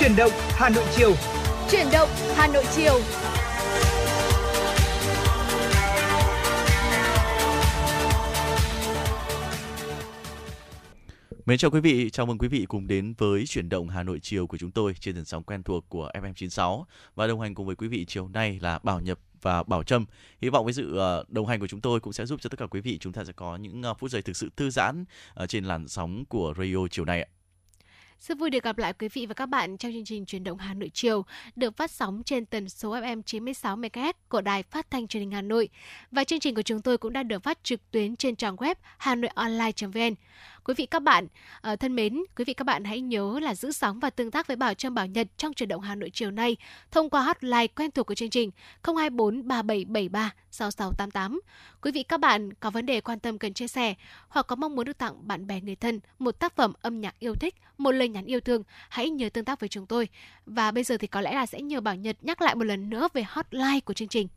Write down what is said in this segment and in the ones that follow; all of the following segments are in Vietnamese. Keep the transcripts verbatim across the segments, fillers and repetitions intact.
Chuyển động Hà Nội chiều. Chuyển động Hà Nội chiều. Mến chào quý vị, chào mừng quý vị cùng đến với Chuyển động Hà Nội chiều của chúng tôi trên tần sóng quen thuộc của ép em chín sáu. Và đồng hành cùng với quý vị chiều nay là Bảo Nhật và Bảo Trâm. Hy vọng với sự đồng hành của chúng tôi cũng sẽ giúp cho tất cả quý vị chúng ta sẽ có những phút giây thực sự thư giãn trên làn sóng của radio chiều nay ạ. Rất vui được gặp lại quý vị và các bạn trong chương trình Chuyển động Hà Nội chiều được phát sóng trên tần số ép em chín mươi sáu mê ga héc của Đài Phát thanh Truyền hình Hà Nội. Và chương trình của chúng tôi cũng đã được phát trực tuyến trên trang web hanoionline chấm vê en. Quý vị các bạn thân mến, quý vị các bạn hãy nhớ là giữ sóng và tương tác với Bảo Trâm, Bảo Nhật trong Chuyển động Hà Nội chiều nay thông qua hotline quen thuộc của chương trình không hai bốn ba bảy bảy ba sáu sáu tám tám. Quý vị các bạn có vấn đề quan tâm cần chia sẻ hoặc có mong muốn được tặng bạn bè người thân một tác phẩm âm nhạc yêu thích, một lời nhắn yêu thương, hãy nhớ tương tác với chúng tôi. Và bây giờ thì có lẽ là sẽ nhờ Bảo Nhật nhắc lại một lần nữa về hotline của chương trình.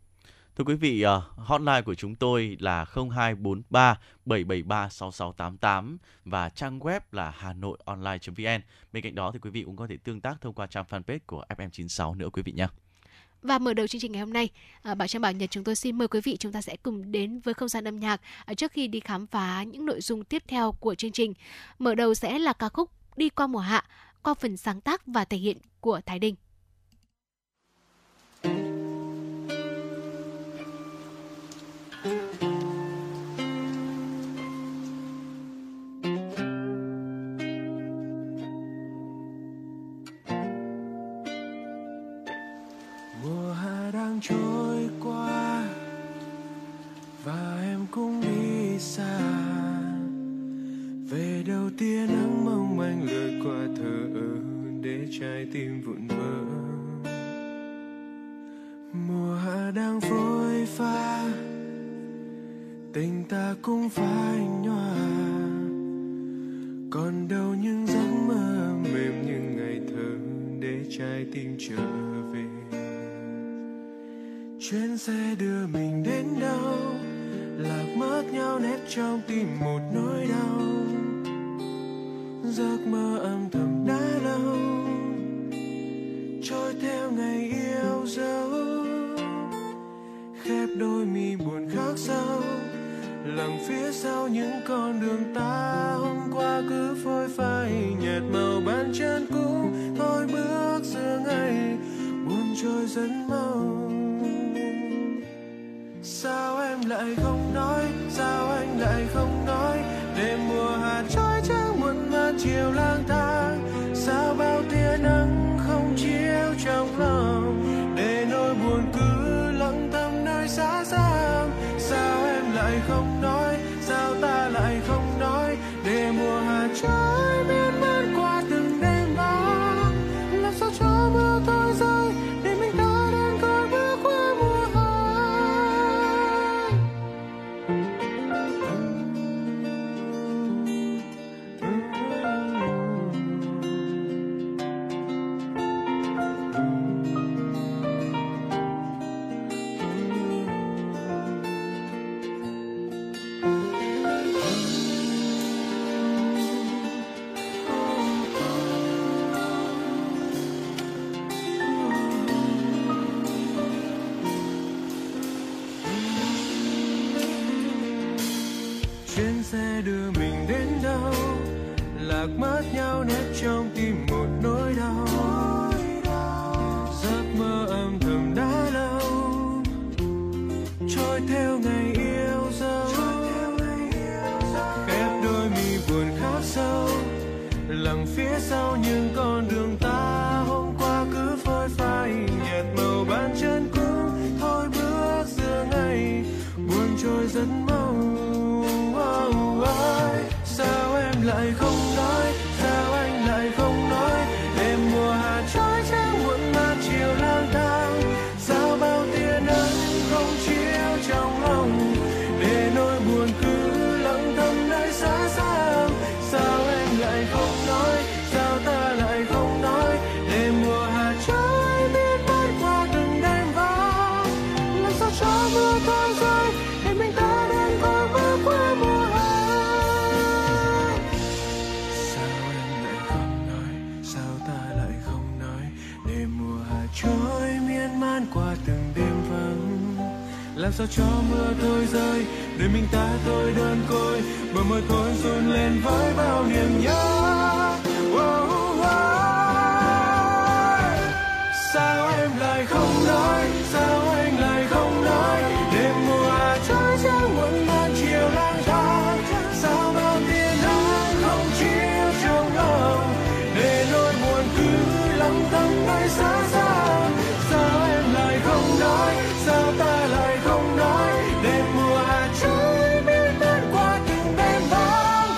Thưa quý vị, hotline của chúng tôi là không hai bốn ba bảy bảy ba sáu sáu tám tám và trang web là hanoionline chấm vê en. Bên cạnh đó thì quý vị cũng có thể tương tác thông qua trang fanpage của ép em chín sáu nữa quý vị nhé. Và mở đầu chương trình ngày hôm nay, Bảo Trâm, Bảo Nhật chúng tôi xin mời quý vị chúng ta sẽ cùng đến với không gian âm nhạc trước khi đi khám phá những nội dung tiếp theo của chương trình. Mở đầu sẽ là ca khúc Đi Qua Mùa Hạ qua phần sáng tác và thể hiện của Thái Đình. Trôi qua và em cũng đi xa về đầu tiên nắng mong manh lướt qua thờ ơ để trái tim vụn vỡ. Mùa hạ đang phôi pha tình ta cũng phai nhòa, còn đâu những giấc mơ mềm những ngày thơ để trái tim chờ. Chuyến xe đưa mình đến đâu, lạc mất nhau nét trong tim một nỗi đau. Giấc mơ âm thầm đã lâu, trôi theo ngày yêu dấu. Khép đôi mi buồn khắc sâu, lặng phía sau những con đường ta hôm qua cứ phôi phai nhạt màu bàn chân cũ. Thôi bước giữa ngày buồn trôi rất mau. Sao em lại không nói, sao anh lại không nói, để mùa hạ trói trang muộn màng chiều lang thang. Sao bao tia nắng không chiếu trong lòng, để nỗi buồn cứ lặng thầm nơi xa xăm. Sao em lại không nói, sao ta lại không nói, để mùa hạ trói miên man qua từng đêm vắng. Làm sao cho mưa thôi rơi để mình ta đến còn bước qua mùa hạ. Xe đưa mình đến đâu, lạc mất nhau nét trong tim một nỗi đau. Giấc mơ âm thầm đã lâu, trôi theo ngày yêu dấu. Khép đôi mi buồn khát sâu, lặng phía sau những con đường ta hôm qua cứ phôi phai nhạt màu bàn chân cũ. Thôi bước giữa ngày buồn trôi rất mau. Sao em lại không nói, sao anh lại không nói, đêm mùa hạ trói trang muộn màng chiều lang thang. Sao bao tia nắng không chiếu trong lòng, để nỗi buồn cứ lặng thầm nơi xa xăm. Sao em lại không nói, sao ta lại không nói, đêm mùa hạ trói miên man qua từng đêm vắng. Làm sao cho mưa thôi rơi để mình ta đến có bước qua mùa hạ. sao cho mưa thôi rơi, đời mình ta tôi đơn côi, bờ môi tôi run lên với bao niềm nhớ. Oh, oh, oh. Sao em lại không nói, sao anh lại không nói, đêm mùa trôi gió muộn màng chiều lang thang, sao bao tia nắng không chiếu trong lòng, để nỗi buồn cứ lắng thầm nơi xa xa. Sao em lại không nói, sao ta lại không nói, đêm mùa trôi biến tan qua từng đêm vắng,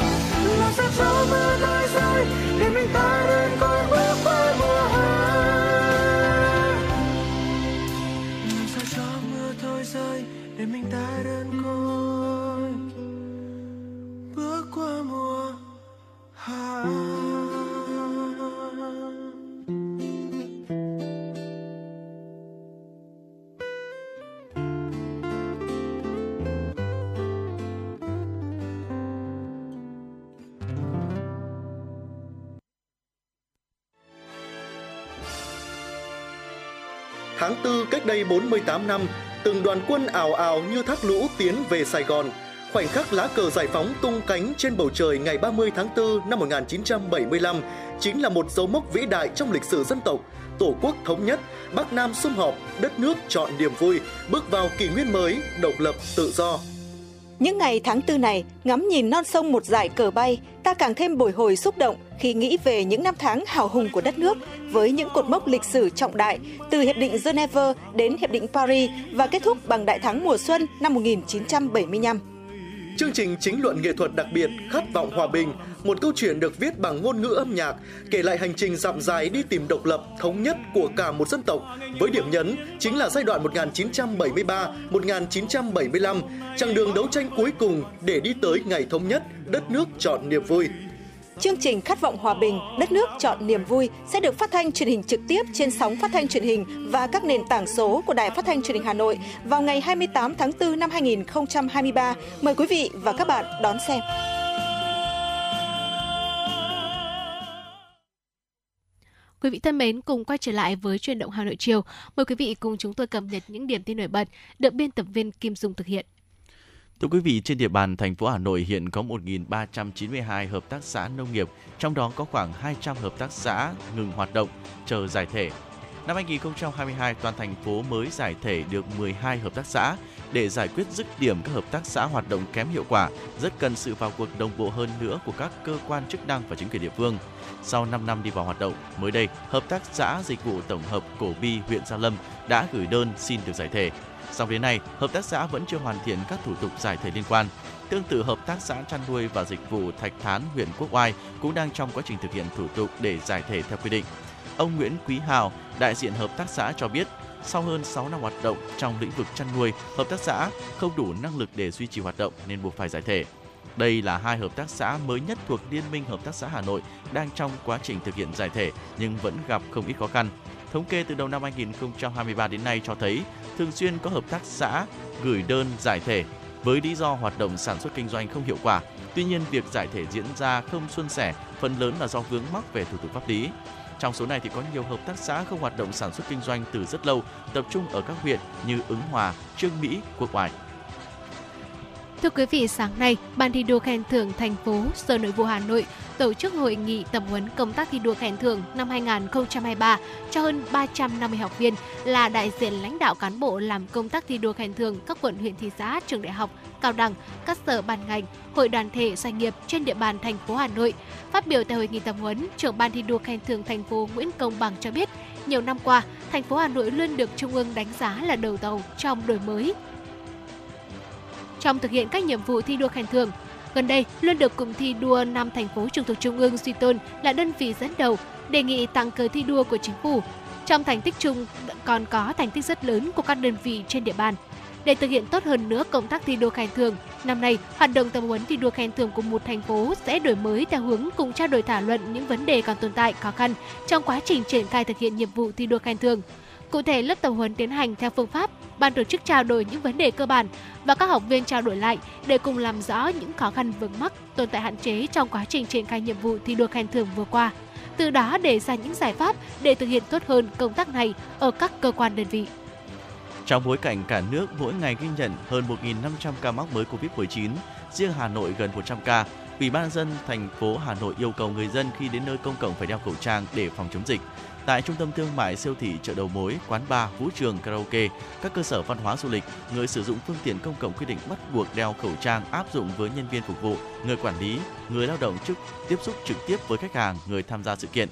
làm sao cho mưa rơi rơi, để mình ta đơn côi bước qua mùa hè. Làm sao cho mưa thôi rơi, để mình ta đơn côi bước qua mùa hè. Tháng tư cách đây bốn mươi tám năm, từng đoàn quân ào ào như thác lũ tiến về Sài Gòn. Khoảnh khắc lá cờ giải phóng tung cánh trên bầu trời ngày ba mươi tháng tư năm một nghìn chín trăm bảy mươi lăm chính là một dấu mốc vĩ đại trong lịch sử dân tộc. Tổ quốc thống nhất, Bắc Nam sum họp, đất nước trọn niềm vui, bước vào kỷ nguyên mới, độc lập, tự do. Những ngày tháng tư này, ngắm nhìn non sông một dải cờ bay, ta càng thêm bồi hồi xúc động khi nghĩ về những năm tháng hào hùng của đất nước với những cột mốc lịch sử trọng đại từ Hiệp định Geneva đến Hiệp định Paris và kết thúc bằng Đại thắng mùa xuân năm một nghìn chín trăm bảy mươi lăm. Chương trình chính luận nghệ thuật đặc biệt Khát vọng hòa bình, một câu chuyện được viết bằng ngôn ngữ âm nhạc, kể lại hành trình dặm dài đi tìm độc lập, thống nhất của cả một dân tộc, với điểm nhấn chính là giai đoạn một nghìn chín trăm bảy mươi ba đến một nghìn chín trăm bảy mươi lăm, chặng đường đấu tranh cuối cùng để đi tới ngày thống nhất, đất nước trọn niềm vui. Chương trình Khát vọng hòa bình, đất nước trọn niềm vui sẽ được phát thanh truyền hình trực tiếp trên sóng phát thanh truyền hình và các nền tảng số của Đài Phát thanh Truyền hình Hà Nội vào ngày hai mươi tám tháng tư năm hai nghìn không trăm hai mươi ba. Mời quý vị và các bạn đón xem. Quý vị thân mến, cùng quay trở lại với Chuyển động Hà Nội chiều. Mời quý vị cùng chúng tôi cập nhật những điểm tin nổi bật được biên tập viên Kim Dung thực hiện. Thưa quý vị, trên địa bàn thành phố Hà Nội hiện có một nghìn ba trăm chín mươi hai hợp tác xã nông nghiệp, trong đó có khoảng hai trăm hợp tác xã ngừng hoạt động, chờ giải thể. Năm hai nghìn không trăm hai mươi hai, toàn thành phố mới giải thể được mười hai hợp tác xã. Để giải quyết dứt điểm các hợp tác xã hoạt động kém hiệu quả, rất cần sự vào cuộc đồng bộ hơn nữa của các cơ quan chức năng và chính quyền địa phương. Sau năm năm đi vào hoạt động, mới đây, Hợp tác xã Dịch vụ Tổng hợp Cổ Bi, huyện Gia Lâm đã gửi đơn xin được giải thể. Song đến nay, hợp tác xã vẫn chưa hoàn thiện các thủ tục giải thể liên quan. Tương tự, Hợp tác xã Chăn nuôi và Dịch vụ Thạch Thán, huyện Quốc Oai cũng đang trong quá trình thực hiện thủ tục để giải thể theo quy định. Ông Nguyễn Quý Hào, đại diện hợp tác xã cho biết, sau hơn sáu năm hoạt động trong lĩnh vực chăn nuôi, hợp tác xã không đủ năng lực để duy trì hoạt động nên buộc phải giải thể. Đây là hai hợp tác xã mới nhất thuộc Liên minh Hợp tác xã Hà Nội đang trong quá trình thực hiện giải thể nhưng vẫn gặp không ít khó khăn. Thống kê từ đầu năm hai nghìn không trăm hai mươi ba đến nay cho thấy thường xuyên có hợp tác xã gửi đơn giải thể với lý do hoạt động sản xuất kinh doanh không hiệu quả. Tuy nhiên, việc giải thể diễn ra không suôn sẻ, phần lớn là do vướng mắc về thủ tục pháp lý. Trong số này thì có nhiều hợp tác xã không hoạt động sản xuất kinh doanh từ rất lâu, tập trung ở các huyện như Ứng Hòa, Chương Mỹ, Quốc Oai. Thưa quý vị, sáng nay, Ban thi đua khen thưởng thành phố, Sở Nội vụ Hà Nội tổ chức hội nghị tập huấn công tác thi đua khen thưởng năm hai nghìn không trăm hai mươi ba cho hơn ba trăm năm mươi học viên là đại diện lãnh đạo cán bộ làm công tác thi đua khen thưởng các quận, huyện, thị xã, trường đại học, cao đẳng, các sở ban ngành, hội đoàn thể, doanh nghiệp trên địa bàn thành phố Hà Nội. Phát biểu tại hội nghị tập huấn, trưởng Ban thi đua khen thưởng thành phố Nguyễn Công Bằng cho biết, nhiều năm qua, thành phố Hà Nội luôn được Trung ương đánh giá là đầu tàu trong đổi mới, trong thực hiện các nhiệm vụ thi đua khen thưởng. Gần đây, luôn được cụm thi đua năm thành phố trực thuộc Trung ương suy tôn là đơn vị dẫn đầu, đề nghị tặng cờ thi đua của chính phủ. Trong thành tích chung còn có thành tích rất lớn của các đơn vị trên địa bàn. Để thực hiện tốt hơn nữa công tác thi đua khen thưởng, năm nay hoạt động tập huấn thi đua khen thưởng của một thành phố sẽ đổi mới theo hướng cùng trao đổi thảo luận những vấn đề còn tồn tại khó khăn trong quá trình triển khai thực hiện nhiệm vụ thi đua khen thưởng. Cụ thể, lớp tập huấn tiến hành theo phương pháp ban tổ chức trao đổi những vấn đề cơ bản và các học viên trao đổi lại để cùng làm rõ những khó khăn vướng mắc, tồn tại hạn chế trong quá trình triển khai nhiệm vụ thi đua khen thưởng vừa qua. Từ đó đề ra những giải pháp để thực hiện tốt hơn công tác này ở các cơ quan đơn vị. Trong bối cảnh cả nước mỗi ngày ghi nhận hơn một nghìn năm trăm ca mắc mới Covid mười chín, riêng Hà Nội gần một trăm ca, Ủy ban nhân dân thành phố Hà Nội yêu cầu người dân khi đến nơi công cộng phải đeo khẩu trang để phòng chống dịch. Tại trung tâm thương mại, siêu thị, chợ đầu mối, quán bar, vũ trường, karaoke, các cơ sở văn hóa du lịch, người sử dụng phương tiện công cộng quy định bắt buộc đeo khẩu trang áp dụng với nhân viên phục vụ, người quản lý, người lao động trực tiếp xúc trực tiếp với khách hàng, người tham gia sự kiện.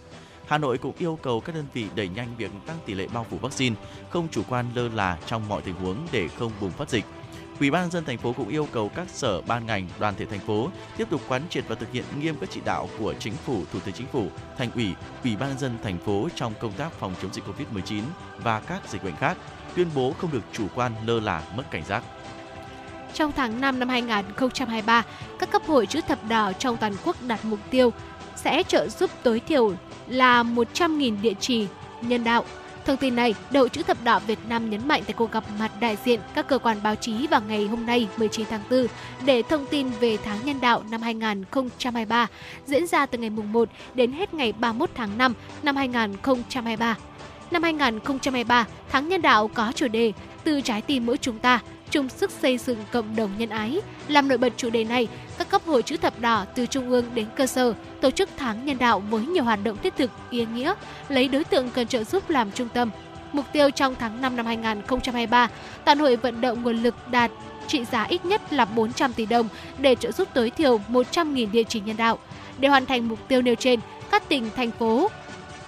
Hà Nội cũng yêu cầu các đơn vị đẩy nhanh việc tăng tỷ lệ bao phủ vaccine, không chủ quan lơ là trong mọi tình huống để không bùng phát dịch. Ủy ban nhân dân thành phố cũng yêu cầu các sở, ban ngành, đoàn thể thành phố tiếp tục quán triệt và thực hiện nghiêm các chỉ đạo của Chính phủ, Thủ tướng Chính phủ, Thành ủy, Ủy ban nhân dân thành phố trong công tác phòng chống dịch Covid mười chín và các dịch bệnh khác, tuyên bố không được chủ quan lơ là, mất cảnh giác. Trong tháng năm năm hai nghìn không trăm hai mươi ba, các cấp hội chữ thập đỏ trong toàn quốc đặt mục tiêu sẽ trợ giúp tối thiểu là một trăm nghìn địa chỉ nhân đạo. Thông tin này, Hội Chữ Thập Đỏ Việt Nam nhấn mạnh tại cuộc gặp mặt đại diện các cơ quan báo chí vào ngày hôm nay mười chín tháng tư để thông tin về tháng nhân đạo năm hai nghìn không trăm hai mươi ba, diễn ra từ ngày mùng một đến hết ngày ba mươi mốt tháng năm năm hai nghìn không trăm hai mươi ba. Năm hai nghìn không trăm hai mươi ba, tháng nhân đạo có chủ đề Từ trái tim mỗi chúng ta, chung sức xây dựng cộng đồng nhân ái. Làm nổi bật chủ đề này, các cấp hội chữ thập đỏ từ trung ương đến cơ sở tổ chức tháng nhân đạo với nhiều hoạt động thiết thực, ý nghĩa, lấy đối tượng cần trợ giúp làm trung tâm. Mục tiêu trong tháng năm năm hai nghìn không trăm hai mươi ba, toàn hội vận động nguồn lực đạt trị giá ít nhất là bốn trăm tỷ đồng để trợ giúp tối thiểu một trăm nghìn địa chỉ nhân đạo. Để hoàn thành mục tiêu nêu trên, các tỉnh, thành phố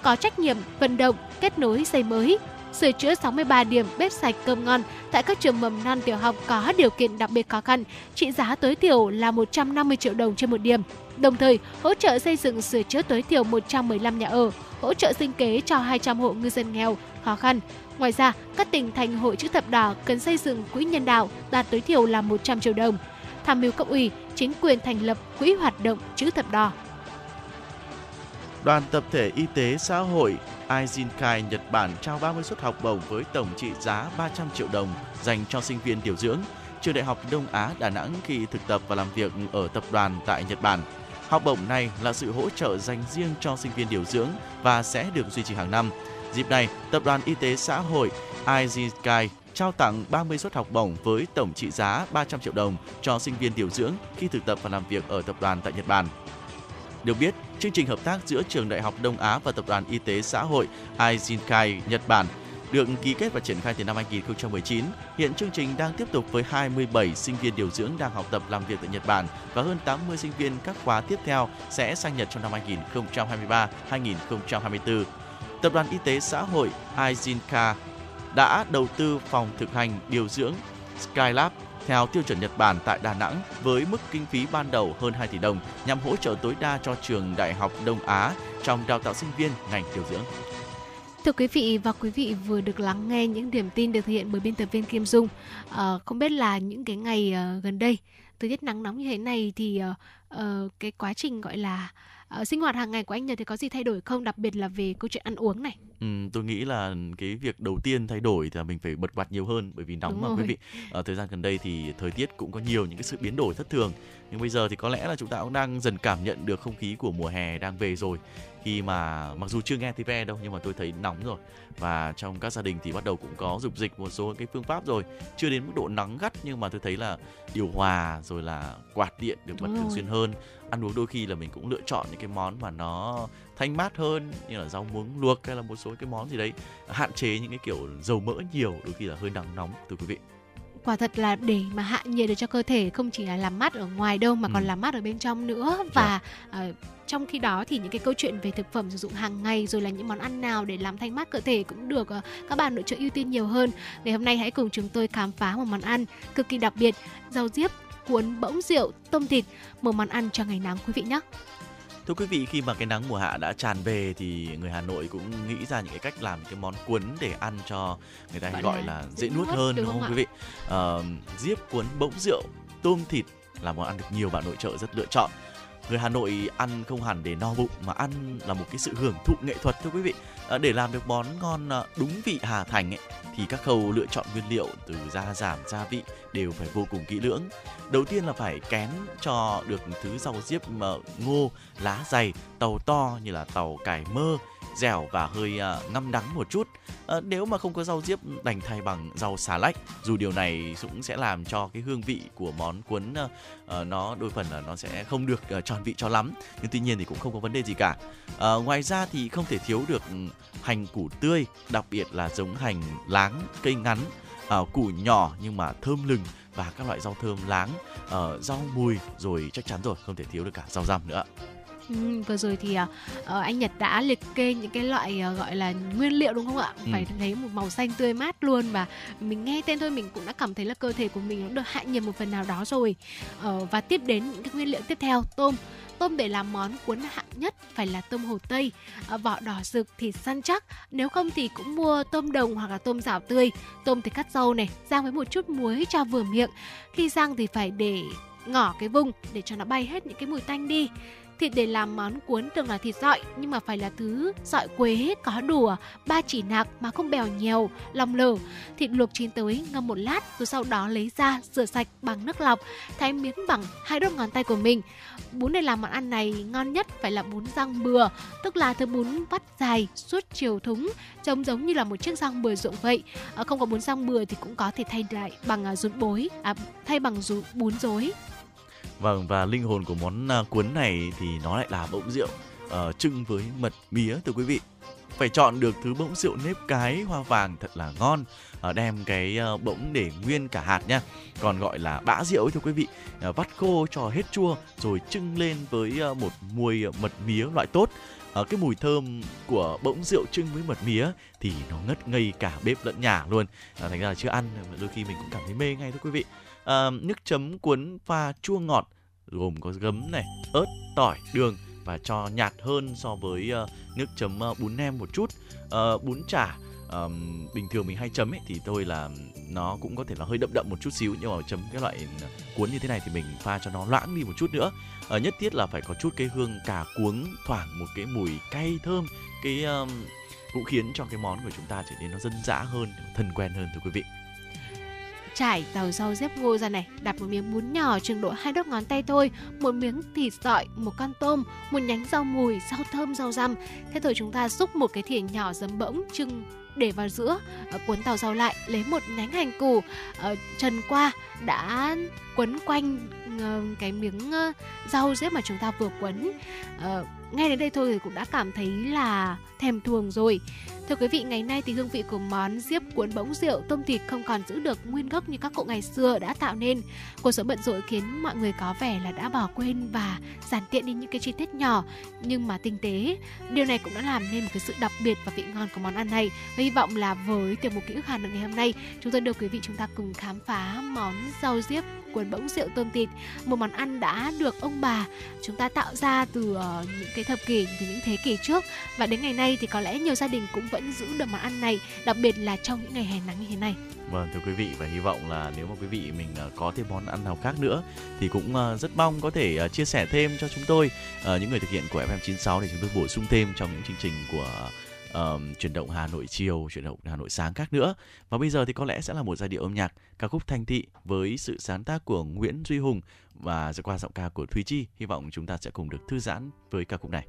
có trách nhiệm vận động, kết nối, xây mới, sửa chữa sáu mươi ba điểm bếp sạch cơm ngon tại các trường mầm non, tiểu học có điều kiện đặc biệt khó khăn, trị giá tối thiểu là một trăm năm mươi triệu đồng trên một điểm. Đồng thời, hỗ trợ xây dựng sửa chữa tối thiểu một trăm mười lăm nhà ở, hỗ trợ sinh kế cho hai trăm hộ ngư dân nghèo, khó khăn. Ngoài ra, các tỉnh thành hội chữ thập đỏ cần xây dựng quỹ nhân đạo đạt tối thiểu là một trăm triệu đồng, tham mưu cấp ủy, chính quyền thành lập quỹ hoạt động chữ thập đỏ. Đoàn tập thể y tế xã hội Aizinkai Nhật Bản trao ba mươi suất học bổng với tổng trị giá ba trăm triệu đồng dành cho sinh viên điều dưỡng Trường Đại học Đông Á Đà Nẵng khi thực tập và làm việc ở tập đoàn tại Nhật Bản. Học bổng này là sự hỗ trợ dành riêng cho sinh viên điều dưỡng và sẽ được duy trì hàng năm. Dịp này, tập đoàn y tế xã hội Aizinkai trao tặng ba mươi suất học bổng với tổng trị giá ba trăm triệu đồng cho sinh viên điều dưỡng khi thực tập và làm việc ở tập đoàn tại Nhật Bản. Được biết, chương trình hợp tác giữa Trường Đại học Đông Á và Tập đoàn Y tế Xã hội Aizinkai Nhật Bản được ký kết và triển khai từ năm hai nghìn không trăm mười chín. Hiện chương trình đang tiếp tục với hai mươi bảy sinh viên điều dưỡng đang học tập làm việc tại Nhật Bản và hơn tám mươi sinh viên các khóa tiếp theo sẽ sang Nhật trong năm hai nghìn không trăm hai mươi ba đến hai nghìn không trăm hai mươi tư. Tập đoàn Y tế Xã hội Aizinkai đã đầu tư phòng thực hành điều dưỡng Skylab theo tiêu chuẩn Nhật Bản tại Đà Nẵng với mức kinh phí ban đầu hơn hai tỷ đồng nhằm hỗ trợ tối đa cho Trường Đại học Đông Á trong đào tạo sinh viên ngành điều dưỡng. Thưa quý vị và quý vị vừa được lắng nghe những điểm tin được thực hiện bởi biên tập viên Kim Dung. À, không biết là những cái ngày uh, gần đây, thời tiết nắng nóng như thế này thì uh, uh, cái quá trình gọi là uh, sinh hoạt hàng ngày của anh Nhật thì có gì thay đổi không? Đặc biệt là về câu chuyện ăn uống này. Ừ, tôi nghĩ là cái việc đầu tiên thay đổi thì là mình phải bật quạt nhiều hơn bởi vì nóng. Đúng mà rồi. Quý vị, ở thời gian gần đây thì thời tiết cũng có nhiều những cái sự biến đổi thất thường. Nhưng bây giờ thì có lẽ là chúng ta cũng đang dần cảm nhận được không khí của mùa hè đang về rồi. Khi mà mặc dù chưa nghe thấy ve đâu nhưng mà tôi thấy nóng rồi. Và trong các gia đình thì bắt đầu cũng có dục dịch một số cái phương pháp rồi. Chưa đến mức độ nắng gắt nhưng mà tôi thấy là điều hòa rồi là quạt điện được bật thường xuyên hơn. Ăn uống đôi khi là mình cũng lựa chọn những cái món mà nó thanh mát hơn như là rau muống luộc hay là một số cái món gì đấy, hạn chế những cái kiểu dầu mỡ nhiều, đôi khi là hơi nắng nóng thưa quý vị. Quả thật là để mà hạ nhiệt được cho cơ thể không chỉ là làm mát ở ngoài đâu mà ừ. còn làm mát ở bên trong nữa. Và yeah. uh, trong khi đó thì những cái câu chuyện về thực phẩm sử dụng hàng ngày rồi là những món ăn nào để làm thanh mát cơ thể cũng được uh, các bạn nội trợ ưu tiên nhiều hơn. Ngày hôm nay hãy cùng chúng tôi khám phá một món ăn cực kỳ đặc biệt, rau diếp cuốn bỗng rượu, tôm thịt, một món ăn cho ngày nắng quý vị nhé. Thưa quý vị, khi mà cái nắng mùa hạ đã tràn về thì người Hà Nội cũng nghĩ ra những cái cách làm cái món cuốn để ăn cho người ta hay gọi là dễ nuốt hơn, đúng không quý vị? À, diếp cuốn bỗng rượu, tôm thịt là món ăn được nhiều bạn nội trợ rất lựa chọn. Người Hà Nội ăn không hẳn để no bụng mà ăn là một cái sự hưởng thụ nghệ thuật thưa quý vị. À, để làm được món ngon đúng vị Hà Thành ấy, thì các khâu lựa chọn nguyên liệu từ gia giảm gia vị đều phải vô cùng kỹ lưỡng. Đầu tiên là phải kén cho được thứ rau diếp mà ngô lá dày, tàu to như là tàu cải mơ, dẻo và hơi uh, ngâm đắng một chút. Uh, nếu mà không có rau diếp đành thay bằng rau xà lách, dù điều này cũng sẽ làm cho cái hương vị của món cuốn uh, uh, nó đôi phần là nó sẽ không được uh, tròn vị cho lắm, nhưng tuy nhiên thì cũng không có vấn đề gì cả. Uh, ngoài ra thì không thể thiếu được hành củ tươi, đặc biệt là giống hành láng cây ngắn, uh, củ nhỏ nhưng mà thơm lừng, và các loại rau thơm láng, uh, rau mùi, rồi chắc chắn rồi không thể thiếu được cả rau răm nữa. Ừ, vừa rồi thì uh, anh Nhật đã liệt kê những cái loại uh, gọi là nguyên liệu đúng không ạ? Ừ. Phải thấy một màu xanh tươi mát luôn, và mình nghe tên thôi mình cũng đã cảm thấy là cơ thể của mình cũng được hạ nhiệt một phần nào đó rồi. Uh, và tiếp đến những cái nguyên liệu tiếp theo, tôm. Tôm để làm món cuốn hạng nhất phải là tôm Hồ Tây, vỏ đỏ rực, thịt săn chắc. Nếu không thì cũng mua tôm đồng hoặc là tôm rảo tươi. Tôm thì cắt rau này, rang với một chút muối cho vừa miệng. Khi rang thì phải để ngỏ cái vùng để cho nó bay hết những cái mùi tanh đi. Thịt để làm món cuốn thường là thịt dọi, nhưng mà phải là thứ dọi quế, có đùa, ba chỉ nạc mà không bèo nhiều, lòng lở. Thịt luộc chín tới, ngâm một lát, rồi sau đó lấy ra, rửa sạch bằng nước lọc, thái miếng bằng hai đốt ngón tay của mình. Bún để làm món ăn này ngon nhất phải là bún rang bừa, tức là thứ bún vắt dài, suốt chiều thúng, trông giống như là một chiếc răng bừa ruộng vậy. À, không có bún rang bừa thì cũng có thể thay lại bằng uh, rún bối, à, thay bằng rún bún rối. Vâng, và linh hồn của món uh, cuốn này thì nó lại là bỗng rượu uh, trưng với mật mía, thưa quý vị. Phải chọn được thứ bỗng rượu nếp cái hoa vàng thật là ngon, uh, đem cái uh, bỗng để nguyên cả hạt nha, còn gọi là bã rượu ấy, thưa quý vị. Uh, vắt khô cho hết chua rồi trưng lên với uh, một muôi uh, mật mía loại tốt. Uh, cái mùi thơm của bỗng rượu trưng với mật mía thì nó ngất ngây cả bếp lẫn nhà luôn. Uh, thành ra chưa ăn đôi khi mình cũng cảm thấy mê ngay, thưa quý vị. À, nước chấm cuốn pha chua ngọt gồm có gấm này, ớt, tỏi, đường, và cho nhạt hơn so với uh, nước chấm uh, bún nem một chút. Uh, bún chả uh, bình thường mình hay chấm ấy, thì thôi là nó cũng có thể là hơi đậm đậm một chút xíu, nhưng mà chấm cái loại cuốn như thế này thì mình pha cho nó loãng đi một chút nữa. Uh, nhất thiết là phải có chút cái hương cà cuống, thoảng một cái mùi cay thơm, cái uh, cũng khiến cho cái món của chúng ta trở nên nó dân dã hơn, thân quen hơn, thưa quý vị. Trải tàu rau diếp ngô ra này, đặt một miếng bún nhỏ chừng độ hai đốt ngón tay thôi, một miếng thịt dọi, một con tôm, một nhánh rau mùi, rau thơm, rau răm. Thế rồi chúng ta xúc một cái thìa nhỏ giấm bỗng chừng để vào giữa, cuốn tàu rau lại, lấy một nhánh hành củ trần qua đã quấn quanh cái miếng rau diếp mà chúng ta vừa quấn. Ngay đến đây thôi thì cũng đã cảm thấy là thèm thuồng rồi. Thưa quý vị, ngày nay thì hương vị của món diếp cuốn bỗng rượu tôm thịt không còn giữ được nguyên gốc như các cụ ngày xưa đã tạo nên. Cuộc sống bận rộn khiến mọi người có vẻ là đã bỏ quên và giản tiện đi những cái chi tiết nhỏ nhưng mà tinh tế. Điều này cũng đã làm nên một cái sự đặc biệt và vị ngon của món ăn này. Và hy vọng là với tiểu mục Ký ức Hà Nội ngày hôm nay, chúng tôi đưa quý vị chúng ta cùng khám phá món rau diếp cuốn bỗng rượu tôm thịt, một món ăn đã được ông bà chúng ta tạo ra từ những cái thập kỷ, từ những thế kỷ trước, và đến ngày nay thì có lẽ nhiều gia đình cũng vẫn giữ được món ăn này, đặc biệt là trong những ngày hè nắng như thế này. Vâng, thưa quý vị, và hy vọng là nếu mà quý vị mình có thêm món ăn nào khác nữa thì cũng rất mong có thể chia sẻ thêm cho chúng tôi, những người thực hiện của ép em chín sáu, để chúng tôi bổ sung thêm trong những chương trình của Uh, chuyển động Hà Nội chiều, chuyển động Hà Nội sáng khác nữa. Và bây giờ thì có lẽ sẽ là một giai điệu âm nhạc, ca khúc Thành Thị với sự sáng tác của Nguyễn Duy Hùng và qua giọng ca của Thúy Chi. Hy vọng chúng ta sẽ cùng được thư giãn với ca khúc này.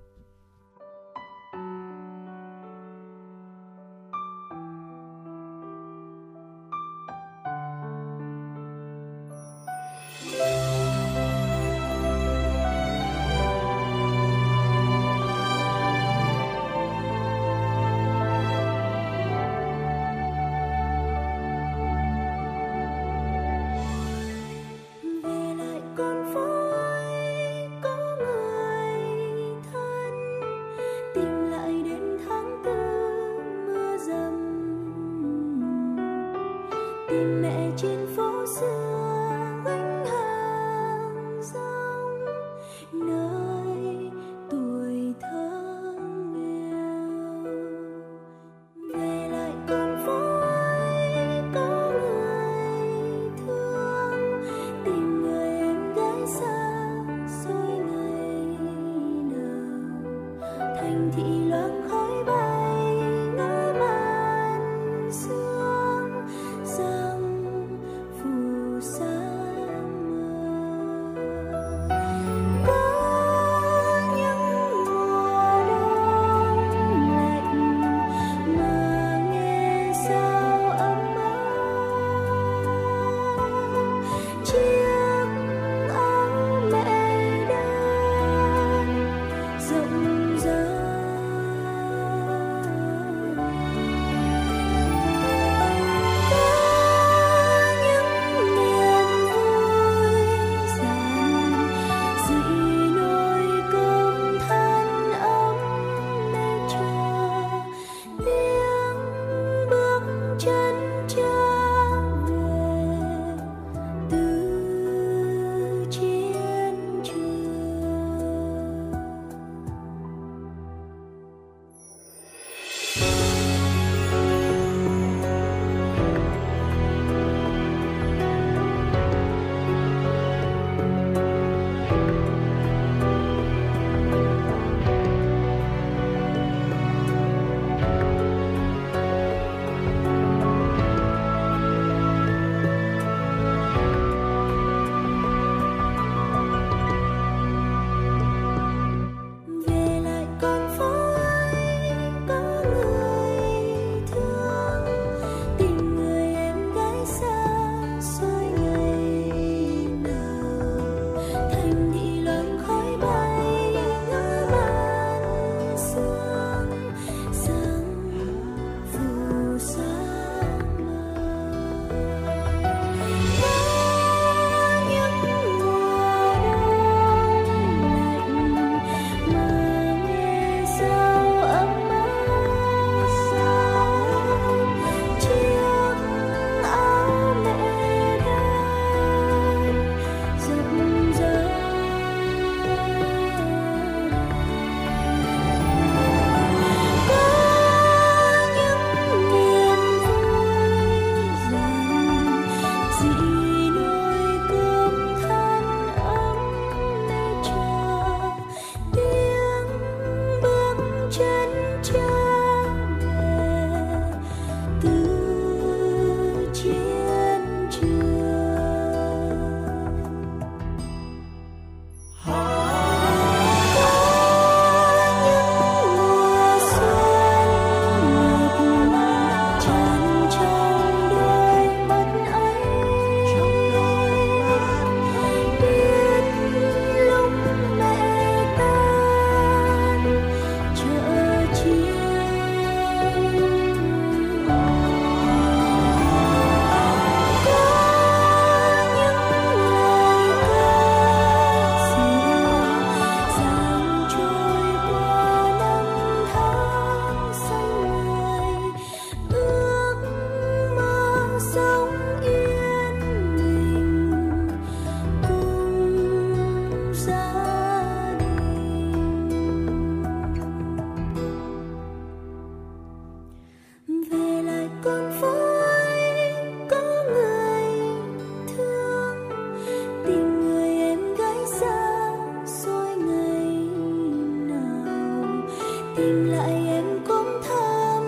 tìm lại em cũng thơm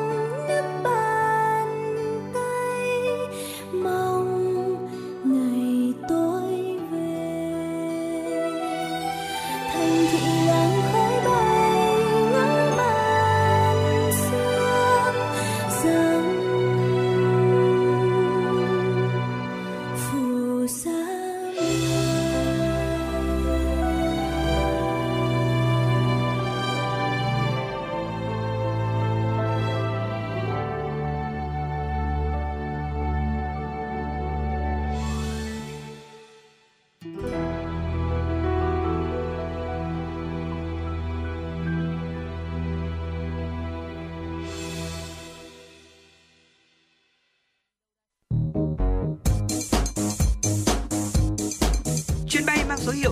nước bàn tay, mong ngày tôi về thành thị làng khói bay ngỡ màn sương dâng phù sa.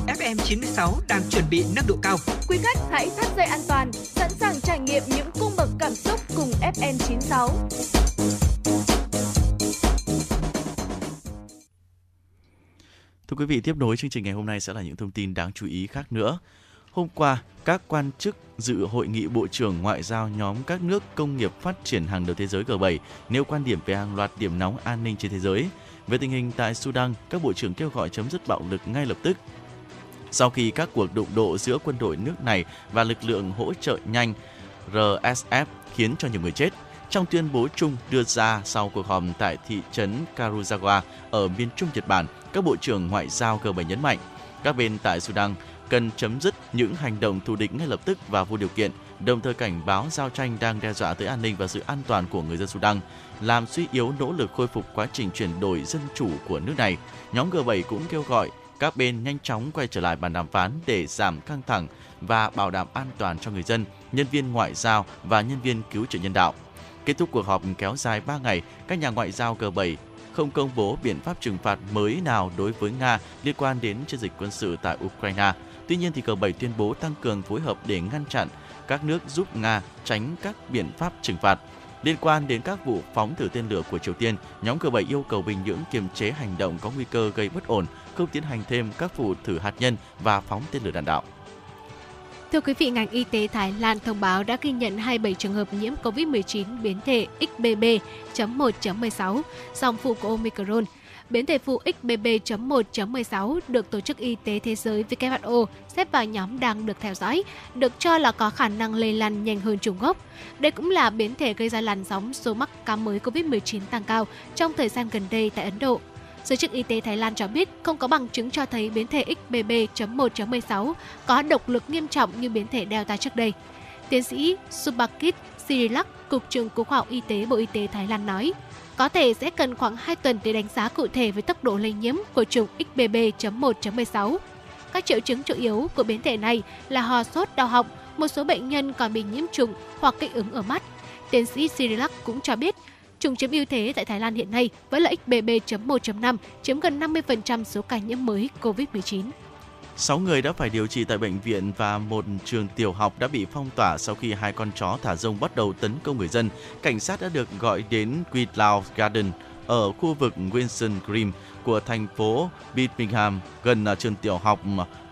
ép em chín sáu đang chuẩn bị nâng độ cao. Quý khách hãy thắt dây an toàn, sẵn sàng trải nghiệm những cung bậc cảm xúc cùng ép em chín sáu. Thưa quý vị, tiếp nối chương trình ngày hôm nay sẽ là những thông tin đáng chú ý khác nữa. Hôm qua, các quan chức dự hội nghị Bộ trưởng Ngoại giao nhóm các nước công nghiệp phát triển hàng đầu thế giới G bảy nêu quan điểm về hàng loạt điểm nóng an ninh trên thế giới. Về tình hình tại Sudan, các bộ trưởng kêu gọi chấm dứt bạo lực ngay lập tức sau khi các cuộc đụng độ giữa quân đội nước này và lực lượng hỗ trợ nhanh R S F khiến cho nhiều người chết. Trong tuyên bố chung đưa ra sau cuộc họp tại thị trấn Karuizawa ở miền trung Nhật Bản, các bộ trưởng ngoại giao G bảy nhấn mạnh các bên tại Sudan cần chấm dứt những hành động thù địch ngay lập tức và vô điều kiện, đồng thời cảnh báo giao tranh đang đe dọa tới an ninh và sự an toàn của người dân Sudan, làm suy yếu nỗ lực khôi phục quá trình chuyển đổi dân chủ của nước này. Nhóm G bảy cũng kêu gọi các bên nhanh chóng quay trở lại bàn đàm phán để giảm căng thẳng và bảo đảm an toàn cho người dân, nhân viên ngoại giao và nhân viên cứu trợ nhân đạo. Kết thúc cuộc họp kéo dài ba ngày, các nhà ngoại giao G bảy không công bố biện pháp trừng phạt mới nào đối với Nga liên quan đến chiến dịch quân sự tại Ukraine. Tuy nhiên, thì G bảy tuyên bố tăng cường phối hợp để ngăn chặn các nước giúp Nga tránh các biện pháp trừng phạt. Liên quan đến các vụ phóng thử tên lửa của Triều Tiên, nhóm G bảy yêu cầu Bình Nhưỡng kiềm chế hành động có nguy cơ gây bất ổn, không tiến hành thêm các vụ thử hạt nhân và phóng tên lửa đạn đạo. Thưa quý vị, ngành y tế Thái Lan thông báo đã ghi nhận hai mươi bảy trường hợp nhiễm covid mười chín biến thể X B B chấm một chấm mười sáu, dòng phụ của Omicron. Biến thể phụ X B B chấm một chấm mười sáu được Tổ chức Y tế Thế giới W H O xếp vào nhóm đang được theo dõi, được cho là có khả năng lây lan nhanh hơn chủng gốc. Đây cũng là biến thể gây ra làn sóng số mắc ca mới covid mười chín tăng cao trong thời gian gần đây tại Ấn Độ. Giới chức Y tế Thái Lan cho biết không có bằng chứng cho thấy biến thể X B B chấm một chấm mười sáu có độc lực nghiêm trọng như biến thể Delta trước đây. Tiến sĩ Supakit Sirilak, Cục trưởng Cục Khoa học Y tế Bộ Y tế Thái Lan nói, có thể sẽ cần khoảng hai tuần để đánh giá cụ thể về tốc độ lây nhiễm của chủng X B B chấm một chấm mười sáu. Các triệu chứng chủ yếu của biến thể này là ho, sốt, đau họng, một số bệnh nhân còn bị nhiễm trùng hoặc kích ứng ở mắt. Tiến sĩ Sirilak cũng cho biết, chủng chiếm ưu thế tại Thái Lan hiện nay vẫn là X B B chấm một chấm năm, chiếm gần năm mươi phần trăm số ca nhiễm mới covid mười chín. sáu người đã phải điều trị tại bệnh viện và một trường tiểu học đã bị phong tỏa sau khi hai con chó thả rông bắt đầu tấn công người dân. Cảnh sát đã được gọi đến Whitlaw Garden ở khu vực Wilson Green của thành phố Birmingham gần trường tiểu học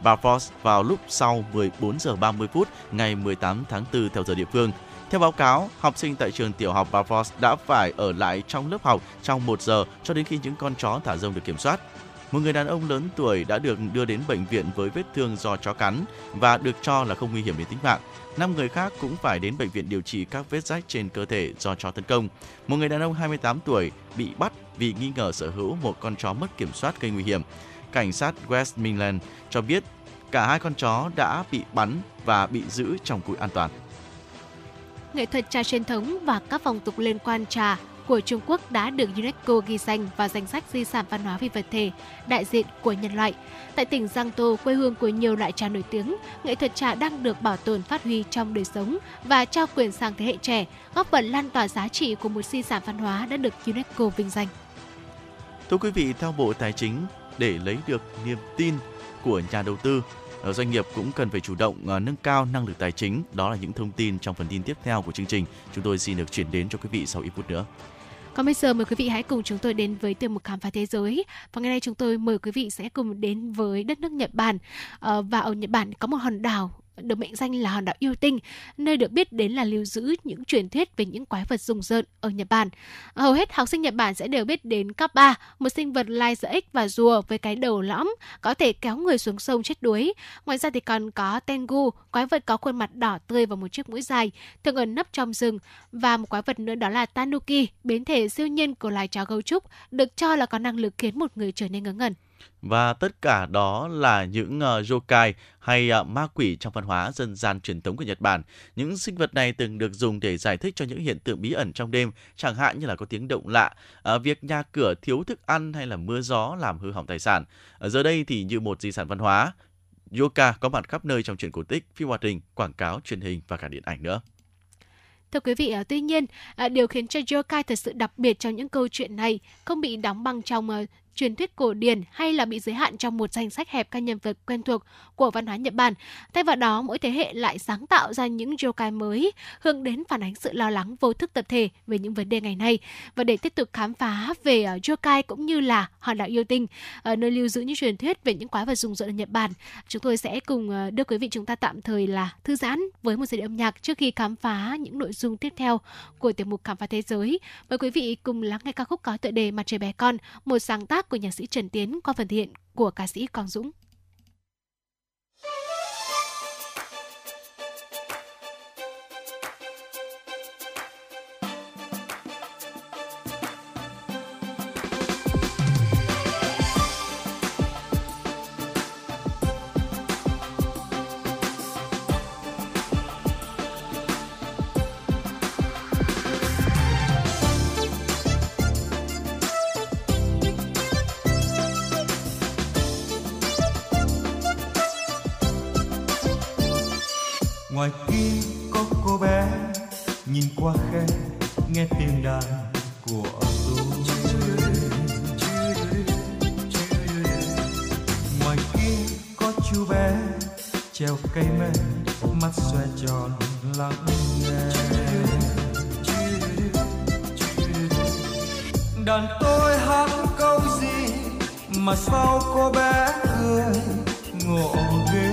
Balfour vào lúc sau mười bốn giờ ba mươi phút ngày mười tám tháng tư theo giờ địa phương. Theo báo cáo, học sinh tại trường tiểu học Balfour đã phải ở lại trong lớp học trong một giờ cho đến khi những con chó thả rông được kiểm soát. Một người đàn ông lớn tuổi đã được đưa đến bệnh viện với vết thương do chó cắn và được cho là không nguy hiểm đến tính mạng. Năm người khác cũng phải đến bệnh viện điều trị các vết rách trên cơ thể do chó tấn công. Một người đàn ông hai mươi tám tuổi bị bắt vì nghi ngờ sở hữu một con chó mất kiểm soát gây nguy hiểm. Cảnh sát West Midlands cho biết cả hai con chó đã bị bắn và bị giữ trong cụi an toàn. Nghệ thuật trà truyền thống và các phong tục liên quan trà của Trung Quốc đã được UNESCO ghi danh vào danh sách di sản văn hóa phi vật thể đại diện của nhân loại. Tại tỉnh Giang Tô, quê hương của nhiều loại trà nổi tiếng, nghệ thuật trà đang được bảo tồn phát huy trong đời sống và trao quyền sang thế hệ trẻ, góp phần lan tỏa giá trị của một di sản văn hóa đã được UNESCO vinh danh. Thưa quý vị, theo Bộ Tài chính, để lấy được niềm tin của nhà đầu tư, doanh nghiệp cũng cần phải chủ động uh, nâng cao năng lực tài chính. Đó là những thông tin trong phần tin tiếp theo của chương trình. Chúng tôi xin được chuyển đến cho quý vị sau ít phút nữa. Còn bây giờ mời quý vị hãy cùng chúng tôi đến với tiêu mục khám phá thế giới. Và ngày nay chúng tôi mời quý vị sẽ cùng đến với đất nước Nhật Bản. Uh, và ở Nhật Bản có một hòn đảo được mệnh danh là hòn đảo yêu tinh, nơi được biết đến là lưu giữ những truyền thuyết về những quái vật rùng rợn ở Nhật Bản. Hầu hết học sinh Nhật Bản sẽ đều biết đến kappa, một sinh vật lai giữa ếch và rùa với cái đầu lõm, có thể kéo người xuống sông chết đuối. Ngoài ra thì còn có tengu, quái vật có khuôn mặt đỏ tươi và một chiếc mũi dài, thường ẩn nấp trong rừng, và một quái vật nữa đó là tanuki, biến thể siêu nhân của loài chó gấu trúc, được cho là có năng lực khiến một người trở nên ngớ ngẩn. Và tất cả đó là những uh, yokai hay uh, ma quỷ trong văn hóa dân gian truyền thống của Nhật Bản. Những sinh vật này từng được dùng để giải thích cho những hiện tượng bí ẩn trong đêm, chẳng hạn như là có tiếng động lạ, uh, việc nhà cửa thiếu thức ăn hay là mưa gió làm hư hỏng tài sản. Uh, giờ đây thì như một di sản văn hóa, yokai có mặt khắp nơi trong truyện cổ tích, phim hoạt hình, quảng cáo, truyền hình và cả điện ảnh nữa. Thưa quý vị, tuy nhiên, điều khiến cho yokai thật sự đặc biệt trong những câu chuyện này không bị đóng băng trong uh, truyền thuyết cổ điển hay là bị giới hạn trong một danh sách hẹp các nhân vật quen thuộc của văn hóa Nhật Bản. Thay vào đó, mỗi thế hệ lại sáng tạo ra những yokai mới, hướng đến phản ánh sự lo lắng vô thức tập thể về những vấn đề ngày nay. Và để tiếp tục khám phá về uh, yokai cũng như là hòn đảo yêu tinh, uh, nơi lưu giữ những truyền thuyết về những quái vật rùng rợn ở Nhật Bản, chúng tôi sẽ cùng uh, đưa quý vị chúng ta tạm thời là thư giãn với một giai điệu âm nhạc trước khi khám phá những nội dung tiếp theo của tiểu mục Khám phá thế giới. Mời quý vị cùng lắng nghe ca khúc có tựa đề Mặt trời bé con, một sáng tác của nhạc sĩ Trần Tiến qua phần thể hiện của ca sĩ Quang Dũng. Ngoài kia có cô bé nhìn qua khe nghe tiếng đàn của ru. Ngoài kia có chú bé treo cây me mắt xoay tròn lắng nghe. Đàn tôi hát câu gì mà sao cô bé cười ngộ ghê.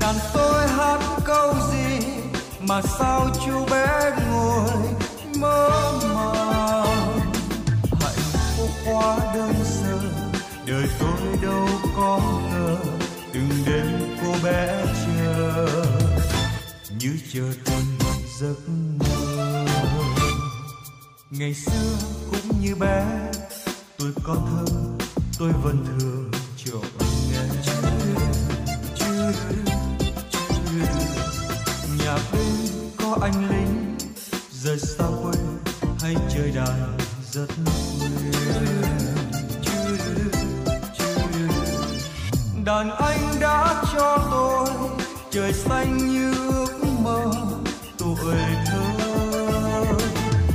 Đàn tôi hát câu gì mà sao chú bé ngồi mơ màng. Hạnh phúc quá đơn sơ, đời tôi đâu có ngờ từng đêm cô bé chờ như chờ tôi một giấc mơ. Ngày xưa cũng như bé tôi có thơ, tôi vẫn thường trộm nghe nhà bên có anh lính rời xa quê hay chơi đàn rất quê. Đàn anh đã cho tôi trời xanh như ước mơ tuổi thơ.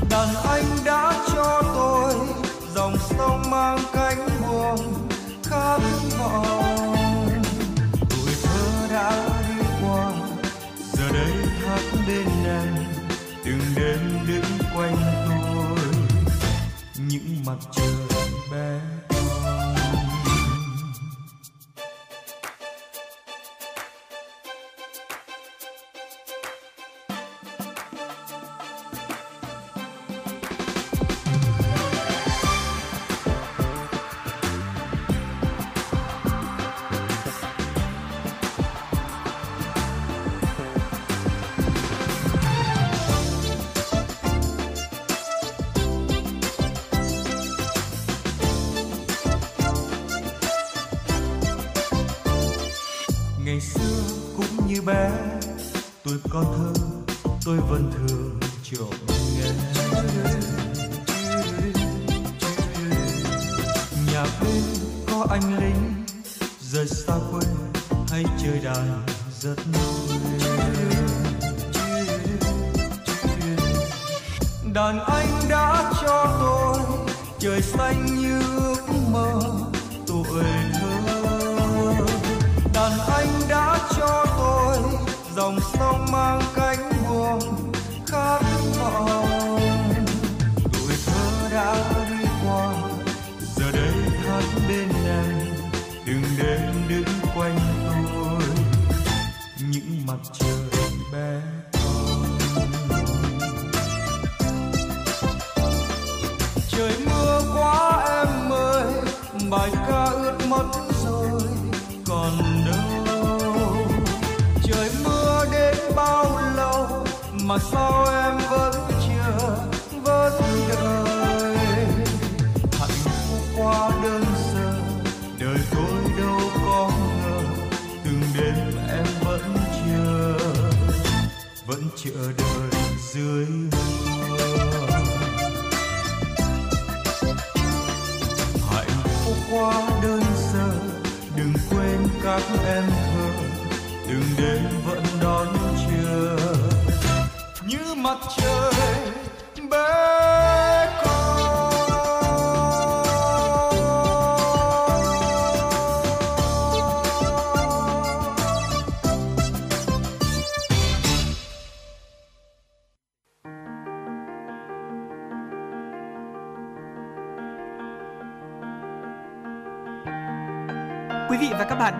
Đàn anh đã cho tôi dòng sông mang cánh buồm khát vọng. Tuổi thơ đã đi qua giờ đây bên em từng đêm đứng quanh tôi những mặt trời bé. mà sao em vẫn chưa vẫn đời. Hạnh phúc quá đơn sơ, đời tôi đâu có ngờ, từng đêm em vẫn chờ, vẫn chờ đợi dưới mưa. Hạnh phúc quá đơn sơ, đừng quên các em thơ, từng đêm vẫn đón chờ như mặt trời bên. Bạn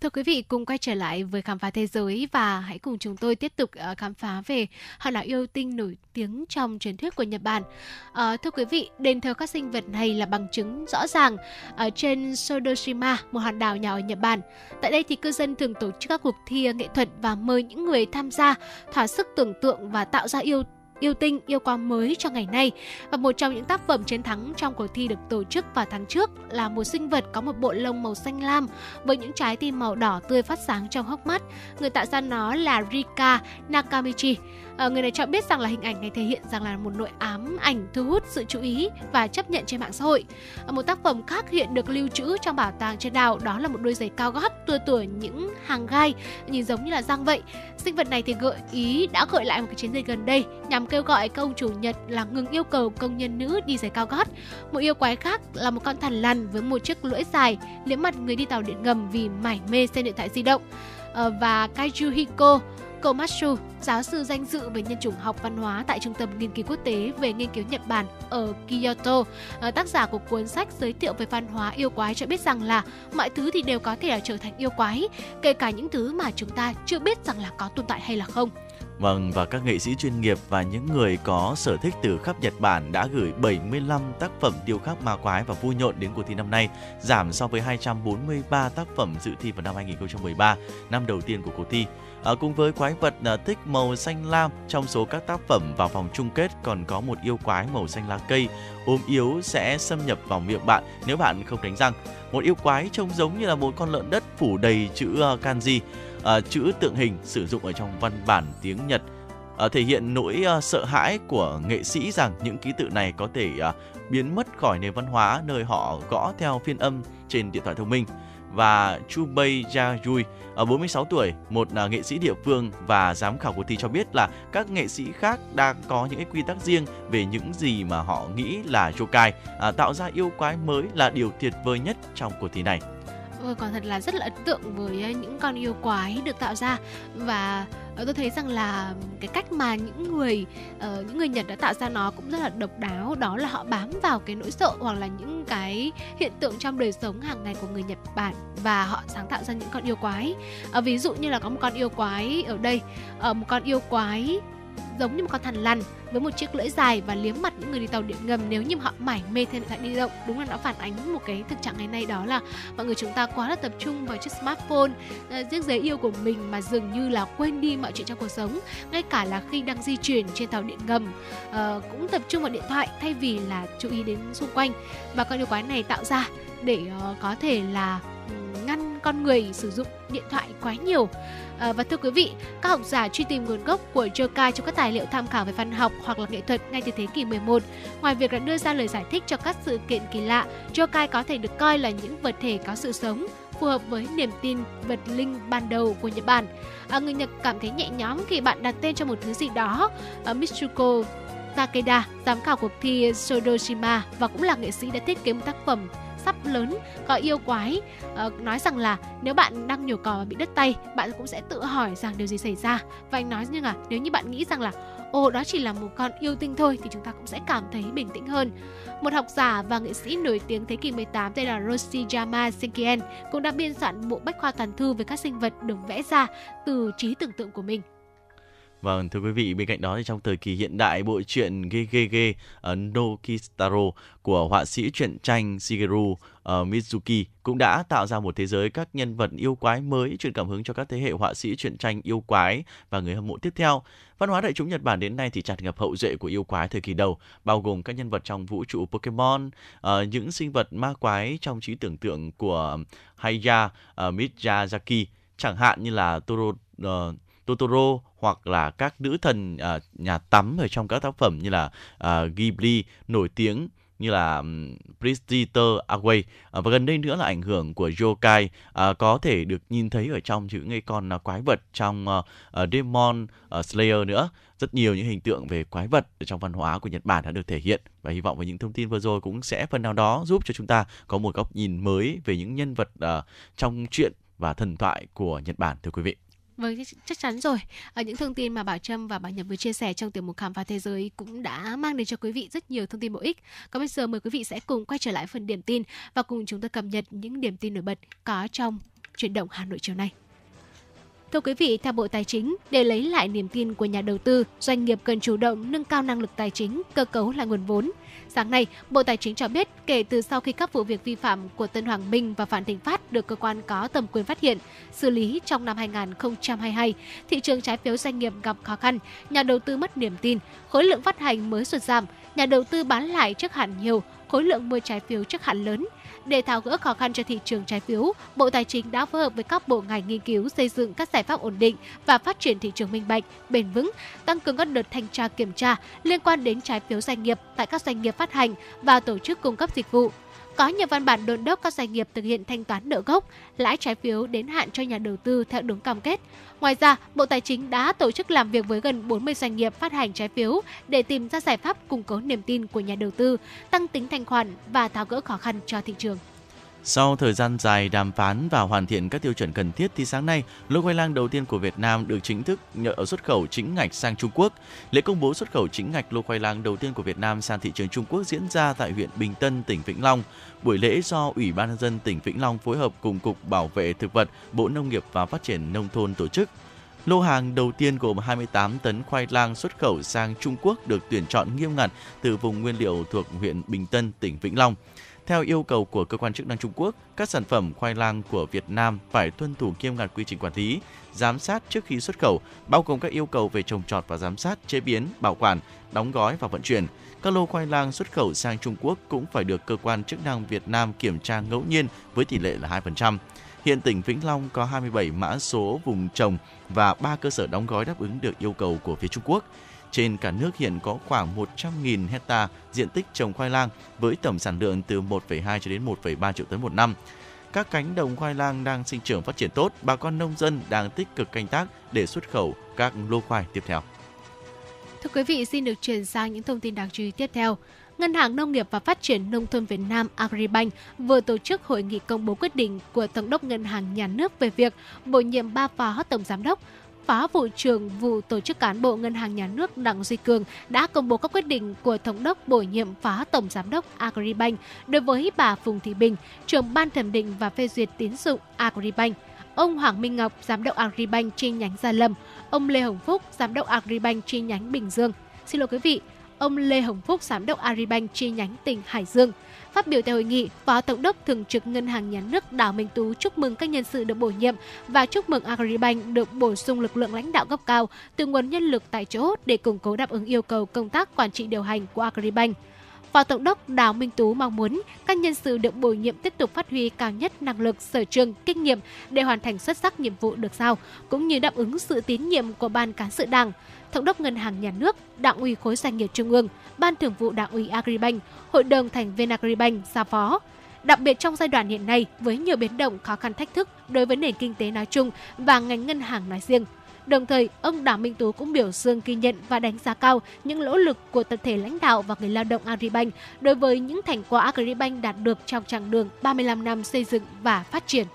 Thưa quý vị, cùng quay trở lại với khám phá thế giới và hãy cùng chúng tôi tiếp tục khám phá về hòn đảo yêu tinh nổi tiếng trong truyền thuyết của Nhật Bản. À, thưa quý vị, đền thờ các sinh vật này là bằng chứng rõ ràng ở trên Sodoshima, một hòn đảo nhỏ ở Nhật Bản. Tại đây thì cư dân thường tổ chức các cuộc thi nghệ thuật và mời những người tham gia thỏa sức tưởng tượng và tạo ra yêu yêu tinh, yêu quang mới cho ngày nay. Và một trong những tác phẩm chiến thắng trong cuộc thi được tổ chức vào tháng trước là một sinh vật có một bộ lông màu xanh lam với những trái tim màu đỏ tươi phát sáng trong hốc mắt. Người tạo ra nó là Rika Nakamichi. À, người này cho biết rằng là hình ảnh này thể hiện rằng là một nội ám ảnh thu hút sự chú ý và chấp nhận trên mạng xã hội. À, một tác phẩm khác hiện được lưu trữ trong bảo tàng trên đảo đó là một đôi giày cao gót tua tủa những hàng gai nhìn giống như là răng vậy. Sinh vật này thì gợi ý đã gợi lại một cái chiến dịch gần đây nhằm kêu gọi các ông chủ Nhật là ngừng yêu cầu công nhân nữ đi giày cao gót. Một yêu quái khác là một con thằn lằn với một chiếc lưỡi dài liếm mặt người đi tàu điện ngầm vì mải mê xem điện thoại di động. À, và Kazuhiko Komatsu, giáo sư danh dự về nhân chủng học văn hóa tại Trung tâm Nghiên cứu Quốc tế về nghiên cứu Nhật Bản ở Kyoto, tác giả của cuốn sách giới thiệu về văn hóa yêu quái, cho biết rằng là mọi thứ thì đều có thể là trở thành yêu quái, kể cả những thứ mà chúng ta chưa biết rằng là có tồn tại hay là không. Vâng, và các nghệ sĩ chuyên nghiệp và những người có sở thích từ khắp Nhật Bản đã gửi bảy mươi lăm tác phẩm điêu khắc ma quái và vui nhộn đến cuộc thi năm nay, giảm so với hai trăm bốn mươi ba tác phẩm dự thi vào năm hai không một ba, năm đầu tiên của cuộc thi. À, cùng với quái vật à, thích màu xanh lam, trong số các tác phẩm vào vòng chung kết còn có một yêu quái màu xanh lá cây ốm yếu sẽ xâm nhập vào miệng bạn nếu bạn không đánh răng. Một yêu quái trông giống như là một con lợn đất phủ đầy chữ uh, kanji, uh, chữ tượng hình sử dụng ở trong văn bản tiếng Nhật, uh, thể hiện nỗi uh, sợ hãi của nghệ sĩ rằng những ký tự này có thể uh, biến mất khỏi nền văn hóa nơi họ gõ theo phiên âm trên điện thoại thông minh. Và Chubei Yayoi, bốn mươi sáu tuổi, một nghệ sĩ địa phương và giám khảo cuộc thi, cho biết là các nghệ sĩ khác đang có những quy tắc riêng về những gì mà họ nghĩ là yokai. À, tạo ra yêu quái mới là điều tuyệt vời nhất trong cuộc thi này. Ừ, còn thật là rất là ấn tượng với những con yêu quái được tạo ra. Và tôi thấy rằng là cái cách mà những người uh, những người Nhật đã tạo ra nó cũng rất là độc đáo, đó là họ bám vào cái nỗi sợ hoặc là những cái hiện tượng trong đời sống hàng ngày của người Nhật Bản và họ sáng tạo ra những con yêu quái. Uh, ví dụ như là có một con yêu quái ở đây, uh, một con yêu quái giống như một con thằn lằn với một chiếc lưỡi dài và liếm mặt những người đi tàu điện ngầm nếu như họ mải mê theo điện thoại di động. Đúng là nó phản ánh một cái thực trạng ngày nay, đó là mọi người chúng ta quá là tập trung vào chiếc smartphone, chiếc giấy yêu của mình mà dường như là quên đi mọi chuyện trong cuộc sống, ngay cả là khi đang di chuyển trên tàu điện ngầm uh, cũng tập trung vào điện thoại thay vì là chú ý đến xung quanh. Và con yêu quái này tạo ra để uh, có thể là ngăn con người sử dụng điện thoại quá nhiều. À, và thưa quý vị, các học giả truy tìm nguồn gốc của yokai trong các tài liệu tham khảo về văn học hoặc là nghệ thuật ngay từ thế kỷ mười một. Ngoài việc đã đưa ra lời giải thích cho các sự kiện kỳ lạ, yokai có thể được coi là những vật thể có sự sống, phù hợp với niềm tin vật linh ban đầu của Nhật Bản. À, người Nhật cảm thấy nhẹ nhõm khi bạn đặt tên cho một thứ gì đó. À, Mitsuko Takeda, giám khảo cuộc thi Sodoshima và cũng là nghệ sĩ, đã thiết kế một tác phẩm sắp lớn gọi yêu quái, uh, nói rằng là nếu bạn đang nhổ cỏ và bị đứt tay, bạn cũng sẽ tự hỏi rằng điều gì xảy ra. Và anh nói như là nếu như bạn nghĩ rằng là ồ đó chỉ là một con yêu tinh thôi, thì chúng ta cũng sẽ cảm thấy bình tĩnh hơn. Một học giả và nghệ sĩ nổi tiếng thế kỷ mười tám tên là Roshiyama Sekien cũng đã biên soạn bộ bách khoa toàn thư về các sinh vật được vẽ ra từ trí tưởng tượng của mình. Vâng, thưa quý vị, bên cạnh đó thì trong thời kỳ hiện đại, bộ truyện Gegege no Kitaro của họa sĩ truyện tranh Shigeru uh, Mizuki cũng đã tạo ra một thế giới các nhân vật yêu quái mới, truyền cảm hứng cho các thế hệ họa sĩ truyện tranh yêu quái và người hâm mộ tiếp theo. Văn hóa đại chúng Nhật Bản đến nay thì tràn ngập hậu duệ của yêu quái thời kỳ đầu, bao gồm các nhân vật trong vũ trụ Pokemon, uh, những sinh vật ma quái trong trí tưởng tượng của Hayao uh, Miyazaki, chẳng hạn như là Toro... Uh, Totoro hoặc là các nữ thần uh, nhà tắm ở trong các tác phẩm như là uh, Ghibli nổi tiếng như là um, Predator Away, uh, và gần đây nữa là ảnh hưởng của yokai uh, có thể được nhìn thấy ở trong những cái con uh, quái vật trong uh, uh, Demon uh, Slayer nữa. Rất nhiều những hình tượng về quái vật ở trong văn hóa của Nhật Bản đã được thể hiện, và hy vọng với những thông tin vừa rồi cũng sẽ phần nào đó giúp cho chúng ta có một góc nhìn mới về những nhân vật uh, trong truyện và thần thoại của Nhật Bản, thưa quý vị. Vâng, chắc chắn rồi. Ở những thông tin mà Bảo Trâm và Bảo Nhật vừa chia sẻ trong tiểu mục Khám phá thế giới cũng đã mang đến cho quý vị rất nhiều thông tin bổ ích. Còn bây giờ mời quý vị sẽ cùng quay trở lại phần điểm tin và cùng chúng tôi cập nhật những điểm tin nổi bật có trong Chuyển động Hà Nội chiều nay. Thưa quý vị, theo Bộ Tài chính, để lấy lại niềm tin của nhà đầu tư, doanh nghiệp cần chủ động nâng cao năng lực tài chính, cơ cấu lại nguồn vốn. Sáng nay, Bộ Tài chính cho biết kể từ sau khi các vụ việc vi phạm của Tân Hoàng Minh và Vạn Thịnh Phát được cơ quan có thẩm quyền phát hiện, xử lý trong năm hai không hai hai, thị trường trái phiếu doanh nghiệp gặp khó khăn, nhà đầu tư mất niềm tin, khối lượng phát hành mới sụt giảm, nhà đầu tư bán lại trước hạn nhiều, khối lượng mua trái phiếu trước hạn lớn. Để tháo gỡ khó khăn cho thị trường trái phiếu, Bộ Tài chính đã phối hợp với các bộ ngành nghiên cứu xây dựng các giải pháp ổn định và phát triển thị trường minh bạch, bền vững, tăng cường các đợt thanh tra kiểm tra liên quan đến trái phiếu doanh nghiệp tại các doanh nghiệp phát hành và tổ chức cung cấp dịch vụ. Có nhiều văn bản đôn đốc các doanh nghiệp thực hiện thanh toán nợ gốc, lãi trái phiếu đến hạn cho nhà đầu tư theo đúng cam kết. Ngoài ra, Bộ Tài chính đã tổ chức làm việc với gần bốn mươi doanh nghiệp phát hành trái phiếu để tìm ra giải pháp củng cố niềm tin của nhà đầu tư, tăng tính thanh khoản và tháo gỡ khó khăn cho thị trường. Sau thời gian dài đàm phán và hoàn thiện các tiêu chuẩn cần thiết thì sáng nay, lô khoai lang đầu tiên của Việt Nam được chính thức xuất khẩu chính ngạch sang Trung Quốc. Lễ công bố xuất khẩu chính ngạch lô khoai lang đầu tiên của Việt Nam sang thị trường Trung Quốc diễn ra tại huyện Bình Tân, tỉnh Vĩnh Long. Buổi lễ do Ủy ban nhân dân tỉnh Vĩnh Long phối hợp cùng Cục Bảo vệ Thực vật, Bộ Nông nghiệp và Phát triển Nông thôn tổ chức. Lô hàng đầu tiên gồm hai mươi tám tấn khoai lang xuất khẩu sang Trung Quốc được tuyển chọn nghiêm ngặt từ vùng nguyên liệu thuộc huyện Bình Tân, tỉnh Vĩnh Long. Theo yêu cầu của cơ quan chức năng Trung Quốc, các sản phẩm khoai lang của Việt Nam phải tuân thủ nghiêm ngặt quy trình quản lý, giám sát trước khi xuất khẩu, bao gồm các yêu cầu về trồng trọt và giám sát, chế biến, bảo quản, đóng gói và vận chuyển. Các lô khoai lang xuất khẩu sang Trung Quốc cũng phải được cơ quan chức năng Việt Nam kiểm tra ngẫu nhiên với tỷ lệ là hai phần trăm. Hiện tỉnh Vĩnh Long có hai mươi bảy mã số vùng trồng và ba cơ sở đóng gói đáp ứng được yêu cầu của phía Trung Quốc. Trên cả nước hiện có khoảng một trăm nghìn hectare diện tích trồng khoai lang với tổng sản lượng từ một phẩy hai cho đến một phẩy ba triệu tấn một năm. Các cánh đồng khoai lang đang sinh trưởng phát triển tốt, bà con nông dân đang tích cực canh tác để xuất khẩu các lô khoai tiếp theo. Thưa quý vị, xin được chuyển sang những thông tin đáng chú ý tiếp theo. Ngân hàng Nông nghiệp và Phát triển Nông thôn Việt Nam Agribank vừa tổ chức hội nghị công bố quyết định của Thống đốc Ngân hàng Nhà nước về việc bổ nhiệm ba phó tổng giám đốc. Phó Vụ trưởng Vụ Tổ chức Cán bộ Ngân hàng Nhà nước Đặng Duy Cường đã công bố các quyết định của Thống đốc bổ nhiệm Phó Tổng Giám đốc Agribank đối với bà Phùng Thị Bình, trưởng Ban Thẩm định và Phê duyệt tín dụng Agribank, ông Hoàng Minh Ngọc, Giám đốc Agribank chi nhánh Gia Lâm, ông Lê Hồng Phúc, Giám đốc Agribank chi nhánh Bình Dương. Xin lỗi quý vị, ông Lê Hồng Phúc, Giám đốc Agribank chi nhánh tỉnh Hải Dương. Phát biểu tại hội nghị, Phó Tổng đốc Thường trực Ngân hàng Nhà nước Đào Minh Tú chúc mừng các nhân sự được bổ nhiệm và chúc mừng Agribank được bổ sung lực lượng lãnh đạo cấp cao từ nguồn nhân lực tại chỗ để củng cố đáp ứng yêu cầu công tác quản trị điều hành của Agribank. Phó Tổng đốc Đào Minh Tú mong muốn các nhân sự được bổ nhiệm tiếp tục phát huy cao nhất năng lực, sở trường, kinh nghiệm để hoàn thành xuất sắc nhiệm vụ được giao, cũng như đáp ứng sự tín nhiệm của Ban Cán sự Đảng, Thống đốc Ngân hàng Nhà nước, Đảng ủy khối doanh nghiệp Trung ương, Ban Thường vụ Đảng ủy Agribank, Hội đồng thành viên Agribank ra phó. Đặc biệt trong giai đoạn hiện nay với nhiều biến động, khó khăn, thách thức đối với nền kinh tế nói chung và ngành ngân hàng nói riêng. Đồng thời, ông Đào Minh Tú cũng biểu dương, ghi nhận và đánh giá cao những nỗ lực của tập thể lãnh đạo và người lao động Agribank đối với những thành quả Agribank đạt được trong chặng đường ba mươi lăm năm xây dựng và phát triển.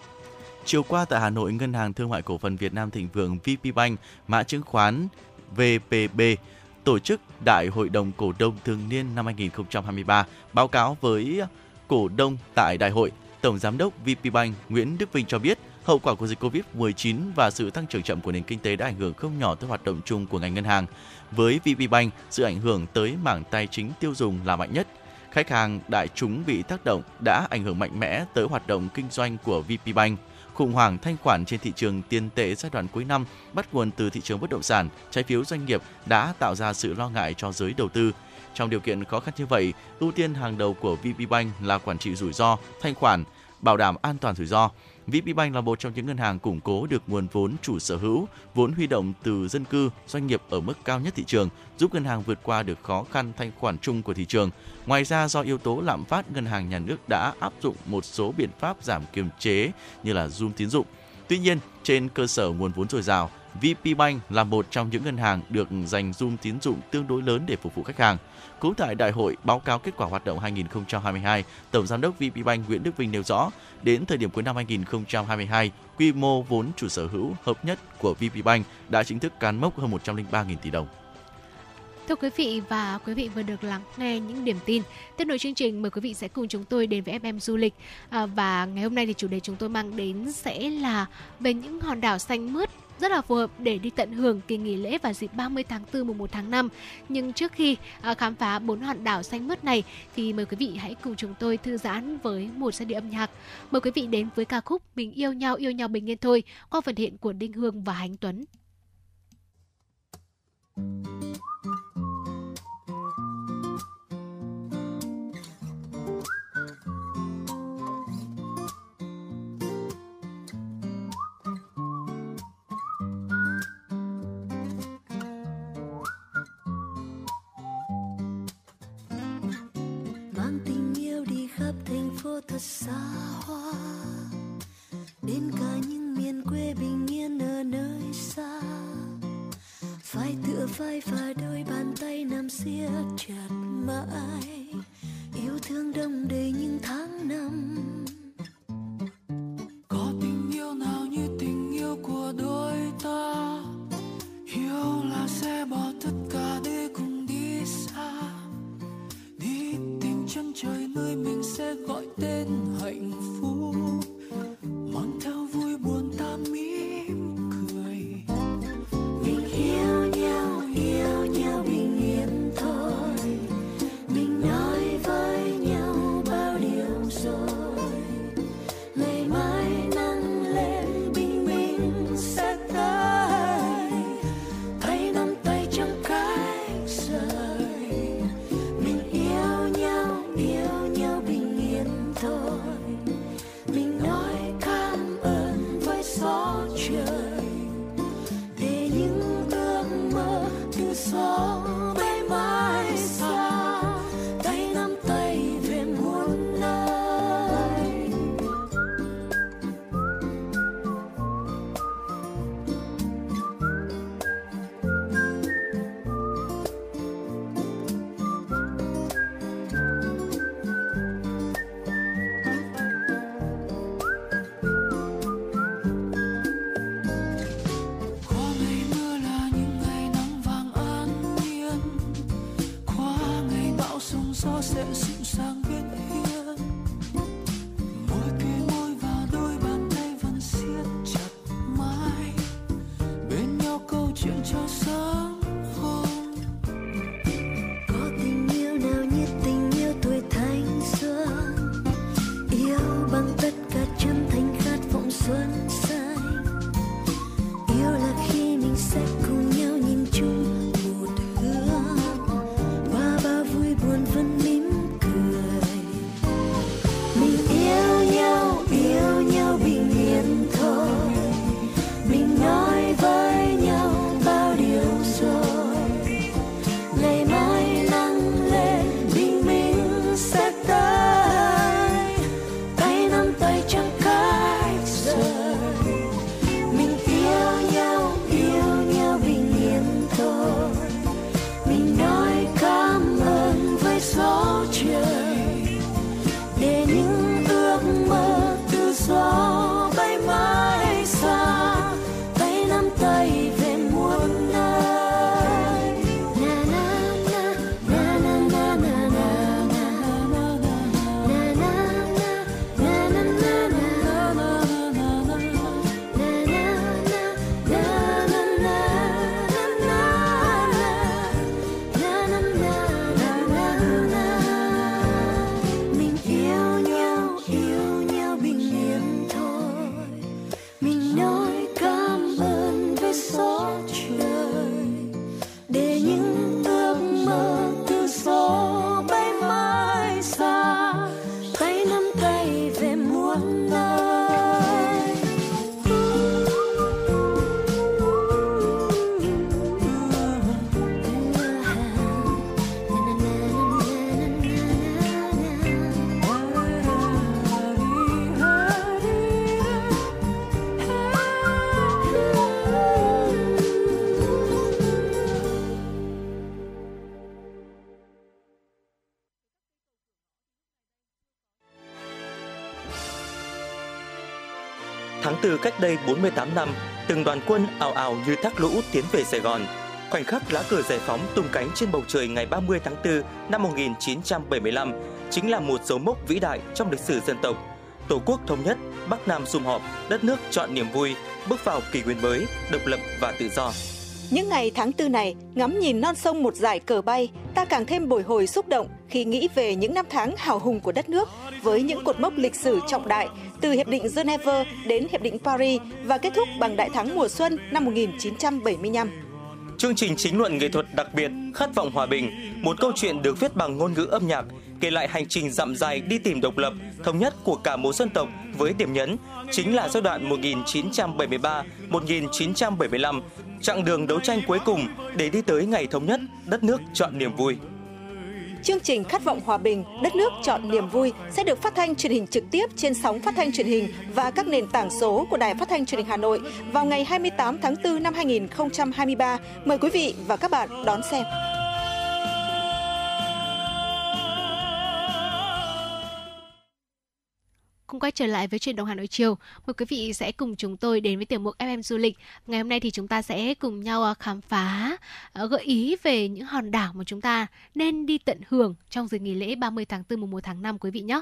Chiều qua tại Hà Nội, Ngân hàng Thương mại Cổ phần Việt Nam Thịnh Vượng vê pê Bank, mã chứng khoán vê pê bê tổ chức Đại hội đồng cổ đông thường niên năm hai không hai ba, báo cáo với cổ đông tại đại hội, Tổng Giám đốc vê pê Bank Nguyễn Đức Vinh cho biết hậu quả của dịch covid mười chín và sự tăng trưởng chậm của nền kinh tế đã ảnh hưởng không nhỏ tới hoạt động chung của ngành ngân hàng. Với vê pê Bank, sự ảnh hưởng tới mảng tài chính tiêu dùng là mạnh nhất. Khách hàng đại chúng bị tác động đã ảnh hưởng mạnh mẽ tới hoạt động kinh doanh của vê pê Bank. Khủng hoảng thanh khoản trên thị trường tiền tệ giai đoạn cuối năm bắt nguồn từ thị trường bất động sản, trái phiếu doanh nghiệp đã tạo ra sự lo ngại cho giới đầu tư. Trong điều kiện khó khăn như vậy, ưu tiên hàng đầu của vê pê Bank là quản trị rủi ro, thanh khoản, bảo đảm an toàn rủi ro. vê pê Bank là một trong những ngân hàng củng cố được nguồn vốn chủ sở hữu, vốn huy động từ dân cư, doanh nghiệp ở mức cao nhất thị trường, giúp ngân hàng vượt qua được khó khăn thanh khoản chung của thị trường. Ngoài ra, do yếu tố lạm phát, ngân hàng nhà nước đã áp dụng một số biện pháp giảm kiềm chế như là zoom tín dụng. Tuy nhiên, trên cơ sở nguồn vốn dồi dào, vê pê Bank là một trong những ngân hàng được dành zoom tín dụng tương đối lớn để phục vụ khách hàng. Cũng tại đại hội, báo cáo kết quả hoạt động hai không hai hai, Tổng Giám đốc vê pê Bank Nguyễn Đức Vinh nêu rõ, đến thời điểm cuối năm hai không hai hai, quy mô vốn chủ sở hữu hợp nhất của vê pê Bank đã chính thức cán mốc hơn một trăm lẻ ba nghìn tỷ đồng. Thưa quý vị và quý vị vừa được lắng nghe những điểm tin. Tiếp nối chương trình, mời quý vị sẽ cùng chúng tôi đến với ép em Du lịch. À, và ngày hôm nay thì chủ đề chúng tôi mang đến sẽ là về những hòn đảo xanh mướt rất là phù hợp để đi tận hưởng kỳ nghỉ lễ vào dịp ba mươi tháng tư mùng một tháng năm. Nhưng trước khi à, khám phá bốn hòn đảo xanh mướt này thì mời quý vị hãy cùng chúng tôi thư giãn với một giai điệu âm nhạc. Mời quý vị đến với ca khúc Mình yêu nhau yêu nhau bình yên thôi qua phần hiện của Đinh Hương và Ánh Tuấn. Thật xa hoa đến cả những miền quê bình yên ở nơi xa, phải tựa vai và đôi bàn tay nằm siết chặt mãi, yêu thương đông đầy những tháng năm. Có tình yêu nào như tình yêu của đôi ta, yêu là sẽ bỏ tất cả để cùng đi xa, đi tìm chân trời nơi mình sẽ gọi tên hạnh phúc, mang theo vui buồn ta mỉm cười. Mình yêu nhau yêu nhau bình yên thôi, mình nói với nhau bao điều rồi, ngày mai nắng lên bình minh sẽ tới, tay nắm tay trong cánh rời. Mình yêu nhau yêu nhau bình yên thôi, mình nói cảm ơn với gió trời, để những ước mơ từ gió bay mãi xa, tay nắm tay về muôn nơi. Qua ngày mưa là những ngày nắng vàng an nhiên, qua ngày bão sóng gió sẽ dịu dàng bên hiên, mỗi cái môi và đôi bàn tay vẫn siết chặt mãi, bên nhau câu chuyện cho sớm hôm. Có tình yêu nào như tình yêu tuổi thanh xuân, yêu bằng tất cả chân thành khát vọng xuân xanh, yêu là khi mình sẽ cùng nhau nhìn chung một hướng, qua bao vui buồn vẫn mỉm cười. Tháng tư cách đây bốn mươi tám năm, từng đoàn quân ào ào như thác lũ tiến về Sài Gòn. Khoảnh khắc lá cờ giải phóng tung cánh trên bầu trời ngày ba mươi tháng tư năm một nghìn chín trăm bảy mươi lăm chính là một dấu mốc vĩ đại trong lịch sử dân tộc. Tổ quốc thống nhất, Bắc Nam sum họp, đất nước trọn niềm vui, bước vào kỷ nguyên mới, độc lập và tự do. Những ngày tháng tư này, ngắm nhìn non sông một dải cờ bay, ta càng thêm bồi hồi xúc động khi nghĩ về những năm tháng hào hùng của đất nước với những cột mốc lịch sử trọng đại từ Hiệp định Geneva đến Hiệp định Paris và kết thúc bằng Đại thắng mùa xuân năm một nghìn chín trăm bảy mươi lăm. Chương trình chính luận nghệ thuật đặc biệt Khát vọng hòa bình, một câu chuyện được viết bằng ngôn ngữ âm nhạc, kể lại hành trình dặm dài đi tìm độc lập, thống nhất của cả một dân tộc với điểm nhấn chính là giai đoạn một nghìn chín trăm bảy mươi ba đến một nghìn chín trăm bảy mươi lăm, chặng đường đấu tranh cuối cùng để đi tới ngày thống nhất, đất nước trọn niềm vui. Chương trình Khát vọng hòa bình, đất nước trọn niềm vui sẽ được phát thanh truyền hình trực tiếp trên sóng phát thanh truyền hình và các nền tảng số của Đài Phát thanh Truyền hình Hà Nội vào ngày hai mươi tám tháng tư năm hai nghìn không trăm hai mươi ba. Mời quý vị và các bạn đón xem. Cùng quay trở lại với Chuyển động Hà Nội chiều, mời quý vị sẽ cùng chúng tôi đến với tiểu mục ép em du lịch. Ngày hôm nay thì chúng ta sẽ cùng nhau khám phá, gợi ý về những hòn đảo mà chúng ta nên đi tận hưởng trong dịp nghỉ lễ ba mươi tháng tư mùng một tháng năm quý vị nhé.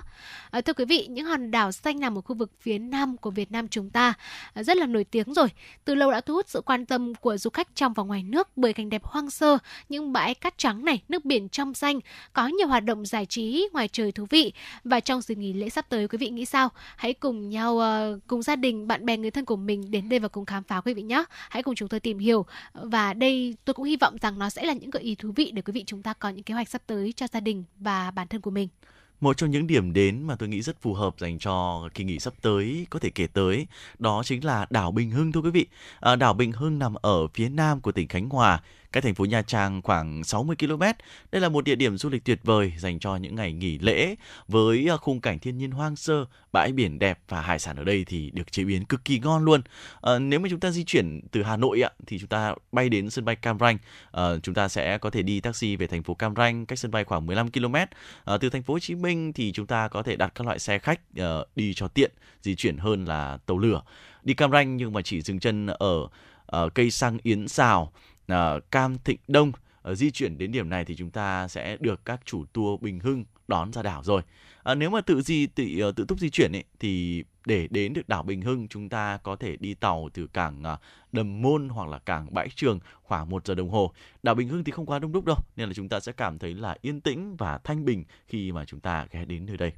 Thưa quý vị, những hòn đảo xanh nằm ở khu vực phía nam của Việt Nam chúng ta rất là nổi tiếng rồi. Từ lâu đã thu hút sự quan tâm của du khách trong và ngoài nước bởi cảnh đẹp hoang sơ, những bãi cát trắng này, nước biển trong xanh, có nhiều hoạt động giải trí ngoài trời thú vị. Và trong dịp nghỉ lễ sắp tới quý vị nghĩ sao? Hãy cùng nhau, uh, cùng gia đình, bạn bè, người thân của mình đến đây và cùng khám phá quý vị nhé. Hãy cùng chúng tôi tìm hiểu. Và đây tôi cũng hy vọng rằng nó sẽ là những gợi ý thú vị để quý vị chúng ta có những kế hoạch sắp tới cho gia đình và bản thân của mình. Một trong những điểm đến mà tôi nghĩ rất phù hợp dành cho kỳ nghỉ sắp tới có thể kể tới đó chính là đảo Bình Hưng thưa quý vị. À, đảo Bình Hưng nằm ở phía nam của tỉnh Khánh Hòa, cách thành phố Nha Trang khoảng sáu mươi ki lô mét. Đây là một địa điểm du lịch tuyệt vời dành cho những ngày nghỉ lễ với khung cảnh thiên nhiên hoang sơ, bãi biển đẹp và hải sản ở đây thì được chế biến cực kỳ ngon luôn. À, nếu mà chúng ta di chuyển từ Hà Nội ạ thì chúng ta bay đến sân bay Cam Ranh, à, chúng ta sẽ có thể đi taxi về thành phố Cam Ranh, cách sân bay khoảng mười lăm ki lô mét. À, từ thành phố Hồ Chí Minh thì chúng ta có thể đặt các loại xe khách à, đi cho tiện di chuyển hơn là tàu lửa. Đi Cam Ranh nhưng mà chỉ dừng chân ở à, cây xăng Yến Xào, Cam Thịnh Đông. Di chuyển đến điểm này thì chúng ta sẽ được các chủ tour Bình Hưng đón ra đảo rồi. À, nếu mà tự di tự, tự túc di chuyển ấy, thì để đến được đảo Bình Hưng chúng ta có thể đi tàu từ cảng Đầm Môn hoặc là cảng Bãi Trường khoảng một giờ đồng hồ. Đảo Bình Hưng thì không quá đông đúc đâu nên là chúng ta sẽ cảm thấy là yên tĩnh và thanh bình khi mà chúng ta ghé đến nơi đây.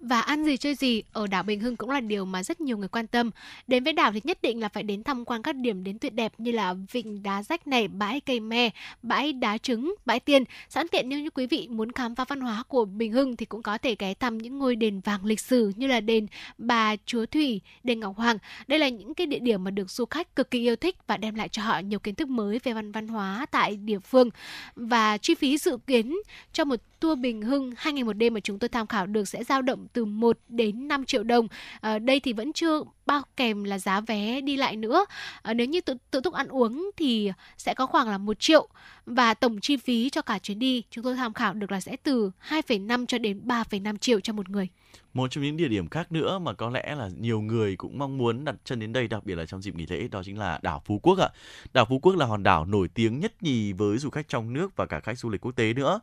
Và ăn gì chơi gì ở đảo Bình Hưng cũng là điều mà rất nhiều người quan tâm. Đến với đảo thì nhất định là phải đến tham quan các điểm đến tuyệt đẹp như là vịnh Đá Rách này, bãi Cây Me, bãi Đá Trứng, bãi Tiền. Sẵn tiện nếu như quý vị muốn khám phá văn hóa của Bình Hưng thì cũng có thể ghé thăm những ngôi đền vàng lịch sử như là đền Bà Chúa Thủy, đền Ngọc Hoàng. Đây là những cái địa điểm mà được du khách cực kỳ yêu thích và đem lại cho họ nhiều kiến thức mới về văn văn hóa tại địa phương. Và chi phí dự kiến cho một tour Bình Hưng hai ngày một đêm mà chúng tôi tham khảo được sẽ dao động từ một đến năm triệu đồng. À, đây thì vẫn chưa bao kèm là giá vé đi lại nữa. À, nếu như tự, tự túc ăn uống thì sẽ có khoảng là một triệu. Và tổng chi phí cho cả chuyến đi chúng tôi tham khảo được là sẽ từ hai phẩy năm cho đến ba phẩy năm triệu cho một người. Một trong những địa điểm khác nữa mà có lẽ là nhiều người cũng mong muốn đặt chân đến đây, đặc biệt là trong dịp nghỉ lễ, đó chính là đảo Phú Quốc ạ. Đảo Phú Quốc là hòn đảo nổi tiếng nhất nhì với du khách trong nước và cả khách du lịch quốc tế nữa.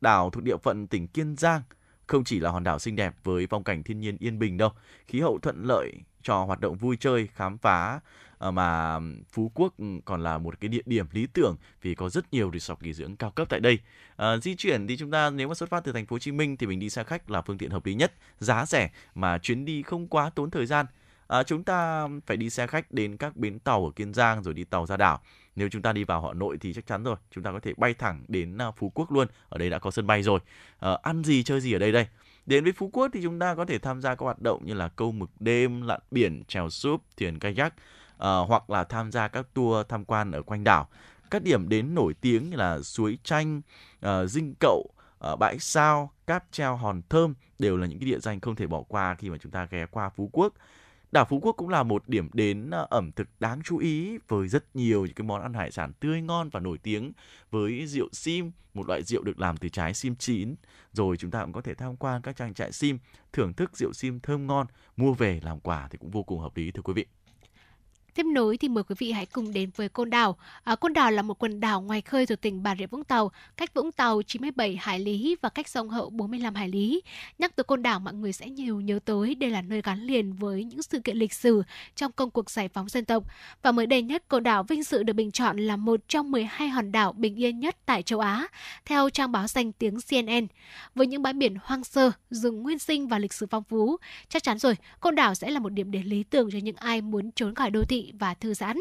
Đảo thuộc địa phận tỉnh Kiên Giang không chỉ là hòn đảo xinh đẹp với phong cảnh thiên nhiên yên bình đâu, khí hậu thuận lợi cho hoạt động vui chơi, khám phá, mà Phú Quốc còn là một cái địa điểm lý tưởng vì có rất nhiều resort nghỉ dưỡng cao cấp tại đây. À, di chuyển thì chúng ta nếu mà xuất phát từ thành phố Hồ Chí Minh thì mình đi xe khách là phương tiện hợp lý nhất, giá rẻ mà chuyến đi không quá tốn thời gian. À, chúng ta phải đi xe khách đến các bến tàu ở Kiên Giang rồi đi tàu ra đảo. Nếu chúng ta đi vào Hà Nội thì chắc chắn rồi, chúng ta có thể bay thẳng đến Phú Quốc luôn, ở đây đã có sân bay rồi. À, ăn gì chơi gì ở đây đây. Đến với Phú Quốc thì chúng ta có thể tham gia các hoạt động như là câu mực đêm, lặn biển, chèo súp, thuyền kayak, à, hoặc là tham gia các tour tham quan ở quanh đảo. Các điểm đến nổi tiếng như là suối Chanh, à, Dinh Cậu, à, Bãi Sao, Cáp Treo, Hòn Thơm đều là những cái địa danh không thể bỏ qua khi mà chúng ta ghé qua Phú Quốc. Đảo Phú Quốc cũng là một điểm đến ẩm thực đáng chú ý với rất nhiều những cái món ăn hải sản tươi ngon và nổi tiếng với rượu sim, một loại rượu được làm từ trái sim chín. Rồi chúng ta cũng có thể tham quan các trang trại sim, thưởng thức rượu sim thơm ngon, mua về làm quà thì cũng vô cùng hợp lý thưa quý vị. Tiếp nối thì mời quý vị hãy cùng đến với Côn Đảo. À, Côn Đảo là một quần đảo ngoài khơi thuộc tỉnh Bà Rịa Vũng Tàu, cách Vũng Tàu chín mươi bảy hải lý và cách sông Hậu bốn mươi lăm hải lý. Nhắc tới Côn Đảo, mọi người sẽ nhiều nhớ tới đây là nơi gắn liền với những sự kiện lịch sử trong công cuộc giải phóng dân tộc. Và mới đây nhất, Côn Đảo vinh dự được bình chọn là một trong mười hai hòn đảo bình yên nhất tại châu Á, theo trang báo danh tiếng C N N. Với những bãi biển hoang sơ, rừng nguyên sinh và lịch sử phong phú, chắc chắn rồi, Côn Đảo sẽ là một điểm đến lý tưởng cho những ai muốn trốn khỏi đô thị và thư giãn.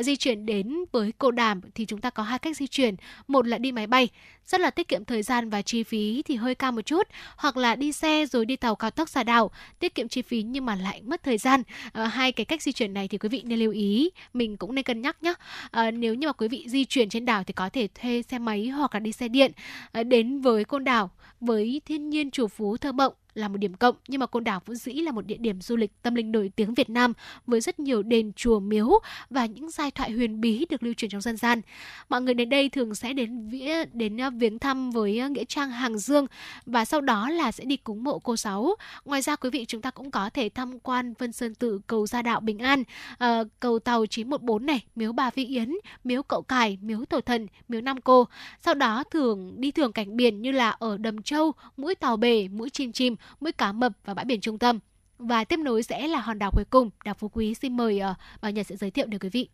Di chuyển đến với Côn Đảo thì chúng ta có hai cách di chuyển. Một là đi máy bay, rất là tiết kiệm thời gian và chi phí thì hơi cao một chút, hoặc là đi xe rồi đi tàu cao tốc ra đảo, tiết kiệm chi phí nhưng mà lại mất thời gian. À, hai cái cách di chuyển này thì quý vị nên lưu ý, mình cũng nên cân nhắc nhé. À, nếu như mà quý vị di chuyển trên đảo thì có thể thuê xe máy hoặc là đi xe điện. À, đến với Côn Đảo với thiên nhiên trù phú thơ mộng là một điểm cộng, nhưng mà Côn Đảo vốn dĩ là một địa điểm du lịch tâm linh nổi tiếng Việt Nam với rất nhiều đền chùa miếu và những giai thoại huyền bí được lưu truyền trong dân gian. Mọi người đến đây thường sẽ đến vĩa, đến viếng thăm với nghĩa trang Hàng Dương và sau đó là sẽ đi cúng mộ cô Sáu. Ngoài ra quý vị chúng ta cũng có thể tham quan Vân Sơn Tự, cầu Gia Đạo Bình An, à, cầu Tàu chín một bốn này, miếu Bà Vĩ Yến, miếu Cậu Cải, miếu Tổ Thần, miếu Nam Cô. Sau đó thường đi thường cảnh biển như là ở Đầm Trâu, mũi Tàu Bể, mũi Chim Chim, mũi Cá Mập và bãi biển trung tâm. Và tiếp nối sẽ là hòn đảo cuối cùng, đảo Phú Quý. Xin mời uh, Bảo Nhật sẽ giới thiệu đến quý vị.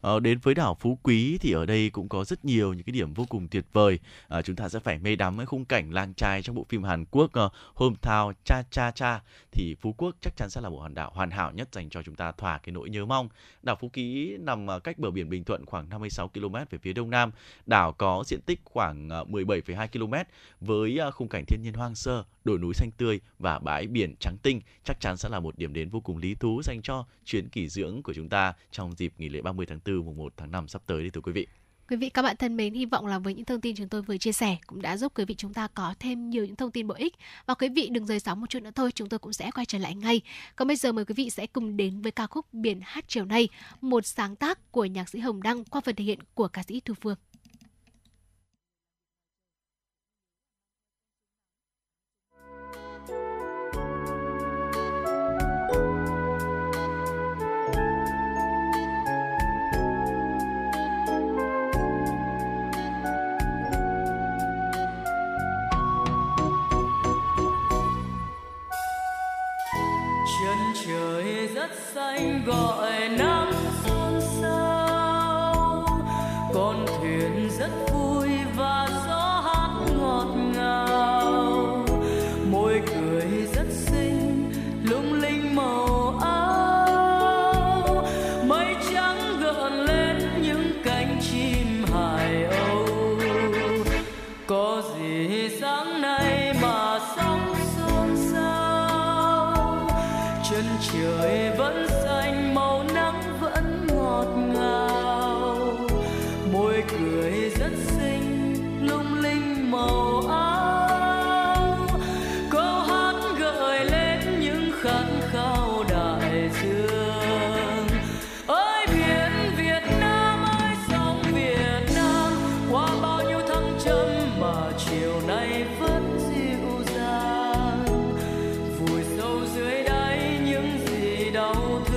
Ờ, đến với đảo Phú Quý thì ở đây cũng có rất nhiều những cái điểm vô cùng tuyệt vời. À, chúng ta sẽ phải mê đắm với khung cảnh làng chài trong bộ phim Hàn Quốc uh, Hometown Cha Cha Cha. Thì Phú Quốc chắc chắn sẽ là một hòn đảo hoàn hảo nhất dành cho chúng ta thỏa cái nỗi nhớ mong. Đảo Phú Quý nằm cách bờ biển Bình Thuận khoảng năm mươi sáu ki lô mét về phía đông nam. Đảo có diện tích khoảng mười bảy phẩy hai ki lô mét với khung cảnh thiên nhiên hoang sơ, đồi núi xanh tươi và bãi biển trắng tinh. Chắc chắn sẽ là một điểm đến vô cùng lý thú dành cho chuyến nghỉ dưỡng của chúng ta trong dịp nghỉ lễ ba mươi tháng tư mùng một tháng năm sắp tới đi thưa quý vị. Quý vị các bạn thân mến, hy vọng là với những thông tin chúng tôi vừa chia sẻ cũng đã giúp quý vị chúng ta có thêm nhiều những thông tin bổ ích. Và quý vị đừng rời sóng một chút nữa thôi, chúng tôi cũng sẽ quay trở lại ngay. Còn bây giờ mời quý vị sẽ cùng đến với ca khúc Biển Hát Chiều Nay, một sáng tác của nhạc sĩ Hồng Đăng qua phần thể hiện của ca sĩ Thu Phương. Trời rất xanh gọi nắng xuân sao, con thuyền rất vui và gió hát ngọt ngào, môi cười rất xinh lung linh màu áo, mây trắng gợn lên những cánh chim hải âu, có gì sáng nay mà sóng xôn xao, chân trời vẫn xanh màu nắng vẫn ngọt ngào, môi cười rất xinh lung linh màu áo, câu hát gợi lên những khát khao đại dương. Ơi biển Việt Nam, ơi sông Việt Nam, qua bao nhiêu thăng trầm mà chiều nay vẫn dịu dàng, vùi sâu dưới đáy những gì đau thương.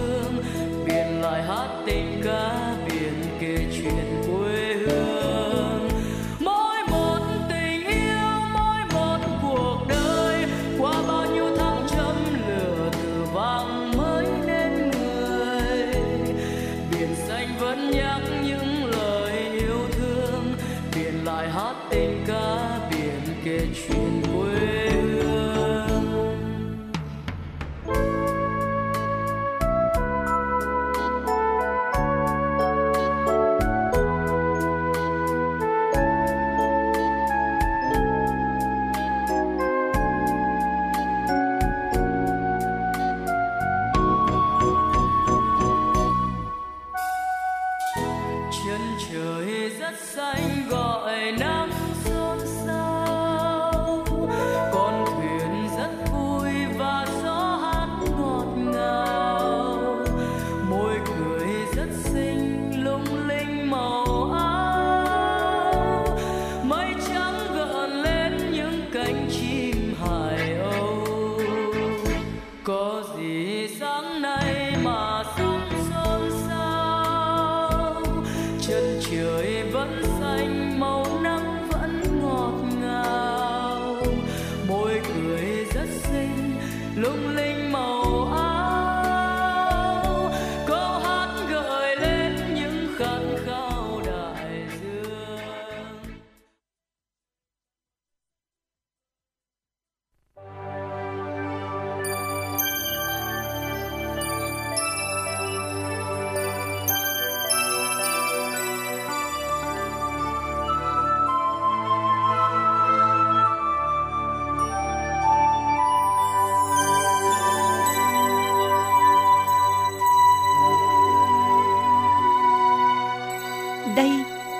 lung linh màu áo, câu hát gợi lên những khát khao đại dương.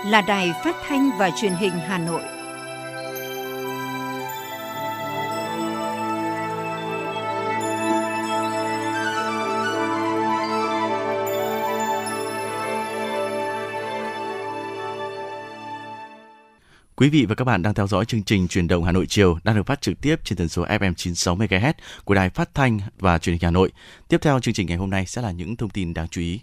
Là Đài phát thanh và truyền hình Hà Nội. Quý vị và các bạn đang theo dõi chương trình Chuyển động Hà Nội chiều đang được phát trực tiếp trên tần số ép em chín sáu mê ga héc của Đài phát thanh và truyền hình Hà Nội. Tiếp theo chương trình ngày hôm nay sẽ là những thông tin đáng chú ý.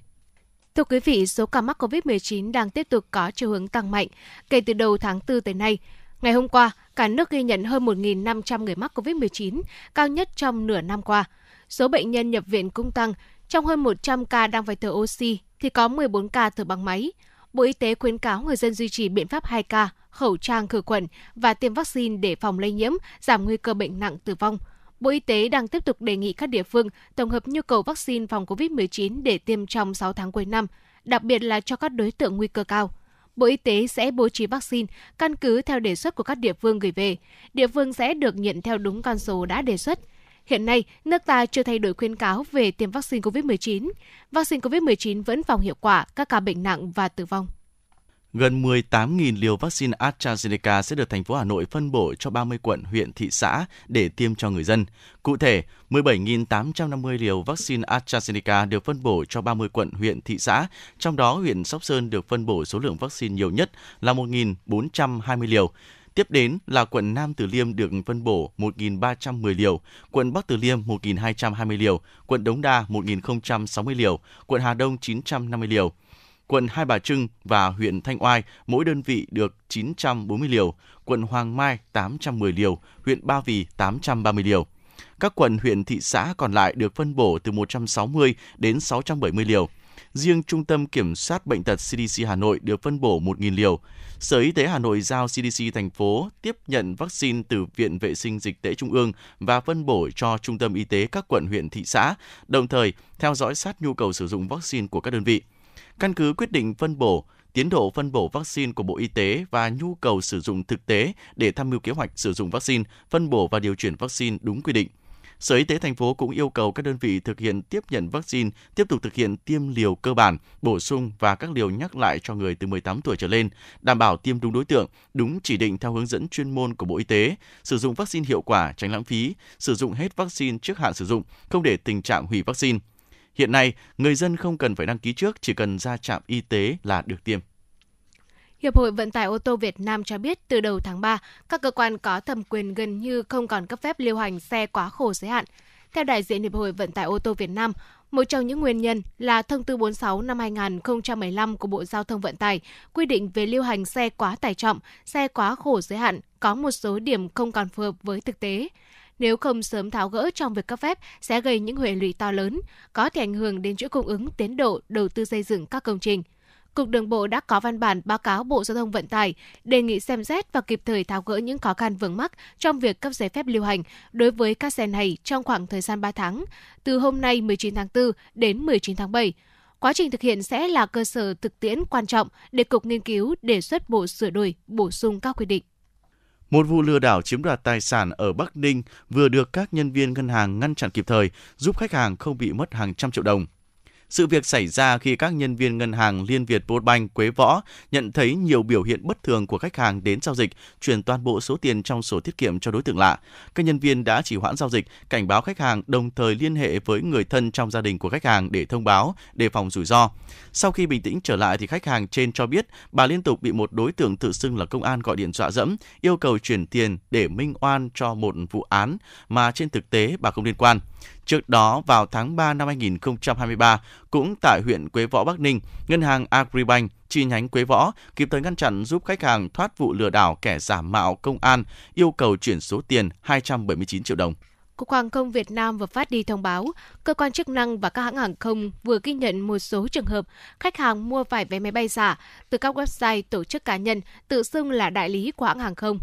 Thưa quý vị, số ca mắc cô vít mười chín đang tiếp tục có chiều hướng tăng mạnh kể từ đầu tháng tư tới nay. Ngày hôm qua, cả nước ghi nhận hơn một nghìn năm trăm người mắc cô vít mười chín, cao nhất trong nửa năm qua. Số bệnh nhân nhập viện cũng tăng, trong hơn một trăm ca đang phải thở oxy thì có mười bốn ca thở bằng máy. Bộ Y tế khuyến cáo người dân duy trì biện pháp hai ca, khẩu trang khử khuẩn và tiêm vaccine để phòng lây nhiễm, giảm nguy cơ bệnh nặng tử vong. Bộ Y tế đang tiếp tục đề nghị các địa phương tổng hợp nhu cầu vaccine phòng cô vít mười chín để tiêm trong sáu tháng cuối năm, đặc biệt là cho các đối tượng nguy cơ cao. Bộ Y tế sẽ bố trí vaccine căn cứ theo đề xuất của các địa phương gửi về. Địa phương sẽ được nhận theo đúng con số đã đề xuất. Hiện nay, nước ta chưa thay đổi khuyến cáo về tiêm vaccine cô vít mười chín. Vaccine cô vít mười chín vẫn phòng hiệu quả các ca bệnh nặng và tử vong. Gần mười tám nghìn liều vaccine AstraZeneca sẽ được thành phố Hà Nội phân bổ cho ba mươi quận, huyện, thị xã để tiêm cho người dân. Cụ thể, mười bảy nghìn tám trăm năm mươi liều vaccine AstraZeneca được phân bổ cho ba mươi quận, huyện, thị xã. Trong đó, huyện Sóc Sơn được phân bổ số lượng vaccine nhiều nhất là một nghìn bốn trăm hai mươi liều. Tiếp đến là quận Nam Từ Liêm được phân bổ một nghìn ba trăm mười liều, quận Bắc Từ Liêm một nghìn hai trăm hai mươi liều, quận Đống Đa một nghìn không trăm sáu mươi liều, quận Hà Đông chín trăm năm mươi liều. Quận Hai Bà Trưng và huyện Thanh Oai mỗi đơn vị được chín trăm bốn mươi liều, quận Hoàng Mai tám trăm mười liều, huyện Ba Vì tám trăm ba mươi liều. Các quận, huyện, thị xã còn lại được phân bổ từ một trăm sáu mươi đến sáu trăm bảy mươi liều. Riêng Trung tâm Kiểm soát Bệnh tật xê đê xê Hà Nội được phân bổ một nghìn liều. Sở Y tế Hà Nội giao xê đê xê thành phố tiếp nhận vaccine từ Viện Vệ sinh Dịch tễ Trung ương và phân bổ cho Trung tâm Y tế các quận, huyện, thị xã, đồng thời theo dõi sát nhu cầu sử dụng vaccine của các đơn vị. Căn cứ quyết định phân bổ, tiến độ phân bổ vaccine của Bộ Y tế và nhu cầu sử dụng thực tế để tham mưu kế hoạch sử dụng vaccine, phân bổ và điều chuyển vaccine đúng quy định. Sở Y tế thành phố cũng yêu cầu các đơn vị thực hiện tiếp nhận vaccine, tiếp tục thực hiện tiêm liều cơ bản, bổ sung và các liều nhắc lại cho người từ mười tám tuổi trở lên, đảm bảo tiêm đúng đối tượng, đúng chỉ định theo hướng dẫn chuyên môn của Bộ Y tế, sử dụng vaccine hiệu quả, tránh lãng phí, sử dụng hết vaccine trước hạn sử dụng, không để tình trạng hủy vaccine. Hiện nay, người dân không cần phải đăng ký trước, chỉ cần ra trạm y tế là được tiêm. Hiệp hội Vận tải ô tô Việt Nam cho biết từ đầu tháng ba, các cơ quan có thẩm quyền gần như không còn cấp phép lưu hành xe quá khổ giới hạn. Theo đại diện Hiệp hội Vận tải ô tô Việt Nam, một trong những nguyên nhân là thông tư bốn mươi sáu năm hai nghìn không trăm mười lăm của Bộ Giao thông Vận tải quy định về lưu hành xe quá tải trọng, xe quá khổ giới hạn có một số điểm không còn phù hợp với thực tế. Nếu không sớm tháo gỡ trong việc cấp phép sẽ gây những hệ lụy to lớn, có thể ảnh hưởng đến chuỗi cung ứng, tiến độ, đầu tư xây dựng các công trình. Cục Đường bộ đã có văn bản báo cáo Bộ Giao thông Vận tải đề nghị xem xét và kịp thời tháo gỡ những khó khăn vướng mắc trong việc cấp giấy phép lưu hành đối với các xe này trong khoảng thời gian ba tháng, từ hôm nay mười chín tháng tư đến mười chín tháng bảy. Quá trình thực hiện sẽ là cơ sở thực tiễn quan trọng để Cục nghiên cứu đề xuất Bộ sửa đổi, bổ sung các quy định. Một vụ lừa đảo chiếm đoạt tài sản ở Bắc Ninh vừa được các nhân viên ngân hàng ngăn chặn kịp thời, giúp khách hàng không bị mất hàng trăm triệu đồng. Sự việc xảy ra khi các nhân viên ngân hàng Liên Việt Postbank Quế Võ nhận thấy nhiều biểu hiện bất thường của khách hàng đến giao dịch, chuyển toàn bộ số tiền trong sổ tiết kiệm cho đối tượng lạ. Các nhân viên đã chỉ hoãn giao dịch, cảnh báo khách hàng, đồng thời liên hệ với người thân trong gia đình của khách hàng để thông báo, đề phòng rủi ro. Sau khi bình tĩnh trở lại thì khách hàng trên cho biết bà liên tục bị một đối tượng tự xưng là công an gọi điện dọa dẫm, yêu cầu chuyển tiền để minh oan cho một vụ án mà trên thực tế bà không liên quan. Trước đó, vào tháng ba năm hai nghìn không trăm hai mươi ba, cũng tại huyện Quế Võ, Bắc Ninh, ngân hàng Agribank chi nhánh Quế Võ kịp thời ngăn chặn giúp khách hàng thoát vụ lừa đảo kẻ giả mạo công an yêu cầu chuyển số tiền hai trăm bảy mươi chín triệu đồng. Cục Hàng không Việt Nam vừa phát đi thông báo, cơ quan chức năng và các hãng hàng không vừa ghi nhận một số trường hợp khách hàng mua phải vé máy bay giả từ các website, tổ chức cá nhân tự xưng là đại lý của hãng hàng không.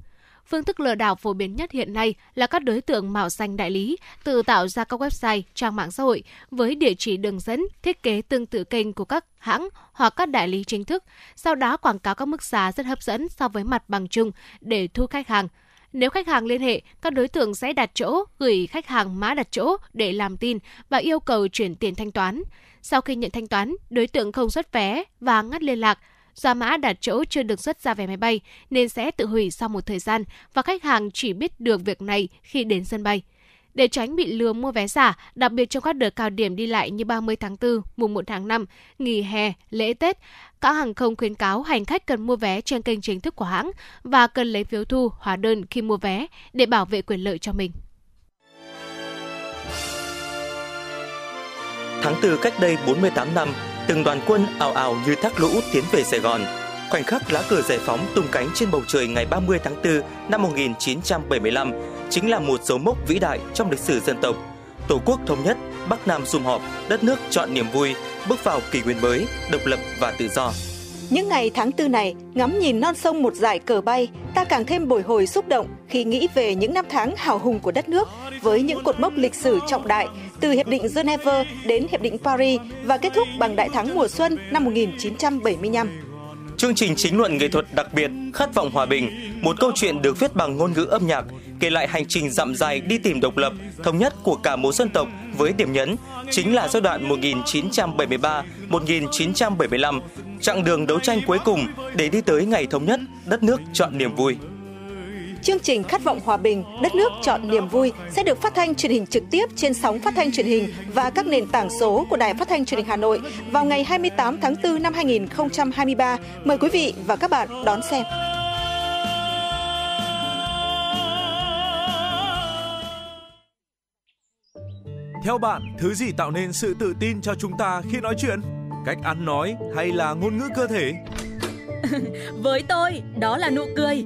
Phương thức lừa đảo phổ biến nhất hiện nay là các đối tượng mạo danh đại lý tự tạo ra các website, trang mạng xã hội với địa chỉ đường dẫn, thiết kế tương tự kênh của các hãng hoặc các đại lý chính thức, sau đó quảng cáo các mức giá rất hấp dẫn so với mặt bằng chung để thu khách hàng. Nếu khách hàng liên hệ, các đối tượng sẽ đặt chỗ, gửi khách hàng mã đặt chỗ để làm tin và yêu cầu chuyển tiền thanh toán. Sau khi nhận thanh toán, đối tượng không xuất vé và ngắt liên lạc. Do mã đặt chỗ chưa được xuất ra vé máy bay nên sẽ tự hủy sau một thời gian và khách hàng chỉ biết được việc này khi đến sân bay. Để tránh bị lừa mua vé giả, đặc biệt trong các đợt cao điểm đi lại như ba mươi tháng tư, mùng một tháng năm, nghỉ hè, lễ Tết, các hàng không khuyến cáo hành khách cần mua vé trên kênh chính thức của hãng và cần lấy phiếu thu, hóa đơn khi mua vé để bảo vệ quyền lợi cho mình. Tháng tư cách đây bốn mươi tám năm, từng đoàn quân ào ào như thác lũ tiến về Sài Gòn. Khoảnh khắc lá cờ giải phóng tung cánh trên bầu trời ngày ba mươi tháng tư năm một nghìn chín trăm bảy mươi lăm chính là một dấu mốc vĩ đại trong lịch sử dân tộc. Tổ quốc thống nhất, Bắc Nam sum họp, đất nước trọn niềm vui, bước vào kỷ nguyên mới, độc lập và tự do. Những ngày tháng tư này, ngắm nhìn non sông một dải cờ bay, ta càng thêm bồi hồi xúc động khi nghĩ về những năm tháng hào hùng của đất nước với những cột mốc lịch sử trọng đại từ Hiệp định Geneva đến Hiệp định Paris và kết thúc bằng Đại thắng mùa xuân năm một nghìn chín trăm bảy mươi lăm. Chương trình chính luận nghệ thuật đặc biệt Khát vọng hòa bình, một câu chuyện được viết bằng ngôn ngữ âm nhạc, kể lại hành trình dặm dài đi tìm độc lập, thống nhất của cả một dân tộc với điểm nhấn chính là giai đoạn một nghìn chín trăm bảy mươi ba đến một nghìn chín trăm bảy mươi lăm, chặng đường đấu tranh cuối cùng để đi tới ngày thống nhất, đất nước trọn niềm vui. Chương trình Khát vọng hòa bình, đất nước trọn niềm vui sẽ được phát thanh truyền hình trực tiếp trên sóng phát thanh truyền hình và các nền tảng số của Đài Phát thanh Truyền hình Hà Nội vào ngày hai mươi tám tháng tư năm hai nghìn không trăm hai mươi ba. Mời quý vị và các bạn đón xem. Theo bạn, thứ gì tạo nên sự tự tin cho chúng ta khi nói chuyện? Cách ăn nói hay là ngôn ngữ cơ thể? Với tôi, đó là nụ cười.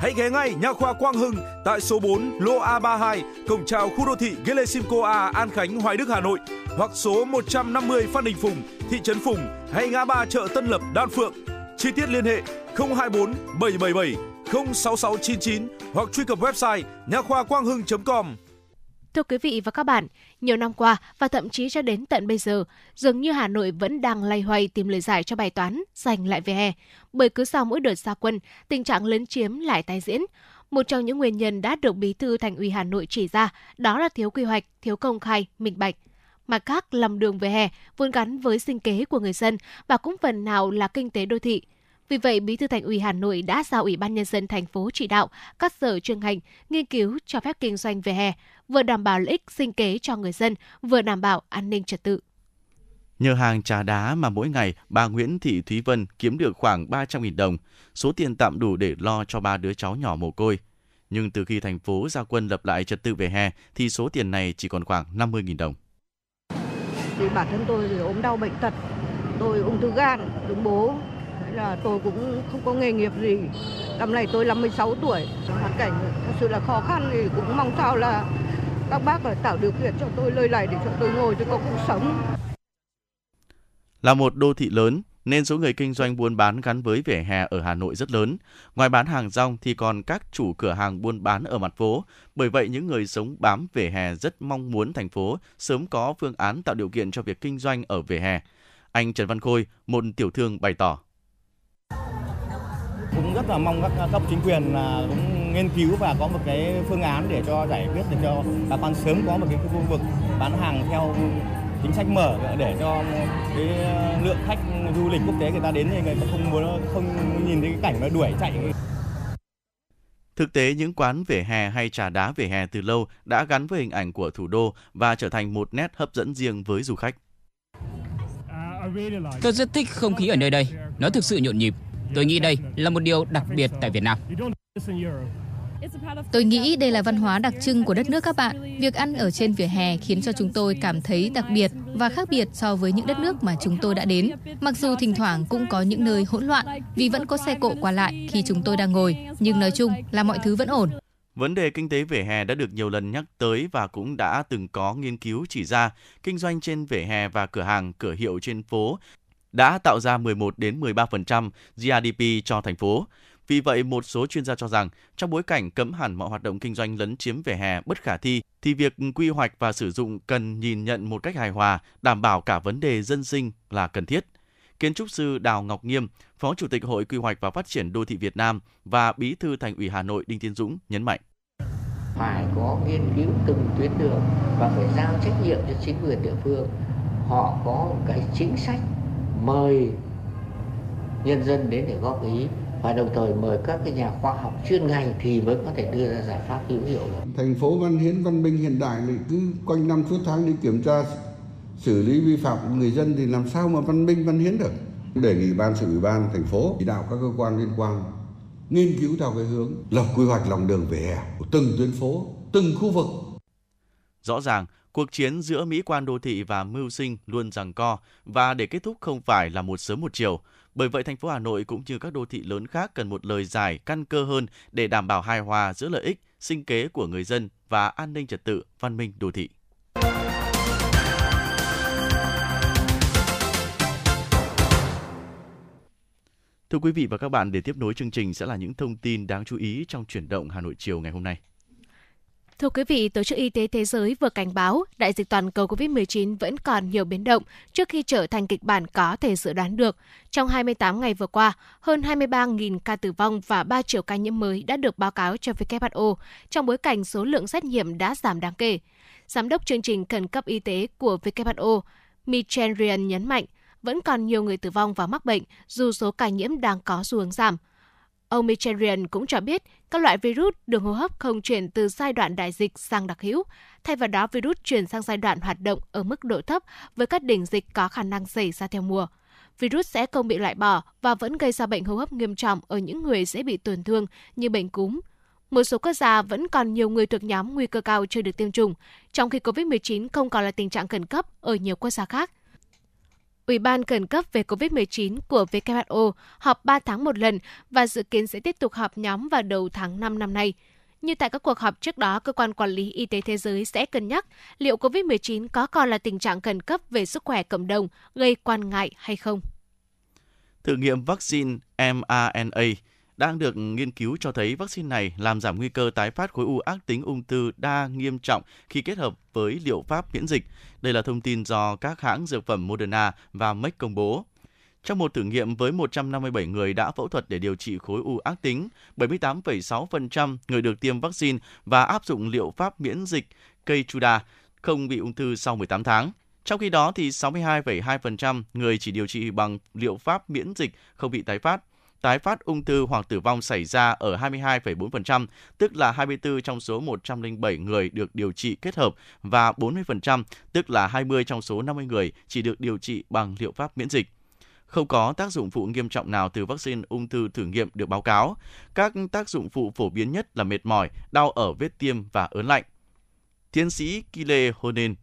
Hãy ghé ngay nhà khoa Quang Hưng tại số bốn lô A ba mươi hai, cổng chào khu đô thị Gelesimco A, An Khánh, Hoài Đức, Hà Nội, hoặc số một trăm năm mươi Phan Đình Phùng, thị trấn Phùng, hay ngã ba chợ Tân Lập, Đan Phượng. Chi tiết liên hệ không hai bốn bảy bảy bảy không sáu sáu chín chín hoặc truy cập website nha khoa quang hưng chấm com. Thưa quý vị và các bạn, nhiều năm qua và thậm chí cho đến tận bây giờ, dường như Hà Nội vẫn đang loay hoay tìm lời giải cho bài toán giành lại vỉa hè, bởi cứ sau mỗi đợt ra quân, tình trạng lấn chiếm lại tái diễn. Một trong những nguyên nhân đã được Bí thư Thành ủy Hà Nội chỉ ra đó là thiếu quy hoạch, thiếu công khai, minh bạch. Mặt khác, lòng đường vỉa hè vốn gắn với sinh kế của người dân và cũng phần nào là kinh tế đô thị. Vì vậy, Bí thư Thành ủy Hà Nội đã giao Ủy ban Nhân dân thành phố chỉ đạo các sở chuyên ngành nghiên cứu cho phép kinh doanh vỉa hè, vừa đảm bảo lợi ích sinh kế cho người dân, vừa đảm bảo an ninh trật tự. Nhờ hàng trà đá mà mỗi ngày, bà Nguyễn Thị Thúy Vân kiếm được khoảng ba trăm nghìn đồng, số tiền tạm đủ để lo cho ba đứa cháu nhỏ mồ côi. Nhưng từ khi thành phố ra quân lập lại trật tự vỉa hè, thì số tiền này chỉ còn khoảng năm mươi nghìn đồng. Thì bản thân tôi thì ốm đau bệnh tật, tôi ung thư gan, đúng bố. Là tôi cũng không có nghề nghiệp gì. Năm nay tôi năm mươi sáu tuổi, hoàn cảnh thật sự là khó khăn thì cũng mong sao là các bác là tạo điều kiện cho tôi lơi lỏng để cho tôi ngồi cho có cuộc sống. Là một đô thị lớn nên số người kinh doanh buôn bán gắn với vỉa hè ở Hà Nội rất lớn. Ngoài bán hàng rong thì còn các chủ cửa hàng buôn bán ở mặt phố. Bởi vậy những người sống bám vỉa hè rất mong muốn thành phố sớm có phương án tạo điều kiện cho việc kinh doanh ở vỉa hè. Anh Trần Văn Khôi, một tiểu thương, bày tỏ: Cũng rất là mong các cấp chính quyền cũng nghiên cứu và có một cái phương án để cho giải quyết để cho bà con sớm có một cái khu vực bán hàng theo chính sách mở để cho cái lượng khách du lịch quốc tế người ta đến thì người ta không muốn không nhìn thấy cái cảnh nó đuổi chạy. Thực tế, những quán vỉa hè hay trà đá vỉa hè từ lâu đã gắn với hình ảnh của thủ đô và trở thành một nét hấp dẫn riêng với du khách. Tôi rất thích không khí ở nơi đây, nó thực sự nhộn nhịp. Tôi nghĩ đây là một điều đặc biệt tại Việt Nam. Tôi nghĩ đây là văn hóa đặc trưng của đất nước các bạn. Việc ăn ở trên vỉa hè khiến cho chúng tôi cảm thấy đặc biệt và khác biệt so với những đất nước mà chúng tôi đã đến. Mặc dù thỉnh thoảng cũng có những nơi hỗn loạn vì vẫn có xe cộ qua lại khi chúng tôi đang ngồi, nhưng nói chung là mọi thứ vẫn ổn. Vấn đề kinh tế vỉa hè đã được nhiều lần nhắc tới và cũng đã từng có nghiên cứu chỉ ra kinh doanh trên vỉa hè và cửa hàng, cửa hiệu trên phố đã tạo ra mười một đến mười ba phần trăm giê đê pê cho thành phố. Vì vậy, một số chuyên gia cho rằng, trong bối cảnh cấm hẳn mọi hoạt động kinh doanh lấn chiếm vỉa hè bất khả thi, thì việc quy hoạch và sử dụng cần nhìn nhận một cách hài hòa, đảm bảo cả vấn đề dân sinh là cần thiết. Kiến trúc sư Đào Ngọc Nghiêm, Phó Chủ tịch Hội Quy hoạch và Phát triển Đô thị Việt Nam và Bí thư Thành ủy Hà Nội Đinh Tiến Dũng nhấn mạnh. Phải có nghiên cứu từng tuyến đường và phải giao trách nhiệm cho chính quyền địa phương. Họ có một cái chính sách mời nhân dân đến để góp ý và đồng thời mời các cái nhà khoa học chuyên ngành thì mới có thể đưa ra giải pháp hữu hiệu được. Thành phố văn hiến văn minh hiện đại thì cứ quanh năm suốt tháng đi kiểm tra xử lý vi phạm của người dân thì làm sao mà văn minh văn hiến được. Đề nghị ban sự ủy ban thành phố chỉ đạo các cơ quan liên quan nghiên cứu theo cái hướng lập quy hoạch lòng đường vỉa hè của từng tuyến phố, từng khu vực. Rõ ràng, cuộc chiến giữa mỹ quan đô thị và mưu sinh luôn giằng co và để kết thúc không phải là một sớm một chiều. Bởi vậy, thành phố Hà Nội cũng như các đô thị lớn khác cần một lời giải căn cơ hơn để đảm bảo hài hòa giữa lợi ích, sinh kế của người dân và an ninh trật tự, văn minh đô thị. Thưa quý vị và các bạn, để tiếp nối chương trình sẽ là những thông tin đáng chú ý trong chuyển động Hà Nội chiều ngày hôm nay. Thưa quý vị, Tổ chức Y tế Thế giới vừa cảnh báo đại dịch toàn cầu covid mười chín vẫn còn nhiều biến động trước khi trở thành kịch bản có thể dự đoán được. Trong hai mươi tám ngày vừa qua, hơn hai mươi ba nghìn ca tử vong và ba triệu ca nhiễm mới đã được báo cáo cho vê kép hát o trong bối cảnh số lượng xét nghiệm đã giảm đáng kể. Giám đốc chương trình khẩn cấp y tế của vê kép hát o, Michel Ryan nhấn mạnh vẫn còn nhiều người tử vong và mắc bệnh dù số ca nhiễm đang có xu hướng giảm. Ông Michel Ryan cũng cho biết các loại virus đường hô hấp không chuyển từ giai đoạn đại dịch sang đặc hữu. Thay vào đó, virus chuyển sang giai đoạn hoạt động ở mức độ thấp với các đỉnh dịch có khả năng xảy ra theo mùa. Virus sẽ không bị loại bỏ và vẫn gây ra bệnh hô hấp nghiêm trọng ở những người dễ bị tổn thương như bệnh cúm. Một số quốc gia vẫn còn nhiều người thuộc nhóm nguy cơ cao chưa được tiêm chủng, trong khi covid mười chín không còn là tình trạng khẩn cấp ở nhiều quốc gia khác. Ủy ban khẩn cấp về covid mười chín của vê kép hát o họp ba tháng một lần và dự kiến sẽ tiếp tục họp nhóm vào đầu tháng năm năm nay. Như tại các cuộc họp trước đó, Cơ quan Quản lý Y tế Thế giới sẽ cân nhắc liệu covid mười chín có còn là tình trạng khẩn cấp về sức khỏe cộng đồng gây quan ngại hay không. Thử nghiệm vaccine em a en a đang được nghiên cứu cho thấy vaccine này làm giảm nguy cơ tái phát khối u ác tính ung thư đa nghiêm trọng khi kết hợp với liệu pháp miễn dịch. Đây là thông tin do các hãng dược phẩm Moderna và Merck công bố. Trong một thử nghiệm với một trăm năm mươi bảy người đã phẫu thuật để điều trị khối u ác tính, bảy mươi tám phẩy sáu phần trăm người được tiêm vaccine và áp dụng liệu pháp miễn dịch Keytruda không bị ung thư sau mười tám tháng. Trong khi đó, thì sáu mươi hai phẩy hai phần trăm người chỉ điều trị bằng liệu pháp miễn dịch không bị tái phát. Tái phát ung thư hoặc tử vong xảy ra ở hai mươi hai phẩy bốn phần trăm, tức là hai mươi tư trong số một trăm lẻ bảy người được điều trị kết hợp và bốn mươi phần trăm, tức là hai mươi trong số năm mươi người chỉ được điều trị bằng liệu pháp miễn dịch. Không có tác dụng phụ nghiêm trọng nào từ vaccine ung thư thử nghiệm được báo cáo. Các tác dụng phụ phổ biến nhất là mệt mỏi, đau ở vết tiêm và ớn lạnh. Tiến sĩ Kile Honen,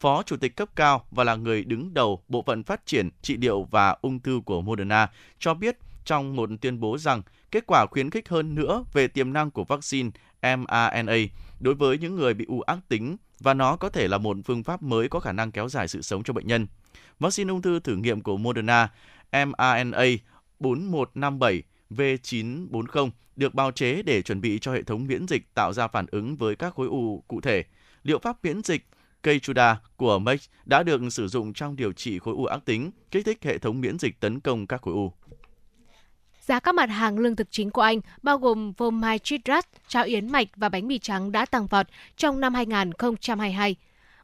Phó Chủ tịch cấp cao và là người đứng đầu Bộ phận Phát triển, Trị liệu và Ung thư của Moderna, cho biết trong một tuyên bố rằng kết quả khuyến khích hơn nữa về tiềm năng của vaccine em a en a đối với những người bị u ác tính và nó có thể là một phương pháp mới có khả năng kéo dài sự sống cho bệnh nhân. Vaccine ung thư thử nghiệm của Moderna em a en a bốn một năm bảy V chín bốn không được bào chế để chuẩn bị cho hệ thống miễn dịch tạo ra phản ứng với các khối u cụ thể. Liệu pháp miễn dịch Keytruda của Merck đã được sử dụng trong điều trị khối u ác tính, kích thích hệ thống miễn dịch tấn công các khối u. Giá các mặt hàng lương thực chính của Anh, bao gồm phô mai chitrat, cháo yến mạch và bánh mì trắng đã tăng vọt trong năm hai không hai hai.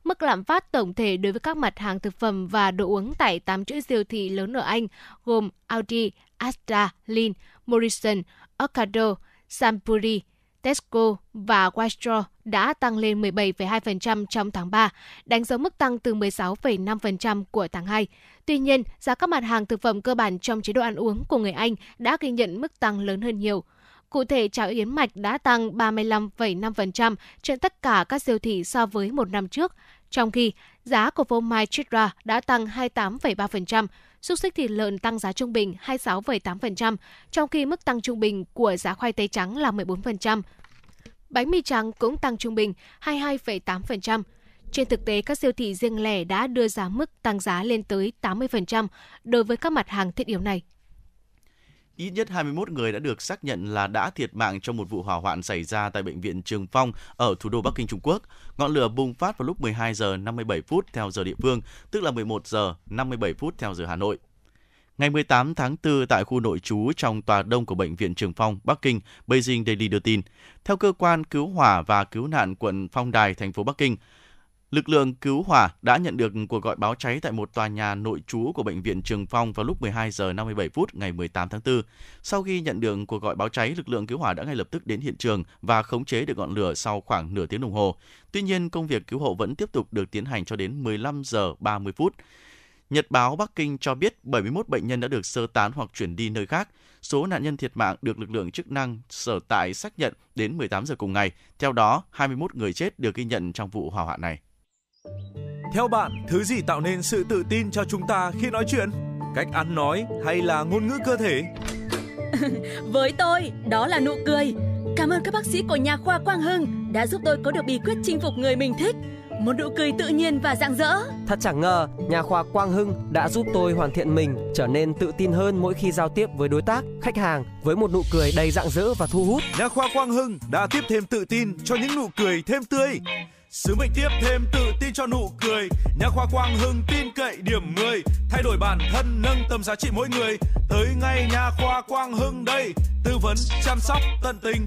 Mức lạm phát tổng thể đối với các mặt hàng thực phẩm và đồ uống tại tám chuỗi siêu thị lớn ở Anh gồm Aldi, Asda, Lidl, Morrison, Ocado, Sampuri, Tesco và Waitrose đã tăng lên mười bảy phẩy hai phần trăm trong tháng ba, đánh dấu mức tăng từ mười sáu phẩy năm phần trăm của tháng hai. Tuy nhiên, giá các mặt hàng thực phẩm cơ bản trong chế độ ăn uống của người Anh đã ghi nhận mức tăng lớn hơn nhiều. Cụ thể, cháo yến mạch đã tăng ba mươi lăm phẩy năm phần trăm trên tất cả các siêu thị so với một năm trước, trong khi giá của phô mai chitra đã tăng hai mươi tám phẩy ba phần trăm, xúc xích thịt lợn tăng giá trung bình hai mươi sáu phẩy tám phần trăm, trong khi mức tăng trung bình của giá khoai tây trắng là mười bốn phần trăm. Bánh mì trắng cũng tăng trung bình hai mươi hai phẩy tám phần trăm. Trên thực tế, các siêu thị riêng lẻ đã đưa ra mức tăng giá lên tới tám mươi phần trăm đối với các mặt hàng thiết yếu này. Ít nhất hai mươi mốt người đã được xác nhận là đã thiệt mạng trong một vụ hỏa hoạn xảy ra tại bệnh viện Trường Phong ở thủ đô Bắc Kinh, Trung Quốc. Ngọn lửa bùng phát vào lúc mười hai giờ năm mươi bảy phút theo giờ địa phương, tức là mười một giờ năm mươi bảy phút theo giờ Hà Nội. Ngày mười tám tháng tư, tại khu nội trú trong tòa đông của bệnh viện Trường Phong, Bắc Kinh, Beijing Daily đưa tin. Theo cơ quan cứu hỏa và cứu nạn quận Phong Đài, thành phố Bắc Kinh, lực lượng cứu hỏa đã nhận được cuộc gọi báo cháy tại một tòa nhà nội trú của bệnh viện Trường Phong vào lúc mười hai giờ năm mươi bảy phút ngày mười tám tháng tư. Sau khi nhận được cuộc gọi báo cháy, lực lượng cứu hỏa đã ngay lập tức đến hiện trường và khống chế được ngọn lửa sau khoảng nửa tiếng đồng hồ. Tuy nhiên, công việc cứu hộ vẫn tiếp tục được tiến hành cho đến mười lăm giờ ba mươi phút. Nhật báo Bắc Kinh cho biết bảy mươi mốt bệnh nhân đã được sơ tán hoặc chuyển đi nơi khác. Số nạn nhân thiệt mạng được lực lượng chức năng sở tại xác nhận đến mười tám giờ cùng ngày. Theo đó, hai mươi mốt người chết được ghi nhận trong vụ hỏa hoạn này. Theo bạn, thứ gì tạo nên sự tự tin cho chúng ta khi nói chuyện? Cách ăn nói hay là ngôn ngữ cơ thể? Với tôi, đó là nụ cười. Cảm ơn các bác sĩ của nhà khoa Quang Hưng đã giúp tôi có được bí quyết chinh phục người mình thích. Một nụ cười tự nhiên và rạng rỡ. Thật chẳng ngờ, nhà khoa Quang Hưng đã giúp tôi hoàn thiện mình, trở nên tự tin hơn mỗi khi giao tiếp với đối tác, khách hàng với một nụ cười đầy rạng rỡ và thu hút. Nhà khoa Quang Hưng đã tiếp thêm tự tin cho những nụ cười thêm tươi. Sứ mệnh tiếp thêm tự tin cho nụ cười. Nhà khoa Quang Hưng tin cậy điểm mười. Thay đổi bản thân, nâng tầm giá trị mỗi người. Tới ngay nhà khoa Quang Hưng đây. Tư vấn, chăm sóc, tận tình.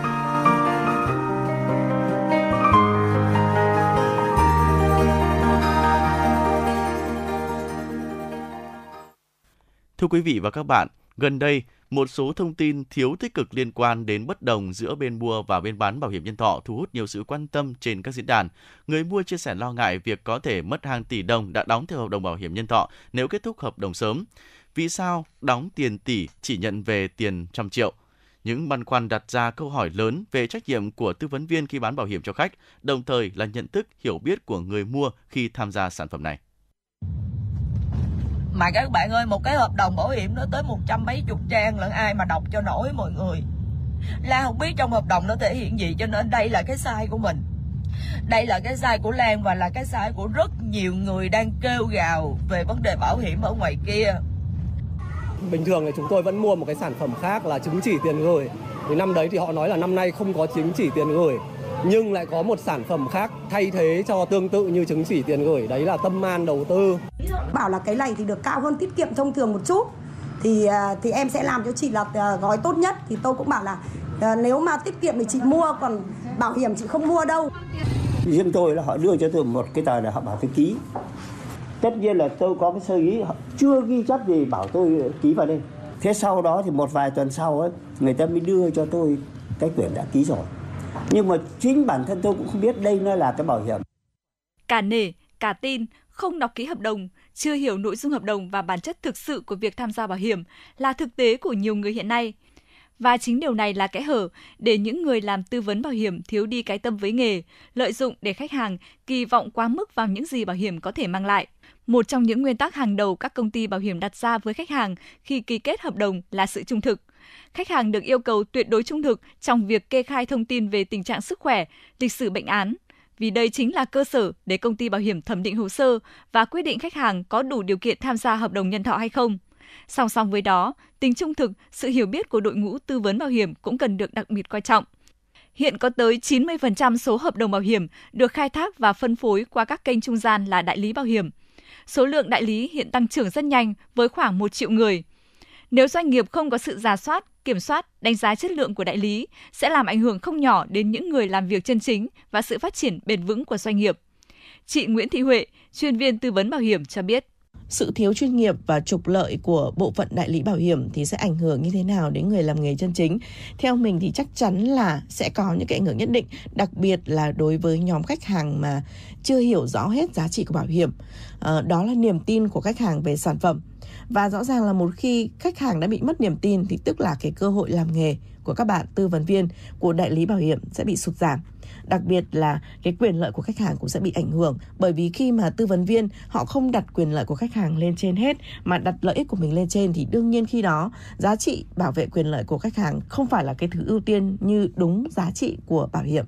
Thưa quý vị và các bạn, gần đây một số thông tin thiếu tích cực liên quan đến bất đồng giữa bên mua và bên bán bảo hiểm nhân thọ thu hút nhiều sự quan tâm trên các diễn đàn. Người mua chia sẻ lo ngại việc có thể mất hàng tỷ đồng đã đóng theo hợp đồng bảo hiểm nhân thọ nếu kết thúc hợp đồng sớm. Vì sao đóng tiền tỷ chỉ nhận về tiền trăm triệu? Những băn khoăn đặt ra câu hỏi lớn về trách nhiệm của tư vấn viên khi bán bảo hiểm cho khách, đồng thời là nhận thức, hiểu biết của người mua khi tham gia sản phẩm này. Mà các bạn ơi, một cái hợp đồng bảo hiểm nó tới một trăm mấy chục trang lận, ai mà đọc cho nổi mọi người. Lan không biết trong hợp đồng nó thể hiện gì, cho nên đây là cái sai của mình. Đây là cái sai của Lan và là cái sai của rất nhiều người đang kêu gào về vấn đề bảo hiểm ở ngoài kia. Bình thường thì chúng tôi vẫn mua một cái sản phẩm khác là chứng chỉ tiền gửi. Thì năm đấy thì họ nói là năm nay không có chứng chỉ tiền gửi, nhưng lại có một sản phẩm khác thay thế cho tương tự như chứng chỉ tiền gửi. Đấy là tâm an đầu tư. Bảo là cái này thì được cao hơn tiết kiệm thông thường một chút, Thì thì em sẽ làm cho chị là gói tốt nhất. Thì tôi cũng bảo là nếu mà tiết kiệm thì chị mua, còn bảo hiểm chị không mua đâu. Riêng tôi là họ đưa cho tôi một cái tờ là họ bảo tôi ký. Tất nhiên là tôi có cái sơ ý, họ chưa ghi chép gì, bảo tôi ký vào đây. Thế sau đó thì một vài tuần sau ấy, người ta mới đưa cho tôi cái quyển đã ký rồi. Nhưng mà chính bản thân tôi cũng không biết đây nó là cái bảo hiểm. Cả nể, cả tin, không đọc ký hợp đồng, chưa hiểu nội dung hợp đồng và bản chất thực sự của việc tham gia bảo hiểm là thực tế của nhiều người hiện nay. Và chính điều này là kẽ hở để những người làm tư vấn bảo hiểm thiếu đi cái tâm với nghề, lợi dụng để khách hàng kỳ vọng quá mức vào những gì bảo hiểm có thể mang lại. Một trong những nguyên tắc hàng đầu các công ty bảo hiểm đặt ra với khách hàng khi ký kết hợp đồng là sự trung thực. Khách hàng được yêu cầu tuyệt đối trung thực trong việc kê khai thông tin về tình trạng sức khỏe, lịch sử bệnh án, vì đây chính là cơ sở để công ty bảo hiểm thẩm định hồ sơ và quyết định khách hàng có đủ điều kiện tham gia hợp đồng nhân thọ hay không. Song song với đó, tính trung thực, sự hiểu biết của đội ngũ tư vấn bảo hiểm cũng cần được đặc biệt coi trọng. Hiện có tới chín mươi phần trăm số hợp đồng bảo hiểm được khai thác và phân phối qua các kênh trung gian là đại lý bảo hiểm. Số lượng đại lý hiện tăng trưởng rất nhanh với khoảng một triệu người. Nếu doanh nghiệp không có sự rà soát, kiểm soát, đánh giá chất lượng của đại lý, sẽ làm ảnh hưởng không nhỏ đến những người làm việc chân chính và sự phát triển bền vững của doanh nghiệp. Chị Nguyễn Thị Huệ, chuyên viên tư vấn bảo hiểm cho biết. Sự thiếu chuyên nghiệp và trục lợi của bộ phận đại lý bảo hiểm thì sẽ ảnh hưởng như thế nào đến người làm nghề chân chính? Theo mình thì chắc chắn là sẽ có những cái ảnh hưởng nhất định, đặc biệt là đối với nhóm khách hàng mà chưa hiểu rõ hết giá trị của bảo hiểm. À, đó là niềm tin của khách hàng về sản phẩm. Và rõ ràng là một khi khách hàng đã bị mất niềm tin thì tức là cái cơ hội làm nghề của các bạn tư vấn viên, của đại lý bảo hiểm sẽ bị sụt giảm. Đặc biệt là cái quyền lợi của khách hàng cũng sẽ bị ảnh hưởng, bởi vì khi mà tư vấn viên họ không đặt quyền lợi của khách hàng lên trên hết mà đặt lợi ích của mình lên trên thì đương nhiên khi đó giá trị bảo vệ quyền lợi của khách hàng không phải là cái thứ ưu tiên như đúng giá trị của bảo hiểm.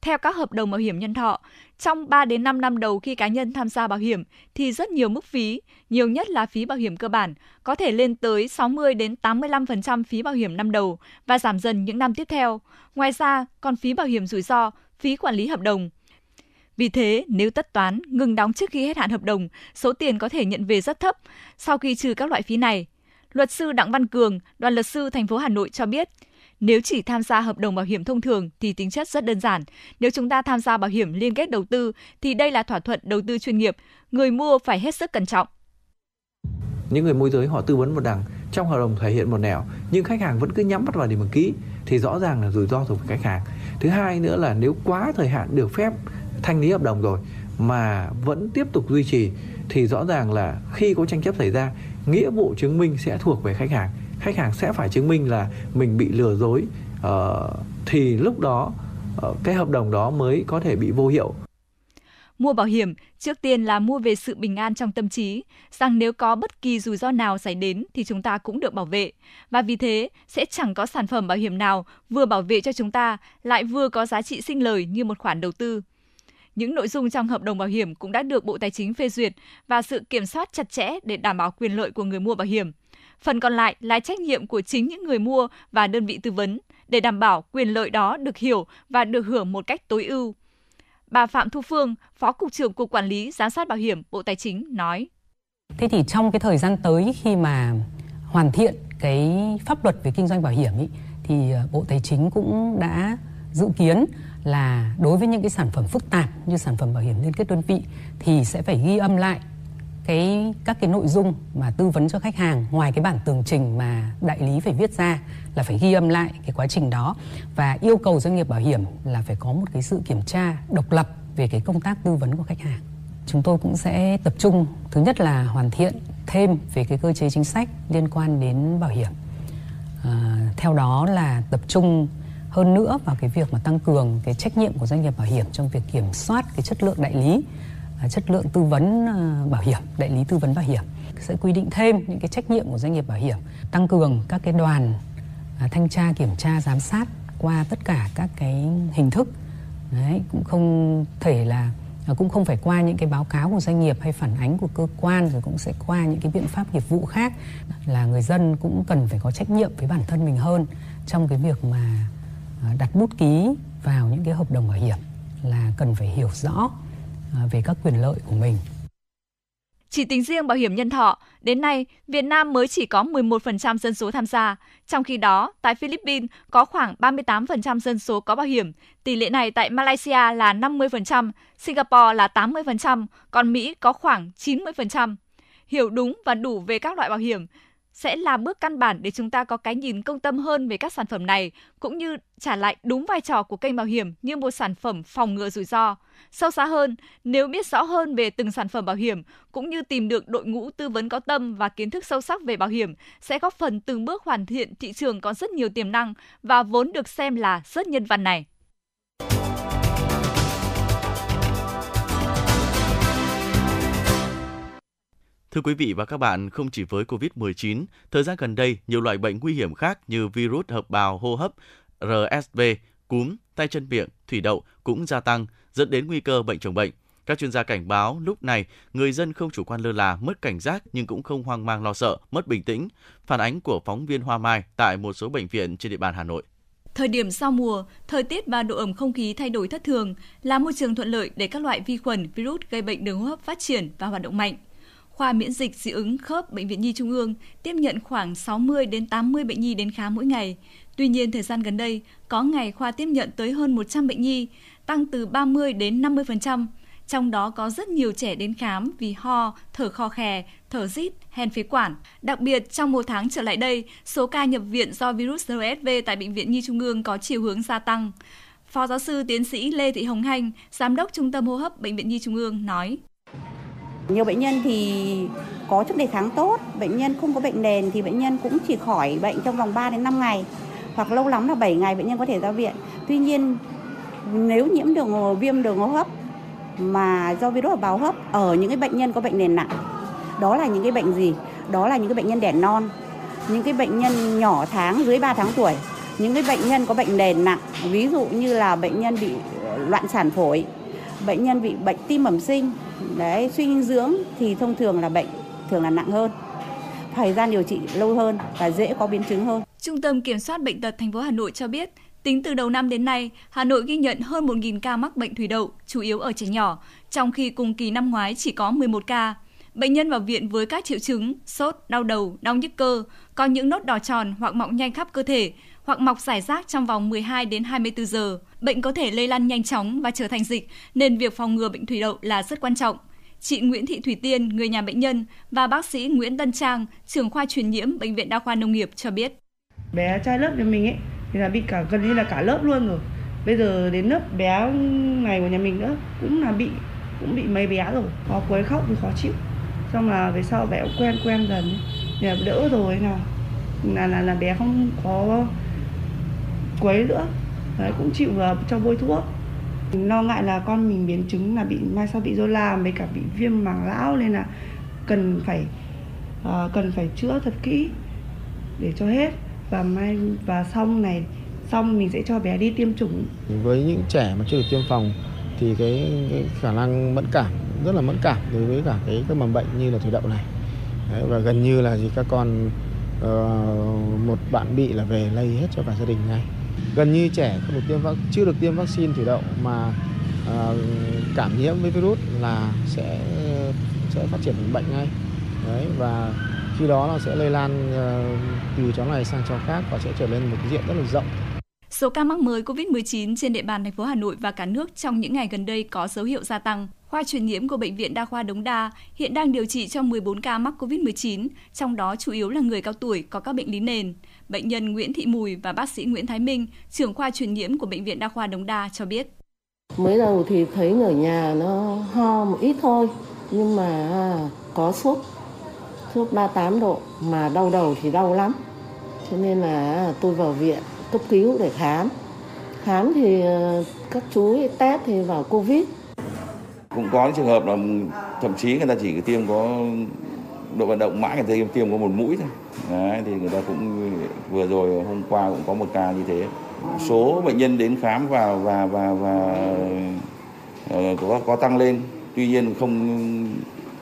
Theo các hợp đồng bảo hiểm nhân thọ, trong ba đến năm năm đầu khi cá nhân tham gia bảo hiểm thì rất nhiều mức phí, nhiều nhất là phí bảo hiểm cơ bản, có thể lên tới sáu mươi đến tám mươi lăm phần trăm phí bảo hiểm năm đầu và giảm dần những năm tiếp theo. Ngoài ra, còn phí bảo hiểm rủi ro, phí quản lý hợp đồng. Vì thế, nếu tất toán, ngừng đóng trước khi hết hạn hợp đồng, số tiền có thể nhận về rất thấp sau khi trừ các loại phí này. Luật sư Đặng Văn Cường, đoàn luật sư thành phố Hà Nội cho biết, nếu chỉ tham gia hợp đồng bảo hiểm thông thường thì tính chất rất đơn giản. Nếu chúng ta tham gia bảo hiểm liên kết đầu tư thì đây là thỏa thuận đầu tư chuyên nghiệp. Người mua phải hết sức cẩn trọng. Những người môi giới họ tư vấn một đằng, trong hợp đồng thể hiện một nẻo, nhưng khách hàng vẫn cứ nhắm mắt vào để mà ký thì rõ ràng là rủi ro thuộc về khách hàng. Thứ hai nữa là nếu quá thời hạn được phép thanh lý hợp đồng rồi mà vẫn tiếp tục duy trì thì rõ ràng là khi có tranh chấp xảy ra, nghĩa vụ chứng minh sẽ thuộc về khách hàng. Khách hàng sẽ phải chứng minh là mình bị lừa dối, uh, thì lúc đó uh, cái hợp đồng đó mới có thể bị vô hiệu. Mua bảo hiểm trước tiên là mua về sự bình an trong tâm trí, rằng nếu có bất kỳ rủi ro nào xảy đến thì chúng ta cũng được bảo vệ. Và vì thế sẽ chẳng có sản phẩm bảo hiểm nào vừa bảo vệ cho chúng ta lại vừa có giá trị sinh lời như một khoản đầu tư. Những nội dung trong hợp đồng bảo hiểm cũng đã được Bộ Tài chính phê duyệt và sự kiểm soát chặt chẽ để đảm bảo quyền lợi của người mua bảo hiểm. Phần còn lại là trách nhiệm của chính những người mua và đơn vị tư vấn để đảm bảo quyền lợi đó được hiểu và được hưởng một cách tối ưu. Bà Phạm Thu Phương, Phó Cục trưởng Cục Quản lý Giám sát Bảo hiểm Bộ Tài chính nói. Thế thì trong cái thời gian tới khi mà hoàn thiện cái pháp luật về kinh doanh bảo hiểm ý, thì Bộ Tài chính cũng đã dự kiến là đối với những cái sản phẩm phức tạp như sản phẩm bảo hiểm liên kết đơn vị thì sẽ phải ghi âm lại cái các cái nội dung mà tư vấn cho khách hàng, ngoài cái bản tường trình mà đại lý phải viết ra là phải ghi âm lại cái quá trình đó và yêu cầu doanh nghiệp bảo hiểm là phải có một cái sự kiểm tra độc lập về cái công tác tư vấn của khách hàng. Chúng tôi cũng sẽ tập trung thứ nhất là hoàn thiện thêm về cái cơ chế chính sách liên quan đến bảo hiểm. À, theo đó là tập trung hơn nữa vào cái việc mà tăng cường cái trách nhiệm của doanh nghiệp bảo hiểm trong việc kiểm soát cái chất lượng đại lý, chất lượng tư vấn bảo hiểm, đại lý tư vấn bảo hiểm, sẽ quy định thêm những cái trách nhiệm của doanh nghiệp bảo hiểm, tăng cường các cái đoàn thanh tra, kiểm tra, giám sát qua tất cả các cái hình thức. Đấy, cũng không thể là cũng không phải qua những cái báo cáo của doanh nghiệp hay phản ánh của cơ quan, rồi cũng sẽ qua những cái biện pháp nghiệp vụ khác, là người dân cũng cần phải có trách nhiệm với bản thân mình hơn trong cái việc mà đặt bút ký vào những cái hợp đồng bảo hiểm, là cần phải hiểu rõ về các quyền lợi của mình. Chỉ tính riêng bảo hiểm nhân thọ, đến nay Việt Nam mới chỉ có mười một phần trăm dân số tham gia, trong khi đó tại Philippines có khoảng ba mươi tám phần trăm dân số có bảo hiểm, tỷ lệ này tại Malaysia là năm mươi phần trăm, Singapore là tám mươi phần trăm, còn Mỹ có khoảng chín mươi phần trăm. Hiểu đúng và đủ về các loại bảo hiểm, sẽ là bước căn bản để chúng ta có cái nhìn công tâm hơn về các sản phẩm này, cũng như trả lại đúng vai trò của kênh bảo hiểm như một sản phẩm phòng ngừa rủi ro. Sâu xa hơn, nếu biết rõ hơn về từng sản phẩm bảo hiểm, cũng như tìm được đội ngũ tư vấn có tâm và kiến thức sâu sắc về bảo hiểm, sẽ góp phần từng bước hoàn thiện thị trường có rất nhiều tiềm năng và vốn được xem là rất nhân văn này. Thưa quý vị và các bạn, không chỉ với covid mười chín, thời gian gần đây, nhiều loại bệnh nguy hiểm khác như virus hợp bào hô hấp, R S V, cúm, tay chân miệng, thủy đậu cũng gia tăng, dẫn đến nguy cơ bệnh chồng bệnh. Các chuyên gia cảnh báo lúc này, người dân không chủ quan lơ là, mất cảnh giác nhưng cũng không hoang mang lo sợ, mất bình tĩnh. Phản ánh của phóng viên Hoa Mai tại một số bệnh viện trên địa bàn Hà Nội. Thời điểm giao mùa, thời tiết và độ ẩm không khí thay đổi thất thường là môi trường thuận lợi để các loại vi khuẩn, virus gây bệnh đường hô hấp phát triển và hoạt động mạnh. Khoa miễn dịch dị ứng khớp Bệnh viện Nhi Trung ương tiếp nhận khoảng sáu mươi đến tám mươi bệnh nhi đến khám mỗi ngày. Tuy nhiên, thời gian gần đây, có ngày khoa tiếp nhận tới hơn một trăm bệnh nhi, tăng từ ba mươi đến năm mươi phần trăm. Trong đó có rất nhiều trẻ đến khám vì ho, thở khò khè, thở rít, hen phế quản. Đặc biệt, trong một tháng trở lại đây, số ca nhập viện do virus R S V tại Bệnh viện Nhi Trung ương có chiều hướng gia tăng. Phó giáo sư tiến sĩ Lê Thị Hồng Hanh, Giám đốc Trung tâm Hô hấp Bệnh viện Nhi Trung ương nói. Nhiều bệnh nhân thì có sức đề kháng tốt, bệnh nhân không có bệnh nền thì bệnh nhân cũng chỉ khỏi bệnh trong vòng ba đến năm ngày, hoặc lâu lắm là bảy ngày bệnh nhân có thể ra viện. Tuy nhiên, nếu nhiễm đường viêm đường hô hấp mà do virus hợp bào hô hấp ở những cái bệnh nhân có bệnh nền nặng, đó là những cái bệnh gì? Đó là những cái bệnh nhân đẻ non, những cái bệnh nhân nhỏ tháng dưới ba tháng tuổi, những cái bệnh nhân có bệnh nền nặng, ví dụ như là bệnh nhân bị loạn sản phổi, bệnh nhân bị bệnh tim bẩm sinh, đấy, suy dinh dưỡng thì thông thường là bệnh thường là nặng hơn, thời gian điều trị lâu hơn và dễ có biến chứng hơn. Trung tâm Kiểm soát Bệnh tật thành phố Hà Nội cho biết, tính từ đầu năm đến nay, Hà Nội ghi nhận hơn một nghìn ca mắc bệnh thủy đậu, chủ yếu ở trẻ nhỏ, trong khi cùng kỳ năm ngoái chỉ có mười một ca. Bệnh nhân vào viện với các triệu chứng sốt, đau đầu, đau nhức cơ, có những nốt đỏ tròn hoặc mọng nhanh khắp cơ thể, hoặc mọc rải rác trong vòng mười hai đến hai mươi tư giờ. Bệnh có thể lây lan nhanh chóng và trở thành dịch, nên việc phòng ngừa bệnh thủy đậu là rất quan trọng. Chị Nguyễn Thị Thủy Tiên, người nhà bệnh nhân, và bác sĩ Nguyễn Tân Trang, trưởng khoa truyền nhiễm Bệnh viện Đa khoa Nông nghiệp cho biết. Bé trai lớp nhà mình ấy thì là bị cả gần như là cả lớp luôn rồi. Bây giờ đến lớp bé này của nhà mình nữa cũng là bị cũng bị mấy bé rồi. Có quấy khóc thì khó chịu. Xong là về sau bé cũng quen quen dần, nhà đỡ rồi nào. Là là là bé không có quấy nữa. Đấy, cũng chịu uh, cho bôi thuốc. Mình lo ngại là con mình biến chứng là bị mai sau bị Zola, mấy cả bị viêm màng lão, nên là cần phải uh, cần phải chữa thật kỹ để cho hết, và mai và xong này xong mình sẽ cho bé đi tiêm chủng. Với những trẻ mà chưa được tiêm phòng thì cái, cái khả năng mẫn cảm rất là mẫn cảm đối với cả cái các mầm bệnh như là thủy đậu này. Đấy, và gần như là gì các con uh, một bạn bị là về lây hết cho cả gia đình ngay. Gần như trẻ không được tiêm vắc, chưa được tiêm vaccine thủy đậu mà uh, cảm nhiễm với virus là sẽ sẽ phát triển thành bệnh ngay. Đấy, và khi đó nó sẽ lây lan uh, từ chó này sang chó khác và sẽ trở lên một cái diện rất là rộng. Số ca mắc mới covid mười chín trên địa bàn thành phố Hà Nội và cả nước trong những ngày gần đây có dấu hiệu gia tăng. Khoa truyền nhiễm của Bệnh viện Đa khoa Đống Đa hiện đang điều trị cho mười bốn ca mắc covid mười chín, trong đó chủ yếu là người cao tuổi có các bệnh lý nền. Bệnh nhân Nguyễn Thị Mùi và bác sĩ Nguyễn Thái Minh, trưởng khoa truyền nhiễm của Bệnh viện Đa khoa Đống Đa cho biết. Mới đầu thì thấy ở nhà nó ho một ít thôi, nhưng mà có sốt, sốt ba mươi tám độ, mà đau đầu thì đau lắm. Cho nên là tôi vào viện cấp cứu để khám. Khám thì các chú test thì vào Covid. Cũng có trường hợp là thậm chí người ta chỉ tiêm có độ vận động mãi, người ta tiêm có một mũi thôi. Đấy, thì người ta cũng vừa rồi hôm qua cũng có một ca như thế. Số bệnh nhân đến khám vào và và và có có tăng lên, tuy nhiên không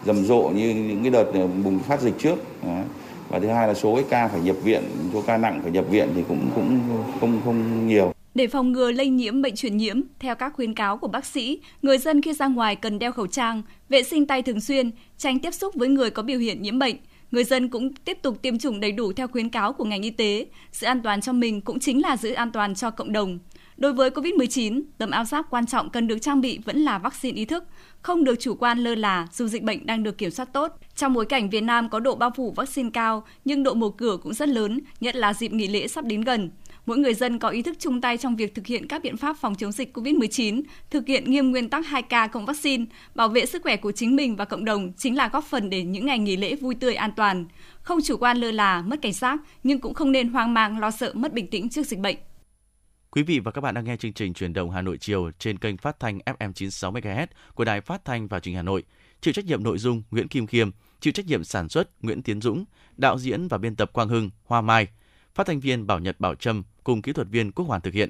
rầm rộ như những cái đợt bùng phát dịch trước. Đấy. Và thứ hai là số cái ca phải nhập viện, số ca nặng phải nhập viện thì cũng cũng không không nhiều. Để phòng ngừa lây nhiễm bệnh truyền nhiễm, theo các khuyến cáo của bác sĩ, người dân khi ra ngoài cần đeo khẩu trang, vệ sinh tay thường xuyên, tránh tiếp xúc với người có biểu hiện nhiễm bệnh. Người dân cũng tiếp tục tiêm chủng đầy đủ theo khuyến cáo của ngành y tế. Sự an toàn cho mình cũng chính là sự an toàn cho cộng đồng. Đối với cô vít mười chín, tấm áo giáp quan trọng cần được trang bị vẫn là vaccine ý thức, không được chủ quan lơ là dù dịch bệnh đang được kiểm soát tốt. Trong bối cảnh Việt Nam có độ bao phủ vaccine cao, nhưng độ mở cửa cũng rất lớn, nhất là dịp nghỉ lễ sắp đến gần. Mỗi người dân có ý thức chung tay trong việc thực hiện các biện pháp phòng chống dịch cô vít mười chín, thực hiện nghiêm nguyên tắc hai ca cộng vaccine, bảo vệ sức khỏe của chính mình và cộng đồng chính là góp phần để những ngày nghỉ lễ vui tươi an toàn. Không chủ quan lơ là, mất cảnh giác, nhưng cũng không nên hoang mang lo sợ mất bình tĩnh trước dịch bệnh. Quý vị và các bạn đang nghe chương trình Chuyển động Hà Nội chiều trên kênh phát thanh ép em chín mươi sáu mê ga héc của Đài Phát thanh và Truyền hình Hà Nội. Chịu trách nhiệm nội dung Nguyễn Kim Khiêm, chịu trách nhiệm sản xuất Nguyễn Tiến Dũng, đạo diễn và biên tập Quang Hưng, Hoa Mai, phát thanh viên Bảo Nhật, Bảo Trâm cùng kỹ thuật viên Quốc Hoàn thực hiện.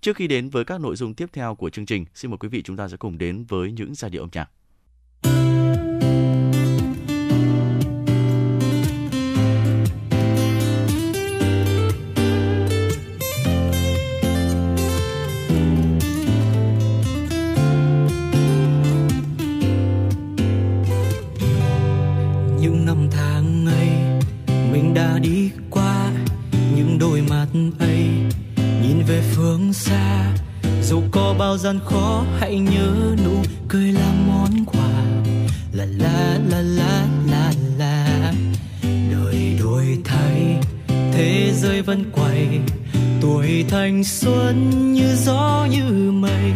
Trước khi đến với các nội dung tiếp theo của chương trình, xin mời quý vị chúng ta sẽ cùng đến với những giai điệu âm nhạc. Xa dù có bao gian khó hãy nhớ nụ cười là món quà, la la la la la la. Đời đổi thay, thế giới vẫn quay, tuổi thanh xuân như gió như mây,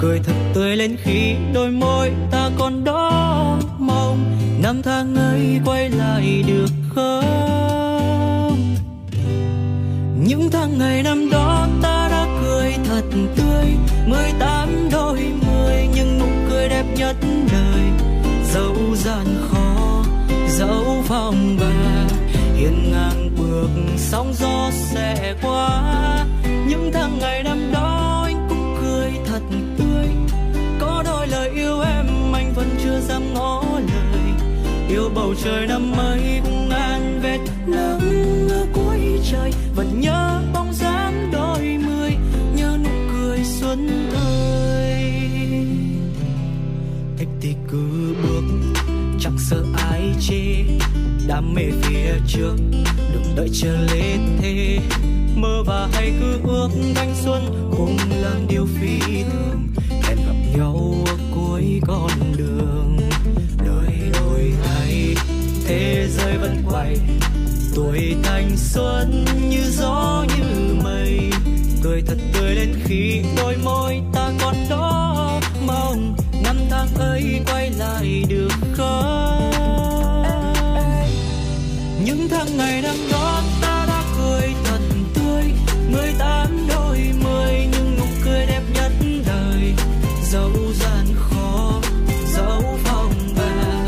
cười thật tươi lên khi đôi môi ta còn đó mong năm tháng ấy quay lại được không. Những tháng ngày năm đó ta đã thật tươi, mười tám đôi mươi nhưng nụ cười đẹp nhất đời. Dẫu gian khó, dẫu phong ba, hiên ngang bước sóng gió sẽ qua. Những tháng ngày năm đó anh cũng cười thật tươi. Có đôi lời yêu em anh vẫn chưa dám ngỏ lời. Yêu bầu trời năm ấy cũng an vẹt nắng ở cuối trời, vẫn nhớ bóng dáng đôi mươi. Xuân ơi, thích thì cứ bước, chẳng sợ ai chê. Đam mê phía trước, đừng đợi chờ lên thế. Mơ và hay cứ ước thanh xuân cùng làm điều phi thường. Hẹn gặp nhau ở cuối con đường. Đời đổi thay, thế giới vẫn quay. Tuổi thanh xuân như gió như mây. Cười thật tươi lên khi đôi môi ta còn đó mong năm tháng ấy quay lại được không. Những tháng ngày năm đó ta đã cười thật tươi, mười tám đôi mươi nhưng nụ cười đẹp nhất đời. Dẫu gian khó, dẫu phong ba,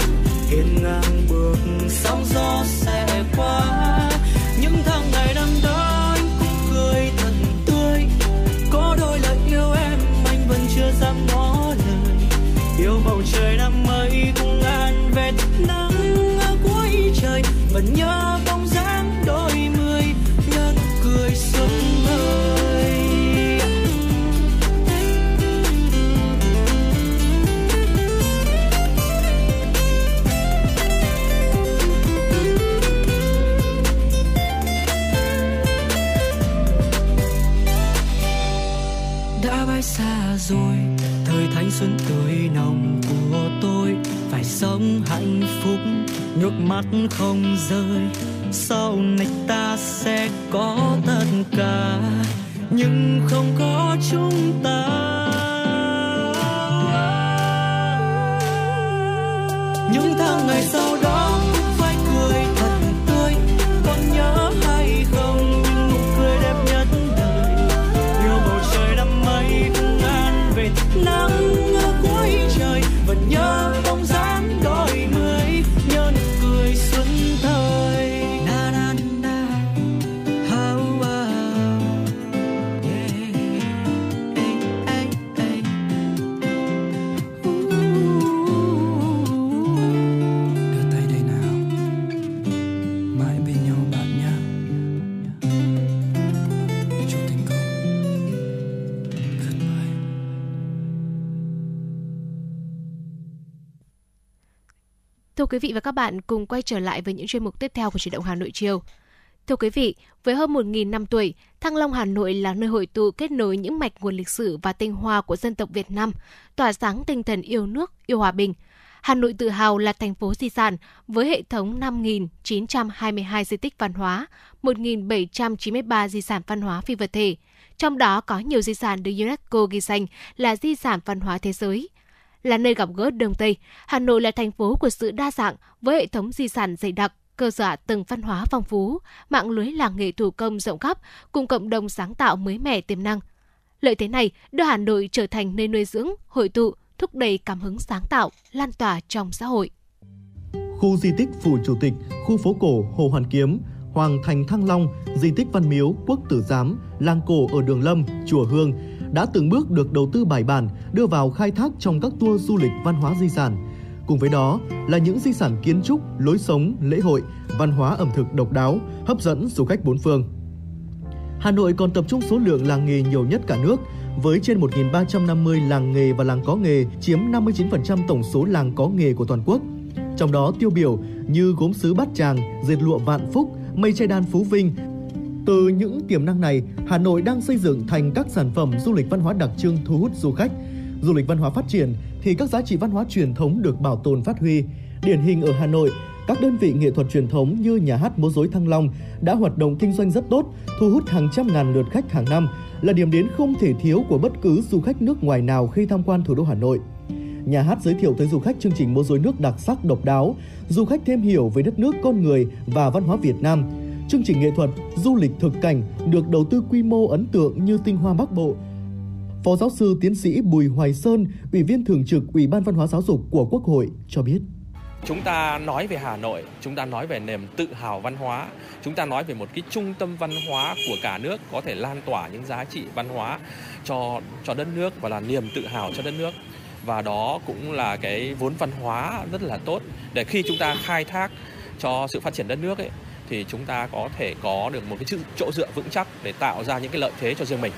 hiên ngang bước sóng gió sẽ qua. Những tháng ngày năm đó dám nói lời yêu bầu trời năm ấy cũng an vẹt nắng ở cuối trời, vẫn nhớ bóng dáng đôi mươi, nhớ nụ cười xuân ơi. Đã bay xa rồi, thời thanh xuân tươi nồng của tôi phải sống hạnh phúc, nước mắt không rơi. Sau này ta sẽ có tất cả, nhưng không có chúng ta. Những tháng ngày sau đó cũng phải cười thật tươi, còn nhớ hay không? Nắng ở cuối trời vẫn nhớ bóng dáng đôi mươi, nhớ nụ cười xuân thời. Na na na, how wow, yeah, hey hey hey, đưa tay đây nào, mãi bên nhau bạn nhé. Chúc thành công, goodbye. Thưa quý vị và các bạn, cùng quay trở lại với những chuyên mục tiếp theo của Chuyển động Hà Nội chiều. Thưa quý vị, với hơn một nghìn năm tuổi, Thăng Long Hà Nội là nơi hội tụ kết nối những mạch nguồn lịch sử và tinh hoa của dân tộc Việt Nam, tỏa sáng tinh thần yêu nước, yêu hòa bình. Hà Nội tự hào là thành phố di sản với hệ thống năm nghìn chín trăm hai mươi hai di tích văn hóa, một nghìn bảy trăm chín mươi ba di sản văn hóa phi vật thể. Trong đó có nhiều di sản được UNESCO ghi danh là di sản văn hóa thế giới. Là nơi gặp gỡ Đông Tây, Hà Nội là thành phố của sự đa dạng với hệ thống di sản dày đặc, cơ sở từng văn hóa phong phú, mạng lưới làng nghề thủ công rộng khắp cùng cộng đồng sáng tạo mới mẻ tiềm năng. Lợi thế này đưa Hà Nội trở thành nơi nuôi dưỡng, hội tụ, thúc đẩy cảm hứng sáng tạo, lan tỏa trong xã hội. Khu di tích Phủ Chủ tịch, khu phố cổ Hồ Hoàn Kiếm, Hoàng Thành Thăng Long, di tích Văn Miếu, Quốc Tử Giám, Làng Cổ ở Đường Lâm, Chùa Hương đã từng bước được đầu tư bài bản, đưa vào khai thác trong các tour du lịch văn hóa di sản. Cùng với đó là những di sản kiến trúc, lối sống, lễ hội, văn hóa ẩm thực độc đáo, hấp dẫn du khách bốn phương. Hà Nội còn tập trung số lượng làng nghề nhiều nhất cả nước, với trên một nghìn ba trăm năm mươi làng nghề và làng có nghề chiếm năm mươi chín phần trăm tổng số làng có nghề của toàn quốc. Trong đó tiêu biểu như gốm sứ Bát Tràng, dệt lụa Vạn Phúc, mây che đan Phú Vinh. Từ những tiềm năng này, Hà Nội đang xây dựng thành các sản phẩm du lịch văn hóa đặc trưng thu hút du khách. Du lịch văn hóa phát triển thì các giá trị văn hóa truyền thống được bảo tồn phát huy. Điển hình ở Hà Nội, các đơn vị nghệ thuật truyền thống như nhà hát múa rối Thăng Long đã hoạt động kinh doanh rất tốt, thu hút hàng trăm ngàn lượt khách hàng năm, là điểm đến không thể thiếu của bất cứ du khách nước ngoài nào khi tham quan thủ đô Hà Nội. Nhà hát giới thiệu tới du khách chương trình múa rối nước đặc sắc độc đáo, du khách thêm hiểu về đất nước, con người và văn hóa Việt Nam. Chương trình nghệ thuật, du lịch thực cảnh được đầu tư quy mô ấn tượng như tinh hoa Bắc Bộ. Phó giáo sư tiến sĩ Bùi Hoài Sơn, Ủy viên Thường trực Ủy ban Văn hóa Giáo dục của Quốc hội cho biết. Chúng ta nói về Hà Nội, chúng ta nói về niềm tự hào văn hóa, chúng ta nói về một cái trung tâm văn hóa của cả nước có thể lan tỏa những giá trị văn hóa cho, cho đất nước và là niềm tự hào cho đất nước. Và đó cũng là cái vốn văn hóa rất là tốt để khi chúng ta khai thác cho sự phát triển đất nước ấy, thì chúng ta có thể có được một cái chỗ dựa vững chắc để tạo ra những cái lợi thế cho riêng mình.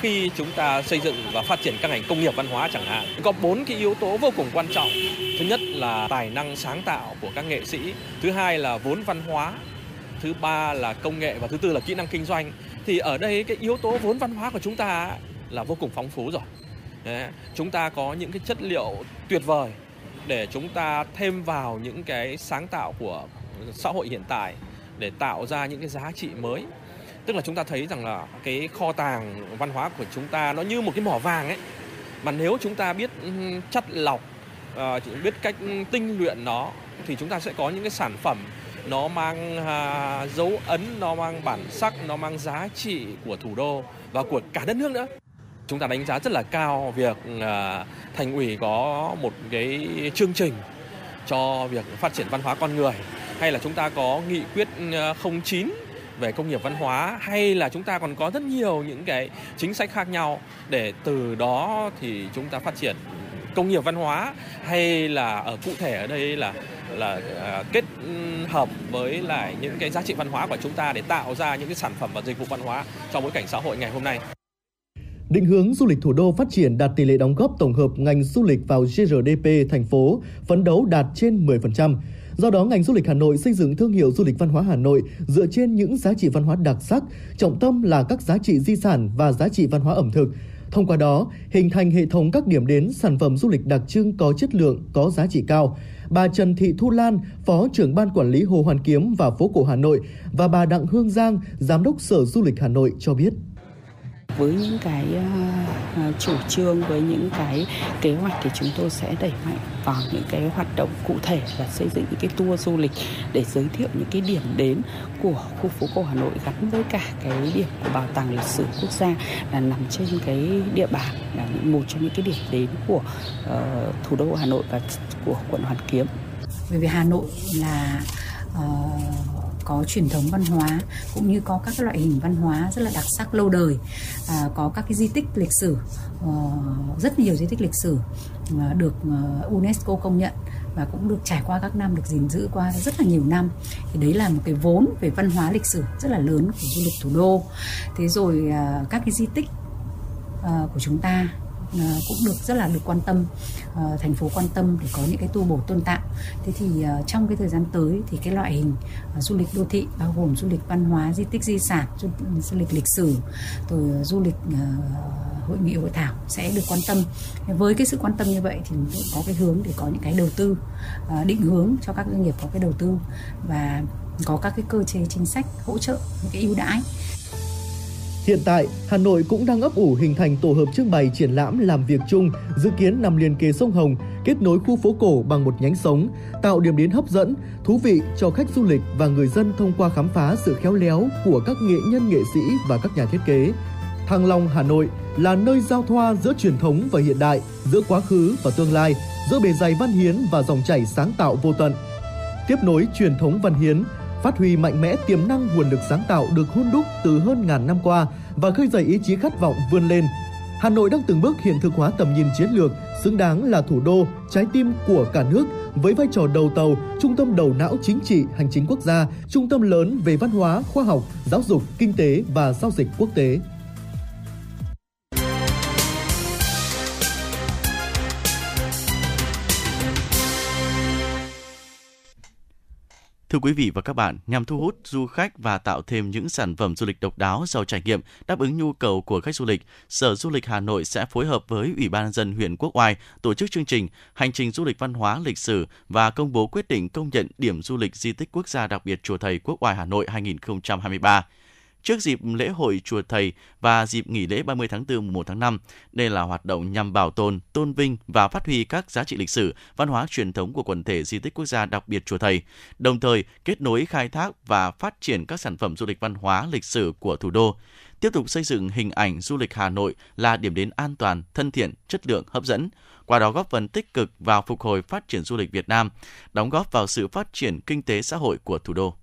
Khi chúng ta xây dựng và phát triển các ngành công nghiệp văn hóa chẳng hạn, có bốn cái yếu tố vô cùng quan trọng. Thứ nhất là tài năng sáng tạo của các nghệ sĩ, thứ hai là vốn văn hóa, thứ ba là công nghệ và thứ tư là kỹ năng kinh doanh. Thì ở đây cái yếu tố vốn văn hóa của chúng ta là vô cùng phong phú rồi. Đấy, chúng ta có những cái chất liệu tuyệt vời để chúng ta thêm vào những cái sáng tạo của xã hội hiện tại để tạo ra những cái giá trị mới. Tức là chúng ta thấy rằng là cái kho tàng văn hóa của chúng ta nó như một cái mỏ vàng ấy. Mà nếu chúng ta biết chắt lọc, biết cách tinh luyện nó thì chúng ta sẽ có những cái sản phẩm nó mang dấu ấn, nó mang bản sắc, nó mang giá trị của thủ đô và của cả đất nước nữa. Chúng ta đánh giá rất là cao việc Thành ủy có một cái chương trình cho việc phát triển văn hóa con người, hay là chúng ta có nghị quyết không chín về công nghiệp văn hóa, hay là chúng ta còn có rất nhiều những cái chính sách khác nhau để từ đó thì chúng ta phát triển công nghiệp văn hóa, hay là ở cụ thể ở đây là là kết hợp với lại những cái giá trị văn hóa của chúng ta để tạo ra những cái sản phẩm và dịch vụ văn hóa trong bối cảnh xã hội ngày hôm nay. Định hướng du lịch thủ đô phát triển đạt tỷ lệ đóng góp tổng hợp ngành du lịch vào giê rờ đê pê thành phố phấn đấu đạt trên mười phần trăm. Do đó, ngành du lịch Hà Nội xây dựng thương hiệu du lịch văn hóa Hà Nội dựa trên những giá trị văn hóa đặc sắc, trọng tâm là các giá trị di sản và giá trị văn hóa ẩm thực. Thông qua đó, hình thành hệ thống các điểm đến, sản phẩm du lịch đặc trưng có chất lượng, có giá trị cao. Bà Trần Thị Thu Lan, Phó trưởng Ban Quản lý Hồ Hoàn Kiếm và Phố Cổ Hà Nội và bà Đặng Hương Giang, Giám đốc Sở Du lịch Hà Nội cho biết. Với những cái uh, chủ trương, với những cái kế hoạch thì chúng tôi sẽ đẩy mạnh vào những cái hoạt động cụ thể và xây dựng những cái tour du lịch để giới thiệu những cái điểm đến của khu phố cổ Hà Nội gắn với cả cái điểm của Bảo tàng Lịch sử Quốc gia là nằm trên cái địa bàn là một trong những cái điểm đến của uh, thủ đô Hà Nội và của quận Hoàn Kiếm. Bởi vì Hà Nội là uh... có truyền thống văn hóa cũng như có các loại hình văn hóa rất là đặc sắc lâu đời, à, có các cái di tích lịch sử, uh, rất nhiều di tích lịch sử uh, được uh, UNESCO công nhận và cũng được trải qua các năm, được gìn giữ qua rất là nhiều năm. Thì đấy là một cái vốn về văn hóa lịch sử rất là lớn của du lịch thủ đô. Thế rồi uh, các cái di tích uh, của chúng ta cũng được rất là được quan tâm, thành phố quan tâm để có những cái tu bổ tôn tạo. Thế thì trong cái thời gian tới thì cái loại hình du lịch đô thị bao gồm du lịch văn hóa, di tích di sản, du, du lịch lịch sử, rồi du lịch hội nghị hội thảo sẽ được quan tâm. Với cái sự quan tâm như vậy thì có cái hướng để có những cái đầu tư, định hướng cho các doanh nghiệp có cái đầu tư và có các cái cơ chế chính sách hỗ trợ những cái ưu đãi. Hiện tại, Hà Nội cũng đang ấp ủ hình thành tổ hợp trưng bày triển lãm làm việc chung, dự kiến nằm liền kề sông Hồng, kết nối khu phố cổ bằng một nhánh sống, tạo điểm đến hấp dẫn, thú vị cho khách du lịch và người dân thông qua khám phá sự khéo léo của các nghệ nhân nghệ sĩ và các nhà thiết kế. Thăng Long Hà Nội là nơi giao thoa giữa truyền thống và hiện đại, giữa quá khứ và tương lai, giữa bề dày văn hiến và dòng chảy sáng tạo vô tận. Tiếp nối truyền thống văn hiến, phát huy mạnh mẽ tiềm năng nguồn lực sáng tạo được hun đúc từ hơn ngàn năm qua và khơi dậy ý chí khát vọng vươn lên. Hà Nội đang từng bước hiện thực hóa tầm nhìn chiến lược, xứng đáng là thủ đô, trái tim của cả nước, với vai trò đầu tàu, trung tâm đầu não chính trị, hành chính quốc gia, trung tâm lớn về văn hóa, khoa học, giáo dục, kinh tế và giao dịch quốc tế. Thưa quý vị và các bạn, nhằm thu hút du khách và tạo thêm những sản phẩm du lịch độc đáo, giàu trải nghiệm, đáp ứng nhu cầu của khách du lịch, Sở Du lịch Hà Nội sẽ phối hợp với Ủy ban nhân dân huyện Quốc Oai tổ chức chương trình Hành trình du lịch văn hóa lịch sử và công bố quyết định công nhận điểm du lịch di tích quốc gia đặc biệt Chùa Thầy Quốc Oai Hà Nội hai không hai ba. Trước dịp lễ hội Chùa Thầy và dịp nghỉ lễ ba mươi tháng tư, mùng một tháng năm, đây là hoạt động nhằm bảo tồn, tôn vinh và phát huy các giá trị lịch sử, văn hóa truyền thống của quần thể di tích quốc gia đặc biệt Chùa Thầy, đồng thời kết nối khai thác và phát triển các sản phẩm du lịch văn hóa lịch sử của thủ đô, tiếp tục xây dựng hình ảnh du lịch Hà Nội là điểm đến an toàn, thân thiện, chất lượng, hấp dẫn, qua đó góp phần tích cực vào phục hồi phát triển du lịch Việt Nam, đóng góp vào sự phát triển kinh tế xã hội của thủ đô.